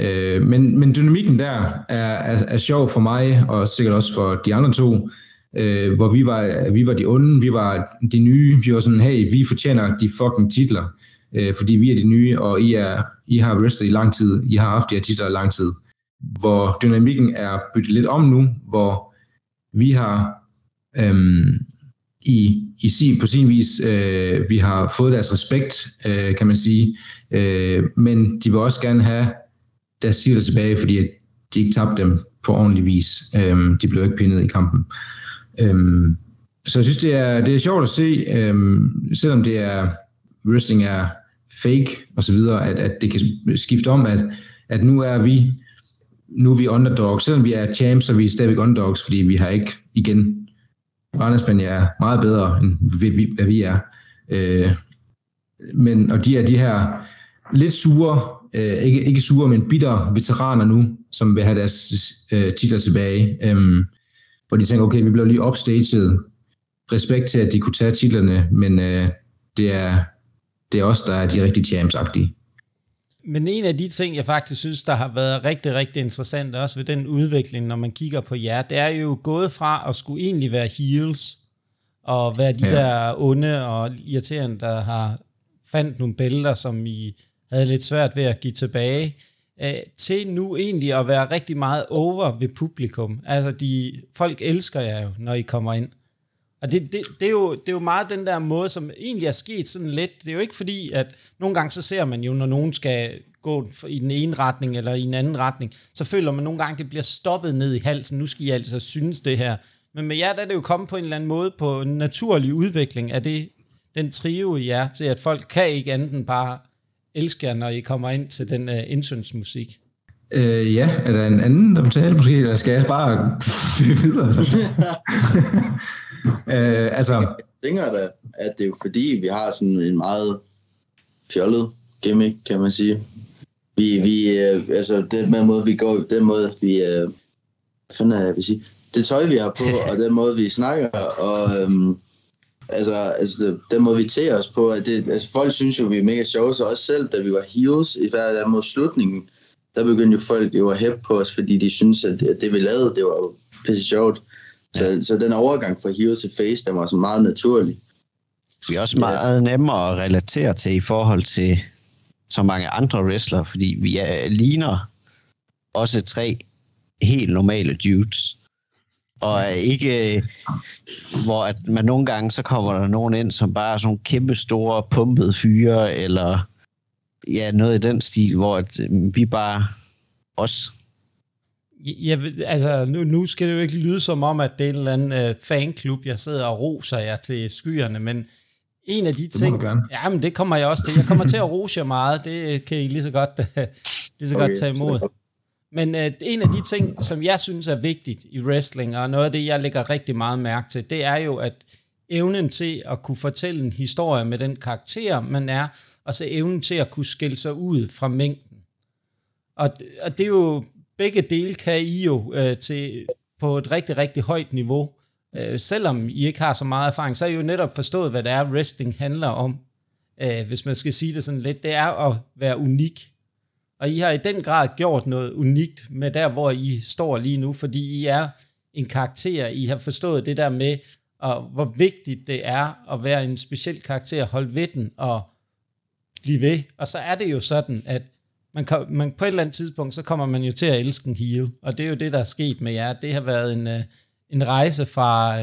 Øh, men, men dynamikken der er, er, er sjov for mig, og sikkert også for de andre to, øh, hvor vi var, vi var de onde, vi var de nye, vi var sådan, hey, vi fortjener de fucking titler, øh, fordi vi er de nye, og I, er, I har wrestlet i lang tid, I har haft de her titler i lang tid. Hvor dynamikken er byttet lidt om nu, hvor vi har øhm, i, i sin, på sin vis, øh, vi har fået deres respekt, øh, kan man sige, øh, men de vil også gerne have der siger der tilbage, fordi de ikke tabte dem på ordentlig vis. Øhm, de blev ikke pindet i kampen. Øhm, så jeg synes, det er, det er sjovt at se, øhm, selvom det er, wrestling er fake og så videre, at, at det kan skifte om, at, at nu er vi nu er vi underdogs. Selvom vi er champs, så er vi stadigvæk underdogs, fordi vi har ikke igen. Randers Panjer er meget bedre, end hvad vi er. Øh, men, og de er de her lidt sure, Øh, ikke, ikke sure, men bitter veteraner nu, som vil have deres øh, titler tilbage. Øhm, hvor de tænker, okay, vi blev lige upstaged. Respekt til, at de kunne tage titlerne, men øh, det, er, det er os, der er de rigtige champs-agtige. Men en af de ting, jeg faktisk synes, der har været rigtig, rigtig interessant, også ved den udvikling, når man kigger på jer, det er jo gået fra at skulle egentlig være heels, og være de ja. der onde og irriterende, der har fandt nogle bælter, som i havde lidt svært ved at give tilbage, til nu egentlig at være rigtig meget over ved publikum. Altså, de, folk elsker jer jo, når I kommer ind. Og det, det, det, er jo, det er jo meget den der måde, som egentlig er sket sådan lidt. Det er jo ikke fordi, at nogle gange så ser man jo, når nogen skal gå i den ene retning eller i en anden retning, så føler man nogle gange, at det bliver stoppet ned i halsen. Nu skal I altså synes det her. Men med jer, der er det jo kommet på en eller anden måde på en naturlig udvikling af det, den trio i jer, til at folk kan ikke anden bare elsker, når I kommer ind til den uh, indsynsmusik? Øh, ja, er der en anden, der betaler måske, eller skal jeg bare videre? øh, altså... Jeg tænker da, at det er jo fordi, vi har sådan en meget fjollet gimmick, kan man sige. Vi, vi, øh, altså den måde, vi går, den måde, vi, øh, sådan er det, jeg vil sige, det tøj, vi har på, og den måde, vi snakker, og... Øhm, Altså, altså den måde, vi tager os på, at det, altså, folk synes jo, vi er mega sjove, så også selv, da vi var heels, i hvert fald mod slutningen, der begyndte jo folk jo at hæppe på os, fordi de synes at det, at det vi lavede, det var jo pisse sjovt. Så, ja. så den overgang fra heel til face, den var så meget naturlig. Vi er også meget ja. nemmere at relatere til i forhold til så mange andre wrestlere, fordi vi er, ligner også tre helt normale dudes. Og ikke, hvor at man nogle gange, så kommer der nogen ind, som bare er sådan kæmpe store pumpede fyre, eller ja, noget i den stil, hvor at vi bare os. Ja, altså, nu, nu skal det jo ikke lyde som om, at det er en eller anden øh, fanklub, jeg sidder og roser jer til skyerne, men en af de ting... Ja, men det kommer jeg også til. Jeg kommer til at rose jer meget, det kan I lige så godt, lige så okay. godt tage imod. Men øh, en af de ting, som jeg synes er vigtigt i wrestling, og noget af det, jeg lægger rigtig meget mærke til, det er jo, at evnen til at kunne fortælle en historie med den karakter, man er, og så evnen til at kunne skille sig ud fra mængden. Og, og det er jo, begge dele kan I jo øh, til, på et rigtig, rigtig højt niveau. Øh, selvom I ikke har så meget erfaring, så er I jo netop forstået, hvad det er, wrestling handler om. Øh, hvis man skal sige det sådan lidt, det er at være unik. Og I har i den grad gjort noget unikt med der, hvor I står lige nu, fordi I er en karakter. I har forstået det der med, og hvor vigtigt det er at være en speciel karakter, holde ved den og blive ved. Og så er det jo sådan, at man, kan, man på et eller andet tidspunkt, så kommer man jo til at elske en heel. Og det er jo det, der er sket med jer. Det har været en, en rejse fra,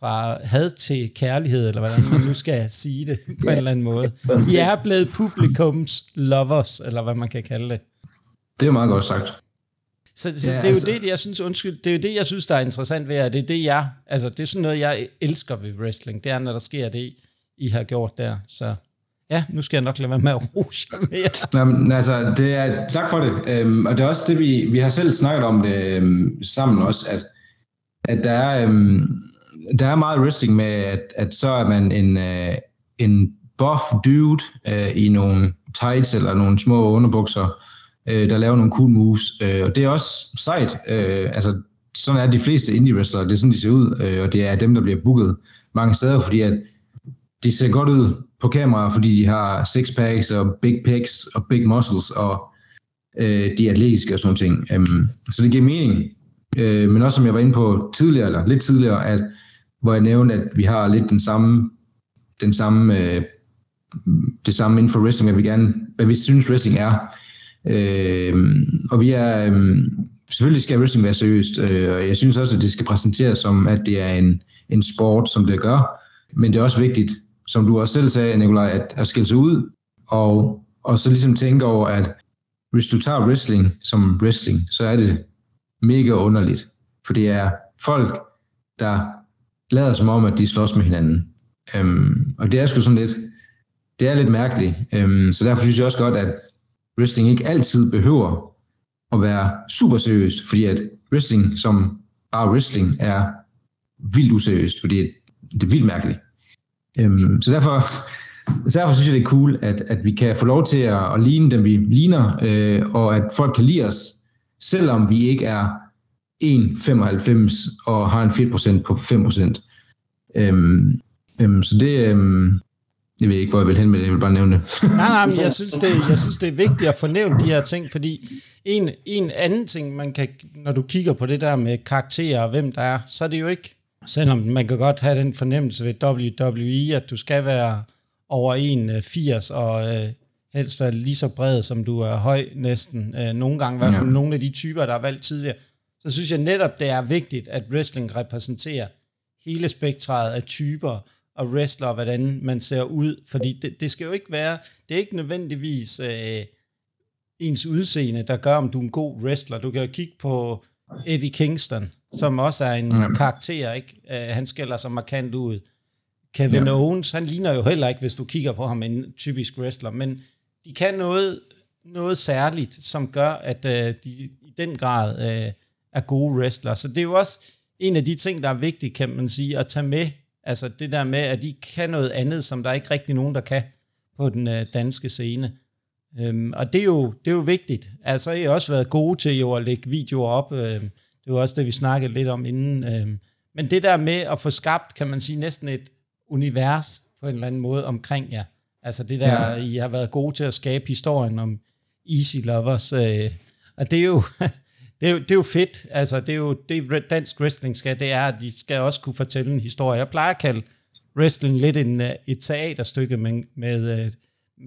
fra had til kærlighed, eller hvordan man nu skal sige det på en eller anden måde. I er blevet publikums lovers, eller hvad man kan kalde det. Det er meget godt sagt. Så, så ja, det er altså. jo det, jeg synes, undskyld, det er jo det, jeg synes, der er interessant ved, at det er det, jeg, altså det er sådan noget, jeg elsker ved wrestling, det er, når der sker det, I har gjort der, så... Ja, nu skal jeg nok lade være med at rose mere. Jamen, altså, det er, tak for det, øhm, og det er også det, vi, vi har selv snakket om det øhm, sammen også, at, at der er... Øhm, Der er meget wrestling med, at, at så er man en, øh, en buff dude øh, i nogle tights eller nogle små underbukser, øh, der laver nogle cool moves. Øh, og det er også sejt. Øh, altså, sådan er de fleste indie-wrestlere, det er sådan, de ser ud, øh, og det er dem, der bliver booket mange steder, fordi at de ser godt ud på kamera, fordi de har six-packs og big pecs og big muscles, og øh, de er atletiske og sådan noget ting. Um, så det giver mening. Øh, men også som jeg var inde på tidligere, eller lidt tidligere, at, hvor jeg nævnte, at vi har lidt den samme, den samme, øh, det samme inden for wrestling, at vi gerne, hvad vi synes wrestling er. Øh, og vi er... Øh, Selvfølgelig skal wrestling være seriøst, og jeg synes også, at det skal præsenteres som, at det er en, en sport, som det gør. Men det er også vigtigt, som du også selv sagde, Nikolaj, at, at skille sig ud, og, og så ligesom tænke over, at hvis du tager wrestling som wrestling, så er det mega underligt. For det er folk, der lader som om, at de slås med hinanden. Øhm, og det er sgu sådan lidt, det er lidt mærkeligt. Øhm, så derfor synes jeg også godt, at wrestling ikke altid behøver at være super seriøst, fordi at wrestling som bare wrestling er vildt useriøst, fordi det er vildt mærkeligt. Øhm, så derfor, derfor synes jeg, det er cool, at, at vi kan få lov til at, at ligne dem, vi ligner, øh, og at folk kan lide os, selvom vi ikke er en komma femoghalvfems og har en fire procent på fem procent. Øhm, øhm, så det... Øhm Jeg ved ikke, hvor jeg vil hen med det, jeg vil bare nævne det. nej, nej, men jeg synes, det, jeg synes, det er vigtigt at få nævnt de her ting, fordi en, en anden ting, man kan, når du kigger på det der med karakterer og hvem der er, så er det jo ikke, selvom man kan godt have den fornemmelse ved W W E, at du skal være over en komma firs og øh, helst være lige så bred, som du er høj næsten, øh, nogle gange, i hvert fald ja. Nogle af de typer, der er valgt tidligere, så synes jeg netop, det er vigtigt, at wrestling repræsenterer hele spektret af typer, og wrestler, og hvordan man ser ud, fordi det, det skal jo ikke være, det er ikke nødvendigvis øh, ens udseende, der gør, om du er en god wrestler. Du kan jo kigge på Eddie Kingston, som også er en ja. Karakter, ikke? Øh, han skiller sig markant ud. Kevin ja. Owens, han ligner jo heller ikke, hvis du kigger på ham, en typisk wrestler, men de kan noget, noget særligt, som gør, at øh, de i den grad øh, er gode wrestlere. Så det er jo også en af de ting, der er vigtigt, kan man sige, at tage med. Altså det der med, at de kan noget andet, som der ikke rigtig nogen, der kan på den øh, danske scene. Øhm, og det er, jo, det er jo vigtigt. Altså I har også været gode til jo at lægge videoer op. Øhm, det var også det, vi snakkede lidt om inden. Øhm. Men det der med at få skabt, kan man sige, næsten et univers på en eller anden måde omkring jer. Altså det der, ja. I har været gode til at skabe historien om Easy Loverz. Øh. Og det er jo... Det er, jo, det er jo fedt, altså det er jo det dansk wrestling skal, det er, at de skal også kunne fortælle en historie. Jeg plejer at kalde wrestling lidt en, et teaterstykke, men med,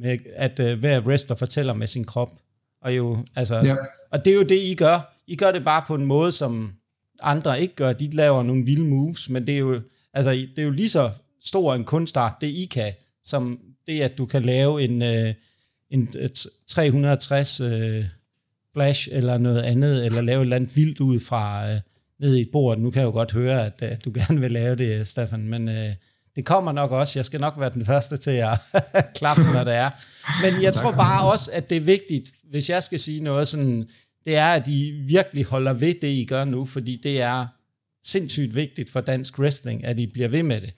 med at hver wrestler fortæller med sin krop. Og, jo, altså, ja. Og det er jo det, I gør. I gør det bare på en måde, som andre ikke gør. De laver nogle vilde moves, men det er jo, altså, det er jo lige så stor en kunstart, det I kan, som det, at du kan lave en, en tre hundrede og tres... flash eller noget andet, eller lave et eller andet vildt ud fra øh, ned i et bord. Nu kan jeg jo godt høre, at øh, du gerne vil lave det, Stefan, men øh, det kommer nok også. Jeg skal nok være den første til at klappe, når det er. Men jeg tror bare også, at det er vigtigt, hvis jeg skal sige noget sådan, det er, at I virkelig holder ved det, I gør nu, fordi det er sindssygt vigtigt for dansk wrestling, at I bliver ved med det.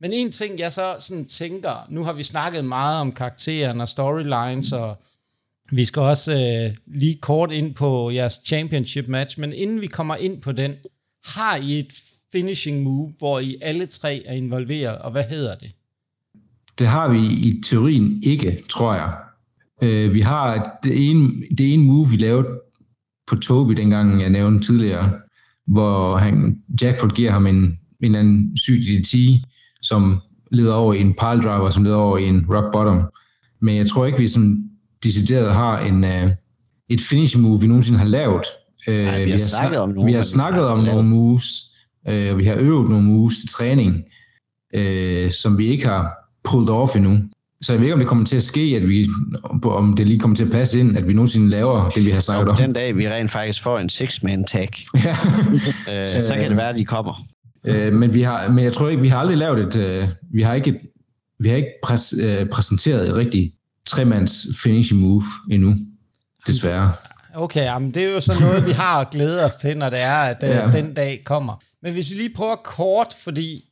Men en ting, jeg så sådan tænker, nu har vi snakket meget om karakteren og storylines og vi skal også øh, lige kort ind på jeres championship match, men inden vi kommer ind på den, har I et finishing move, hvor I alle tre er involveret, og hvad hedder det? Det har vi i teorien ikke, tror jeg. Øh, vi har det ene, det ene move, vi lavede på Tobi, dengang jeg nævnte tidligere, hvor han, Jackpot giver ham en, en eller anden syg D D T, som leder over i en piledriver, som leder over i en rock bottom. Men jeg tror ikke, vi sådan... decideret har en, uh, et finishing move, vi nogensinde har lavet. Uh, Nej, vi, har vi har snakket om nogle, vi har snakket vi har om nogle moves, uh, og vi har øvet nogle moves til træning, uh, som vi ikke har pulled off endnu. Så jeg ved ikke, om det kommer til at ske, at vi, om det lige kommer til at passe ind, at vi nogensinde laver det, vi har snakket om. Den dag, vi rent faktisk får en six-man tag, uh, så kan det være, at de kommer. Uh, men, vi har, men jeg tror ikke, vi har aldrig lavet et, uh, vi har ikke, vi har ikke præs, uh, præsenteret et rigtigt tremands finishing move endnu, desværre. Okay, jamen det er jo sådan noget, vi har at glæde os til, når det er, at ja. Den dag kommer. Men hvis vi lige prøver kort, fordi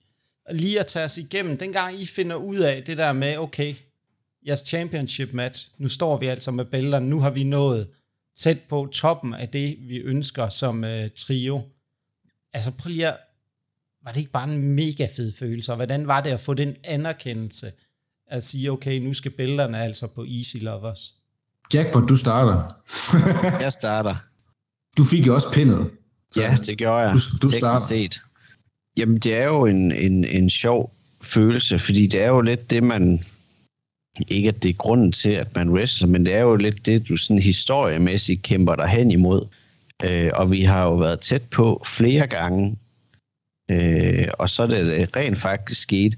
lige at tage os igennem, dengang I finder ud af det der med, okay, jeres championship match, nu står vi altså med bælterne, nu har vi nået tæt på toppen af det, vi ønsker som uh, trio. altså prøv lige at, var det ikke bare en mega fed følelse, og hvordan var det at få den anerkendelse, at sige, okay, nu skal billederne altså på Easy Loverz? Jackpot, du starter. Jeg starter. Du fik jo også pindet. Ja, det gjorde jeg. Du, du starter. Set. Jamen, det er jo en, en, en sjov følelse, fordi det er jo lidt det, man... Ikke at det er grunden til, at man wrestler, men det er jo lidt det, du sådan historiemæssigt kæmper dig hen imod. Øh, og vi har jo været tæt på flere gange, øh, og så er det rent faktisk sket.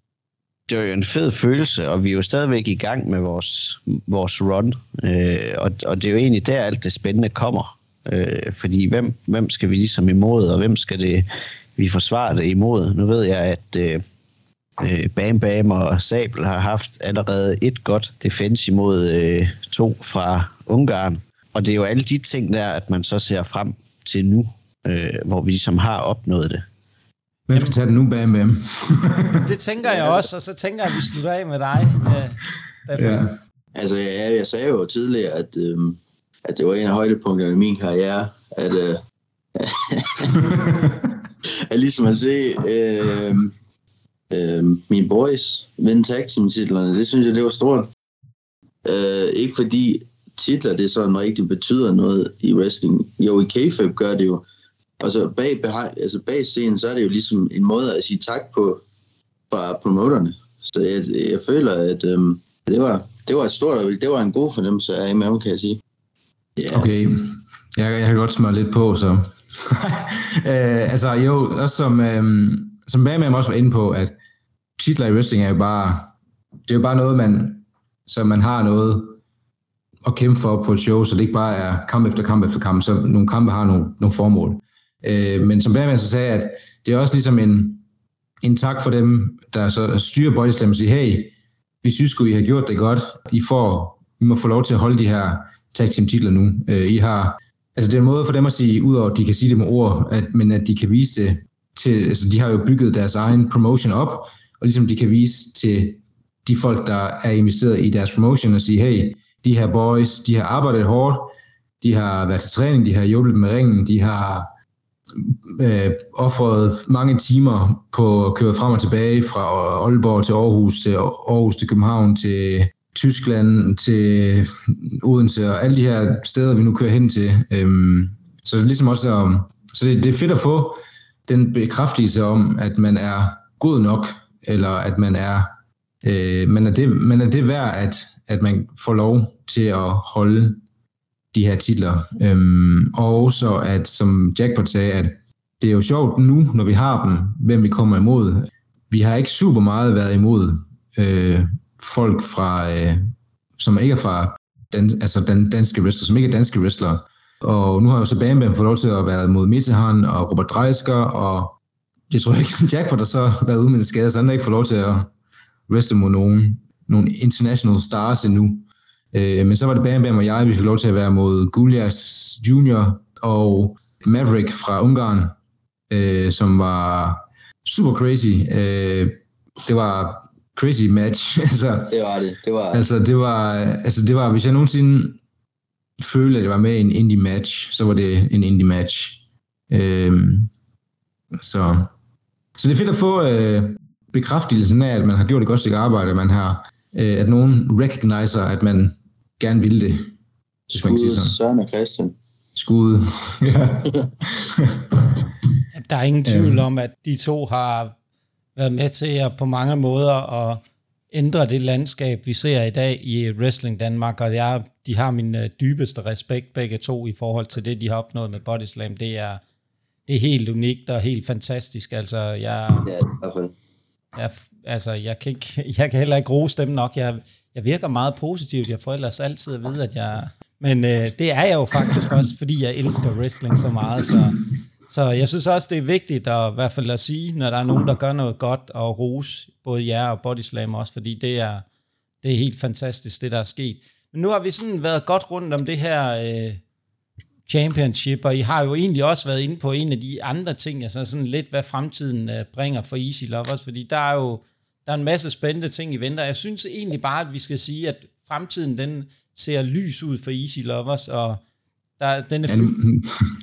Det er jo en fed følelse, og vi er jo stadigvæk i gang med vores, vores run. Øh, og, og det er jo egentlig der, alt det spændende kommer. Øh, fordi hvem, hvem skal vi ligesom imod, og hvem skal det, vi forsvare det imod? Nu ved jeg, at... Øh, Bam Bam og Sabel har haft allerede et godt defense imod øh, to fra Ungarn. Og det er jo alle de ting der, at man så ser frem til nu, øh, hvor vi ligesom har opnået det. Hvem skal tage det nu, Bam Bam? Det tænker jeg også, og så tænker jeg, at vi slutter af med dig, Steffen. Ja. Altså, jeg, jeg sagde jo tidligere, at, øh, at det var en af højdepunkterne i min karriere, at, øh, at ligesom at se... Øh, Øh, mine boys vinde tag team titlerne, det synes jeg, det var stort. Øh, ikke fordi titler, det sådan rigtig betyder noget i wrestling. Jo, i kayfabe gør det jo. Og så bag, altså bag scenen, så er det jo ligesom en måde at sige tak på fra promoterne. Så jeg, jeg føler, at øh, det, var, det var et stort, det var en god fornemmelse af M M, kan jeg sige. Yeah. Okay, jeg, jeg kan godt smøre lidt på, så. øh, altså jo, også som... Øh... Som Bam Bam også var inde på, at titler i wrestling er jo bare, det er jo bare noget, man, så man har noget at kæmpe for på et show, så det ikke bare er kamp efter kamp efter kamp, så nogle kampe har nogle, nogle formål. Øh, men som Bam Bam så sagde, at det er også ligesom en, en tak for dem, der så styrer Bodyslam og siger, hey, vi synes sgu, I har gjort det godt, I, får, I må få lov til at holde de her tag team titler nu. Øh, I har, altså det er en måde for dem at sige, udover at de kan sige det med ord, at, men at de kan vise det, til, altså de har jo bygget deres egen promotion op, og ligesom de kan vise til de folk, der er investeret i deres promotion, og sige, hey, de her boys, de har arbejdet hårdt, de har været til træning, de har hjulpet med ringen, de har øh, offret mange timer på at køre frem og tilbage fra Aalborg til Aarhus, til Aarhus til København, til Tyskland, til Odense, og alle de her steder, vi nu kører hen til. Øhm, så det er ligesom også, der, så det, det er fedt at få den bekræftelse om, at man er god nok, eller at man er, øh, man er, det, man er det værd, at, at man får lov til at holde de her titler. Øhm, og så, at, som Jackpot sagde, at det er jo sjovt nu, når vi har dem, hvem vi kommer imod. Vi har ikke super meget været imod øh, folk, fra, øh, som ikke er fra dan- altså dan- danske wrestlere, som ikke er danske wrestlere. Og nu har jo så Bam Bam fået lov til at være mod Metehan og Robert Dreisker, og jeg tror ikke, at Jackpot har så været ude med en skade, så han har ikke fået lov til at wrestle mod nogen, nogen international stars endnu. Øh, men så var det Bam Bam og jeg, vi fik lov til at være mod Gulias junior og Maverick fra Ungarn, øh, som var super crazy. Øh, det var crazy match. altså, det var det. Det var... Altså, det var, altså, det var, hvis jeg nogensinde... følte, at det var med en indie match, så var det en indie match. Øhm, så. så det er fedt at få øh, bekræftelsen af, at man har gjort et godt stykke arbejde, at man har, øh, at nogen recogniser, at man gerne ville det. Skud, Søren og Christian. Skud. Ja. Der er ingen tvivl om, at de to har været med til at på mange måder at ændre det landskab, vi ser i dag i Wrestling Danmark, og jeg, de har min dybeste respekt begge to i forhold til det, de har opnået med Bodyslam. Det er, det er helt unikt og helt fantastisk. Altså, jeg, jeg, altså, jeg, kan, ikke, jeg kan heller ikke rose dem nok. Jeg, jeg virker meget positivt. Jeg får ellers altid at vide, at jeg... Men øh, det er jeg jo faktisk også, fordi jeg elsker wrestling så meget, så... Så jeg synes også, det er vigtigt at, i hvert fald at sige, når der er nogen, der gør noget godt, og rose både jer og Bodyslam også, fordi det er, det er helt fantastisk, det der er sket. Men nu har vi sådan været godt rundt om det her øh, championship, og I har jo egentlig også været inde på en af de andre ting, altså sådan lidt, hvad fremtiden øh, bringer for Easy Loverz, fordi der er jo der er en masse spændende ting i vente. Jeg synes egentlig bare, at vi skal sige, at fremtiden den ser lys ud for Easy Loverz, og Der, den er ja, nu,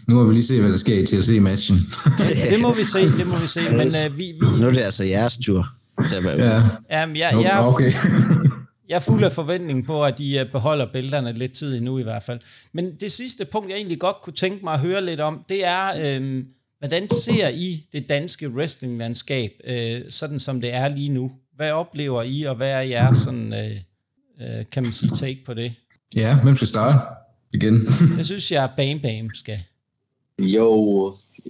nu må vi lige se, hvad der sker i til at se matchen. det, det må vi se, det må vi se. Men, uh, vi, vi... Nu er det altså jeres tur til at være ude. Ja. Um, jeg, jeg, okay. jeg er fuld af forventning på, at I beholder bælterne lidt tid endnu i hvert fald. Men det sidste punkt, jeg egentlig godt kunne tænke mig at høre lidt om, det er, øhm, hvordan ser I det danske wrestlinglandskab, øh, sådan som det er lige nu? Hvad oplever I, og hvad er jeres sådan, øh, øh, kan man sige, take på det? Ja, hvem skal starte? Igen. Jeg synes, jeg Bam Bam skal. Jo,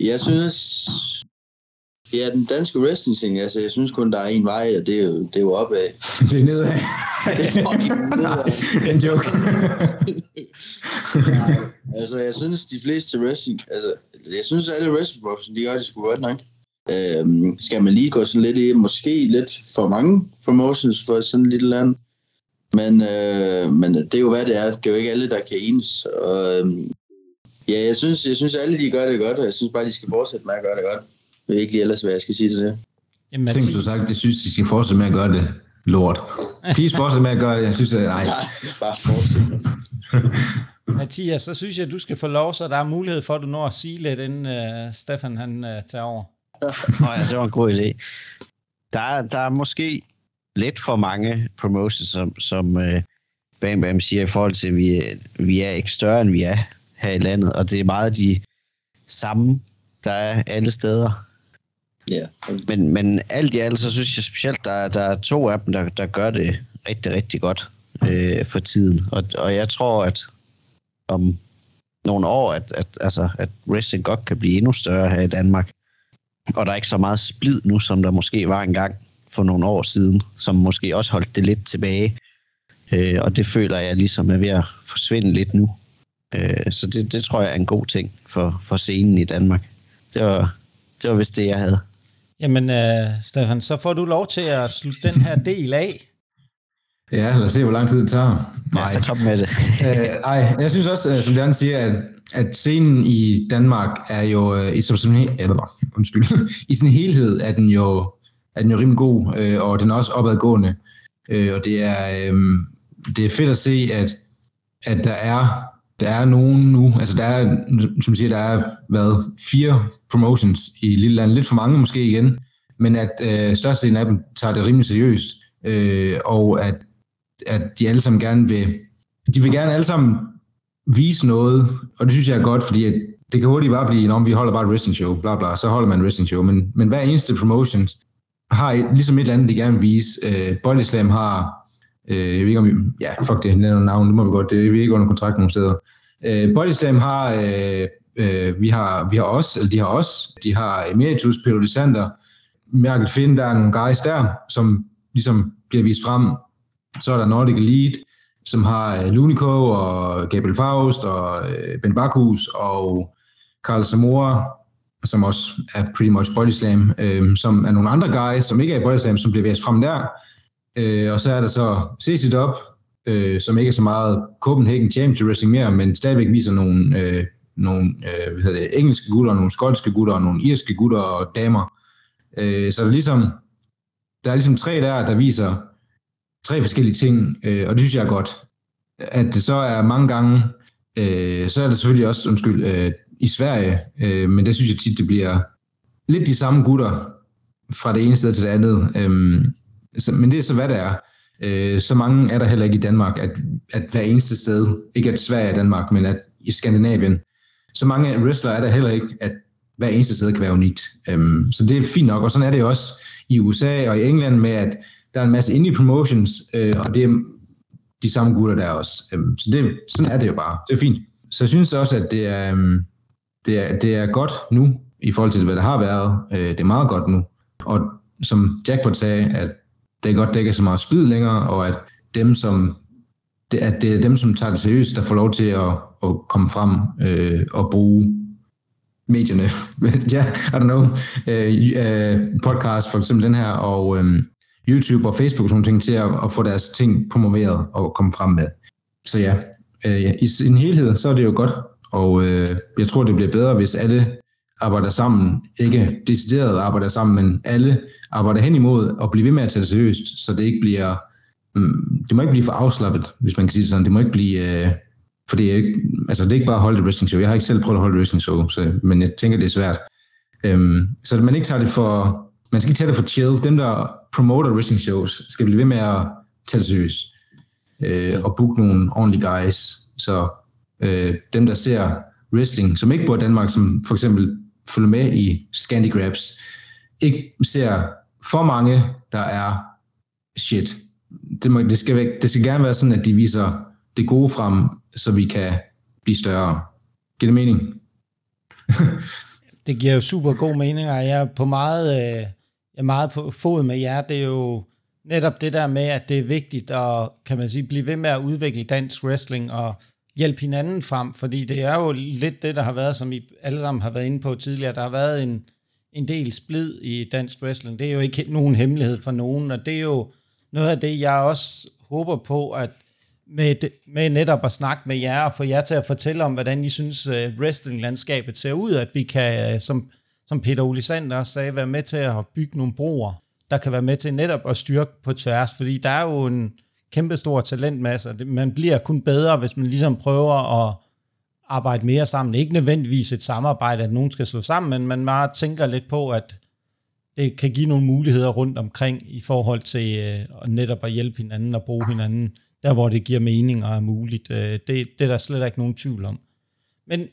jeg synes... Ja, den danske wrestling-ting, altså jeg synes kun, der er en vej, og det er jo, det er jo opad. Det er nedad. Det er nedad. En joke. Nej, altså jeg synes, de fleste wrestling... Altså, jeg synes, alle wrestling-professionelle, de gør det sgu godt nok. Øhm, skal man lige gå sådan lidt i, måske lidt for mange promotions for sådan et lille land. Men, øh, men det er jo hvad det er. Det er jo ikke alle, der kan enes. Og, øh, ja, jeg synes, jeg synes alle, de gør det godt, og jeg synes bare, de skal fortsætte med at gøre det godt. Jeg ved ikke lige ellers, hvad jeg skal sige til det. Jamen, Tænk, du sagt, jeg synes, de skal fortsætte med at gøre det. Lort. Please fortsætte med at gøre det. Jeg synes, at nej. Nej, bare fortsætte. Mathias, så synes jeg, du skal få lov, så der er mulighed for, at du når at sige lidt, inden uh, Stefan han, uh, tager over. Nå ja, det var en god idé. Der, der er måske... lidt for mange promotions, som, som øh, Bam Bam siger, i forhold til, at vi, vi er ikke større, end vi er her i landet, og det er meget de samme, der er alle steder. Yeah. Men, men alt i alt, så synes jeg specielt, der, der er to af dem, der, der gør det rigtig, rigtig godt øh, for tiden, og, og jeg tror, at om nogle år, at, at, altså, at wrestling godt kan blive endnu større her i Danmark, og der er ikke så meget splid nu, som der måske var engang for nogle år siden, som måske også holdt det lidt tilbage. Øh, og det føler jeg ligesom er ved at forsvinde lidt nu. Øh, så det, det tror jeg er en god ting for, for scenen i Danmark. Det var, det var vist det, jeg havde. Jamen, øh, Stefan, så får du lov til at slutte den her del af. Ja, lad os se, hvor lang tid det tager. Nej, ja, så kom med det. Nej, jeg synes også, som Bjørn siger, at, at scenen i Danmark er jo, øh, i, som, som, eller, undskyld, i sin helhed er den jo er den jo rimelig god, øh, og den er også opadgående. Øh, og det er, øh, det er fedt at se, at, at der, er, der er nogen nu, altså der er, som siger, der er været fire promotions i lille land, lidt for mange måske igen, men at øh, størstedelen af dem tager det rimelig seriøst, øh, og at, at de alle sammen gerne vil, de vil gerne alle sammen vise noget, og det synes jeg er godt, fordi at det kan hurtigt bare blive, om vi holder bare et wrestling show, bla bla, så holder man et wrestling show, men, men hver eneste promotions har et, ligesom et eller andet, de gerne vil vise. Øh, Bodyslam har, øh, jeg ved ikke om, ja, fuck det, nævner navn, det må vi godt, det er vi ikke under kontrakt nogle steder. Øh, Bodyslam har, øh, øh, vi har, vi har os, eller de har os, de har Emeritus, Peter, Sander, Merkel Finn, der er nogle guys der, som ligesom bliver vist frem. Så er der Nordic Elite, som har øh, Lunico og Gabriel Faust og øh, Ben Bakhus og Carl Samora, som også er pretty much Bodyslam, øh, som er nogle andre guys, som ikke er i Bodyslam, som bliver væst frem der. Øh, og så er der så C C Dub, øh, som ikke er så meget Copenhagen Championship Wrestling mere, men stadigvæk viser nogle, øh, nogle øh, hvad hedder det, engelske gutter, nogle skotske gutter, nogle irske gutter og damer. Øh, så der er, ligesom, der er ligesom tre der, der viser tre forskellige ting, øh, og det synes jeg er godt. At det så er mange gange, øh, så er det selvfølgelig også, undskyld, øh, i Sverige, øh, men der synes jeg tit, det bliver lidt de samme gutter fra det ene sted til det andet. Øh, så, men det er så, hvad der er. Øh, så mange er der heller ikke i Danmark, at, at hver eneste sted, ikke at Sverige er Danmark, men at i Skandinavien, så mange wrestlere er der heller ikke, at hver eneste sted kan være unikt. Øh, så det er fint nok, og sådan er det også i U S A og i England med, at der er en masse indie promotions, øh, og det er de samme gutter der også. Øh, så det, sådan er det jo bare. Det er fint. Så jeg synes også, at det er... Øh, Det er, det er godt nu, i forhold til, hvad der har været. Øh, det er meget godt nu. Og som Jackpot sagde, at det er godt, at der ikke er så meget splid længere, og at, dem, som, det, at det er dem, som tager det seriøst, der får lov til at, at komme frem øh, og bruge medierne. Ja, I don't know. Øh, podcast, for eksempel den her, og øh, YouTube og Facebook og sådan ting til at, at få deres ting promoveret og komme frem med. Så ja, øh, ja. I sin helhed, så er det jo godt. Og øh, jeg tror, det bliver bedre, hvis alle arbejder sammen. Ikke decideret arbejder sammen, men alle arbejder hen imod og bliver ved med at tage det seriøst, så det ikke bliver... Mm, det må ikke blive for afslappet, hvis man kan sige det sådan. Det må ikke blive øh, Fordi jeg ikke, altså det er ikke bare at holde et wrestling show. Jeg har ikke selv prøvet at holde et wrestling show, så, men jeg tænker, det er svært. Øhm, så man ikke tager det for, man skal ikke tage det for chill. Dem, der promoter wrestling shows, skal blive ved med at tage det seriøst. Øh, og booke nogle ordentlige guys. Så øh, dem, der ser wrestling, som ikke bor i Danmark, som for eksempel følger med i Scandi-grabs, ikke ser for mange, der er shit. Det, må, det, skal væk, det skal gerne være sådan, at de viser det gode frem, så vi kan blive større. Giver det mening? Det giver jo super god mening, og jeg er på meget, jeg er meget på fod med jer. Det er jo netop det der med, at det er vigtigt at, kan man sige, blive ved med at udvikle dansk wrestling og hjælpe hinanden frem, fordi det er jo lidt det, der har været, som I alle sammen har været inde på tidligere. Der har været en, en del splid i dansk wrestling. Det er jo ikke nogen hemmelighed for nogen, og det er jo noget af det, jeg også håber på, at med, det, med netop at snakke med jer og få jer til at fortælle om, hvordan I synes uh, wrestlinglandskabet ser ud, at vi kan, uh, som, som Peter Olisander også sagde, være med til at bygge nogle broer, der kan være med til netop at styrke på tværs, fordi der er jo en kæmpestor talentmasse, man bliver kun bedre, hvis man ligesom prøver at arbejde mere sammen. Ikke nødvendigvis et samarbejde, at nogen skal slå sammen, men man bare tænker lidt på, at det kan give nogle muligheder rundt omkring i forhold til uh, netop at hjælpe hinanden og bruge hinanden der, hvor det giver mening og er muligt. Det, det er der slet ikke nogen tvivl om. Men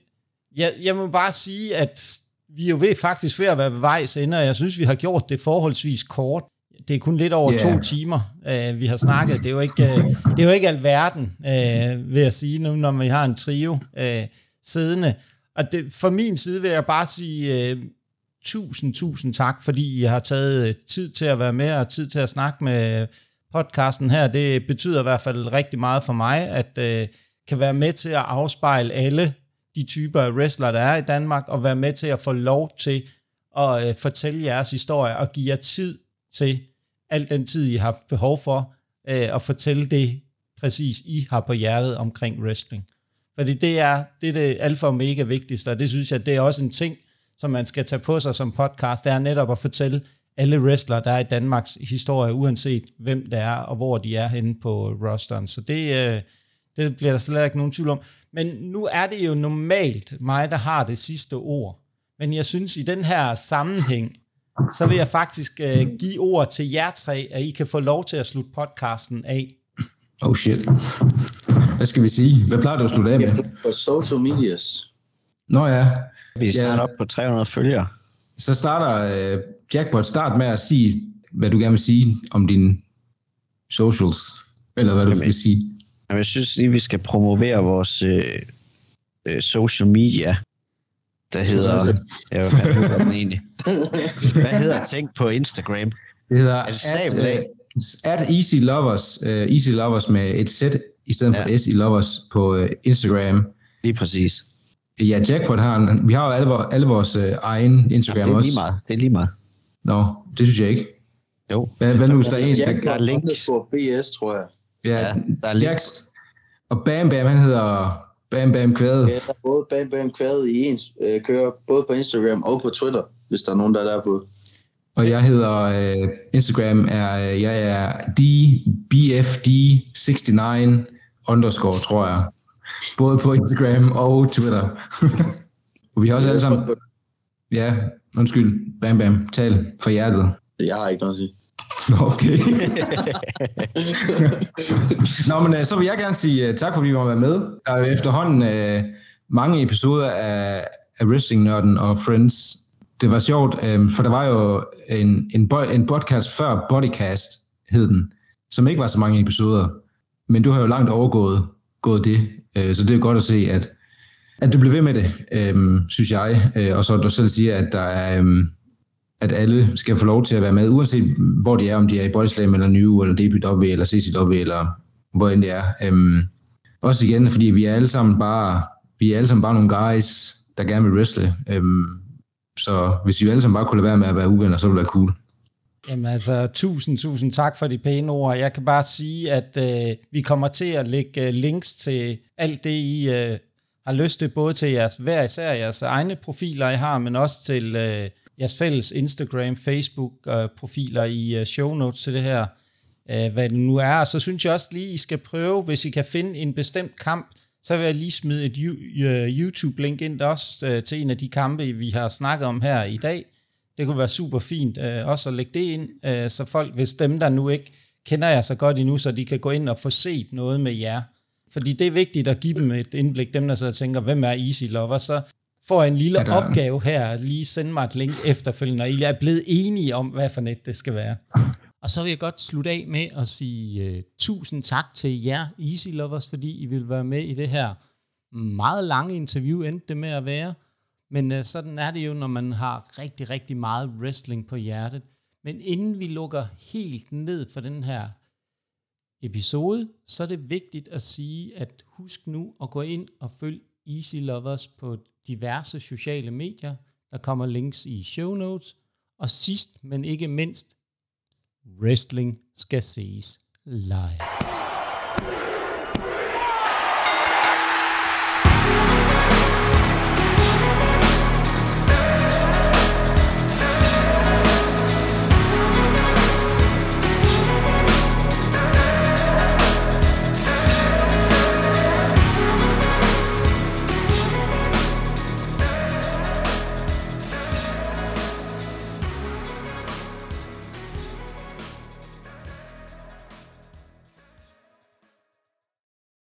jeg, jeg må bare sige, at vi jo ved faktisk ved at være ved vejs ende, og jeg synes, vi har gjort det forholdsvis kort. Det er kun lidt over yeah. to timer, vi har snakket. Det er jo ikke, det er jo ikke alverden, vil jeg sige nu, når vi har en trio siddende. Og det, fra min side vil jeg bare sige tusind, tusind tak, fordi I har taget tid til at være med og tid til at snakke med podcasten her. Det betyder i hvert fald rigtig meget for mig, at øh, kan være med til at afspejle alle de typer af wrestlere, der er i Danmark, og være med til at få lov til at øh, fortælle jeres historie, og give jer tid til al den tid, I har haft behov for, øh, at fortælle det præcis, I har på hjertet omkring wrestling. Fordi det er det, er det alfa og mega vigtigste, og det synes jeg, det er også en ting, som man skal tage på sig som podcast, det er netop at fortælle alle wrestlere, der er i Danmarks historie, uanset hvem det er, og hvor de er henne på rosteren. Så det, det bliver der slet ikke nogen tvivl om. Men nu er det jo normalt mig, der har det sidste ord. Men jeg synes, i den her sammenhæng, så vil jeg faktisk uh, give ord til jer tre, at I kan få lov til at slutte podcasten af. Oh shit. Hvad skal vi sige? Hvad plejer du at slutte af med? På social medias. Nå ja. Vi starter ja. op på tre hundrede følgere. Så starter... Øh Jackpot, start med at sige, hvad du gerne vil sige om dine socials, eller hvad du jamen, vil sige. Jamen, jeg synes lige, vi skal promovere vores øh, øh, social media, der hedder... Det. Ja, hvad hedder den egentlig? Hvad hedder Tænk på Instagram? Det hedder at, at, at Easy Loverz, uh, Easy Loverz med et Z i stedet ja. for et S i Loverz på uh, Instagram. Lige præcis. Ja, Jackpot har en, vi har jo alle, alle vores uh, egen Instagram jamen, det er også. Lige meget. Det er lige meget. Nå, no, det synes jeg ikke. Jo. Hvad, hvad nu, hvis der er en, der... Der er links på B S, tror jeg. Ja, ja der er links. Og Bam Bam, han hedder Bam Bam Quaade. Ja, der er både Bam Bam Quaade i ens øh, kører, både på Instagram og på Twitter, hvis der er nogen, der er derpå. Og jeg hedder... Øh, Instagram er... Øh, jeg er D B F D seks ni underscore, tror jeg. Både på Instagram og Twitter. Og vi har også alle sammen... Ja... Undskyld, Bam Bam, tal for hjertet. Jeg har ikke noget at sige. Nå, okay. Nå, men så vil jeg gerne sige tak, fordi vi var med. Der er efterhånden øh, mange episoder af, af Wrestling-nørden og Friends. Det var sjovt, øh, for der var jo en, en, bo- en podcast før Bodycast, hed den, som ikke var så mange episoder. Men du har jo langt overgået gået det, øh, så det er godt at se, at At du bliver ved med det, øh, synes jeg, øh, og så du selv siger, at, der er, øh, at alle skal få lov til at være med, uanset hvor de er, om de er i Bodyslam, eller New, eller D B W, eller C C W, eller hvor end det er. Øh, også igen, fordi vi er alle sammen bare, vi er alle sammen bare nogle guys, der gerne vil wrestle. Øh, så hvis vi alle sammen bare kunne lade være med at være uvenner, så ville det være cool. Jamen altså, tusind, tusind tak for de pæne ord. Jeg kan bare sige, at øh, vi kommer til at lægge links til alt det, I... Øh, har lyst til både til jeres, hver især jeres egne profiler, I har, men også til øh, jeres fælles Instagram, Facebook-profiler øh, i øh, show notes til det her, øh, hvad det nu er. Og så synes jeg også lige, I skal prøve, hvis I kan finde en bestemt kamp, så vil jeg lige smide et YouTube-link ind også til en af de kampe, vi har snakket om her i dag. Det kunne være super fint også at lægge det ind, så folk, hvis dem der nu ikke kender jer så godt endnu, så de kan gå ind og få set noget med jer. Fordi det er vigtigt at give dem et indblik, dem der så tænker, hvem er Easy Loverz, så får en lille der... opgave her, lige sende mig et link efterfølgende, og I er blevet enige om, hvad for net det skal være. Og så vil jeg godt slutte af med at sige uh, tusind tak til jer, Easy Loverz, fordi I vil være med i det her meget lange interview, endte det med at være. Men uh, sådan er det jo, når man har rigtig, rigtig meget wrestling på hjertet. Men inden vi lukker helt ned for den her episode, så er det vigtigt at sige, at husk nu at gå ind og følg Easy Loverz på diverse sociale medier. Der kommer links i show notes. Og sidst, men ikke mindst, wrestling skal ses live.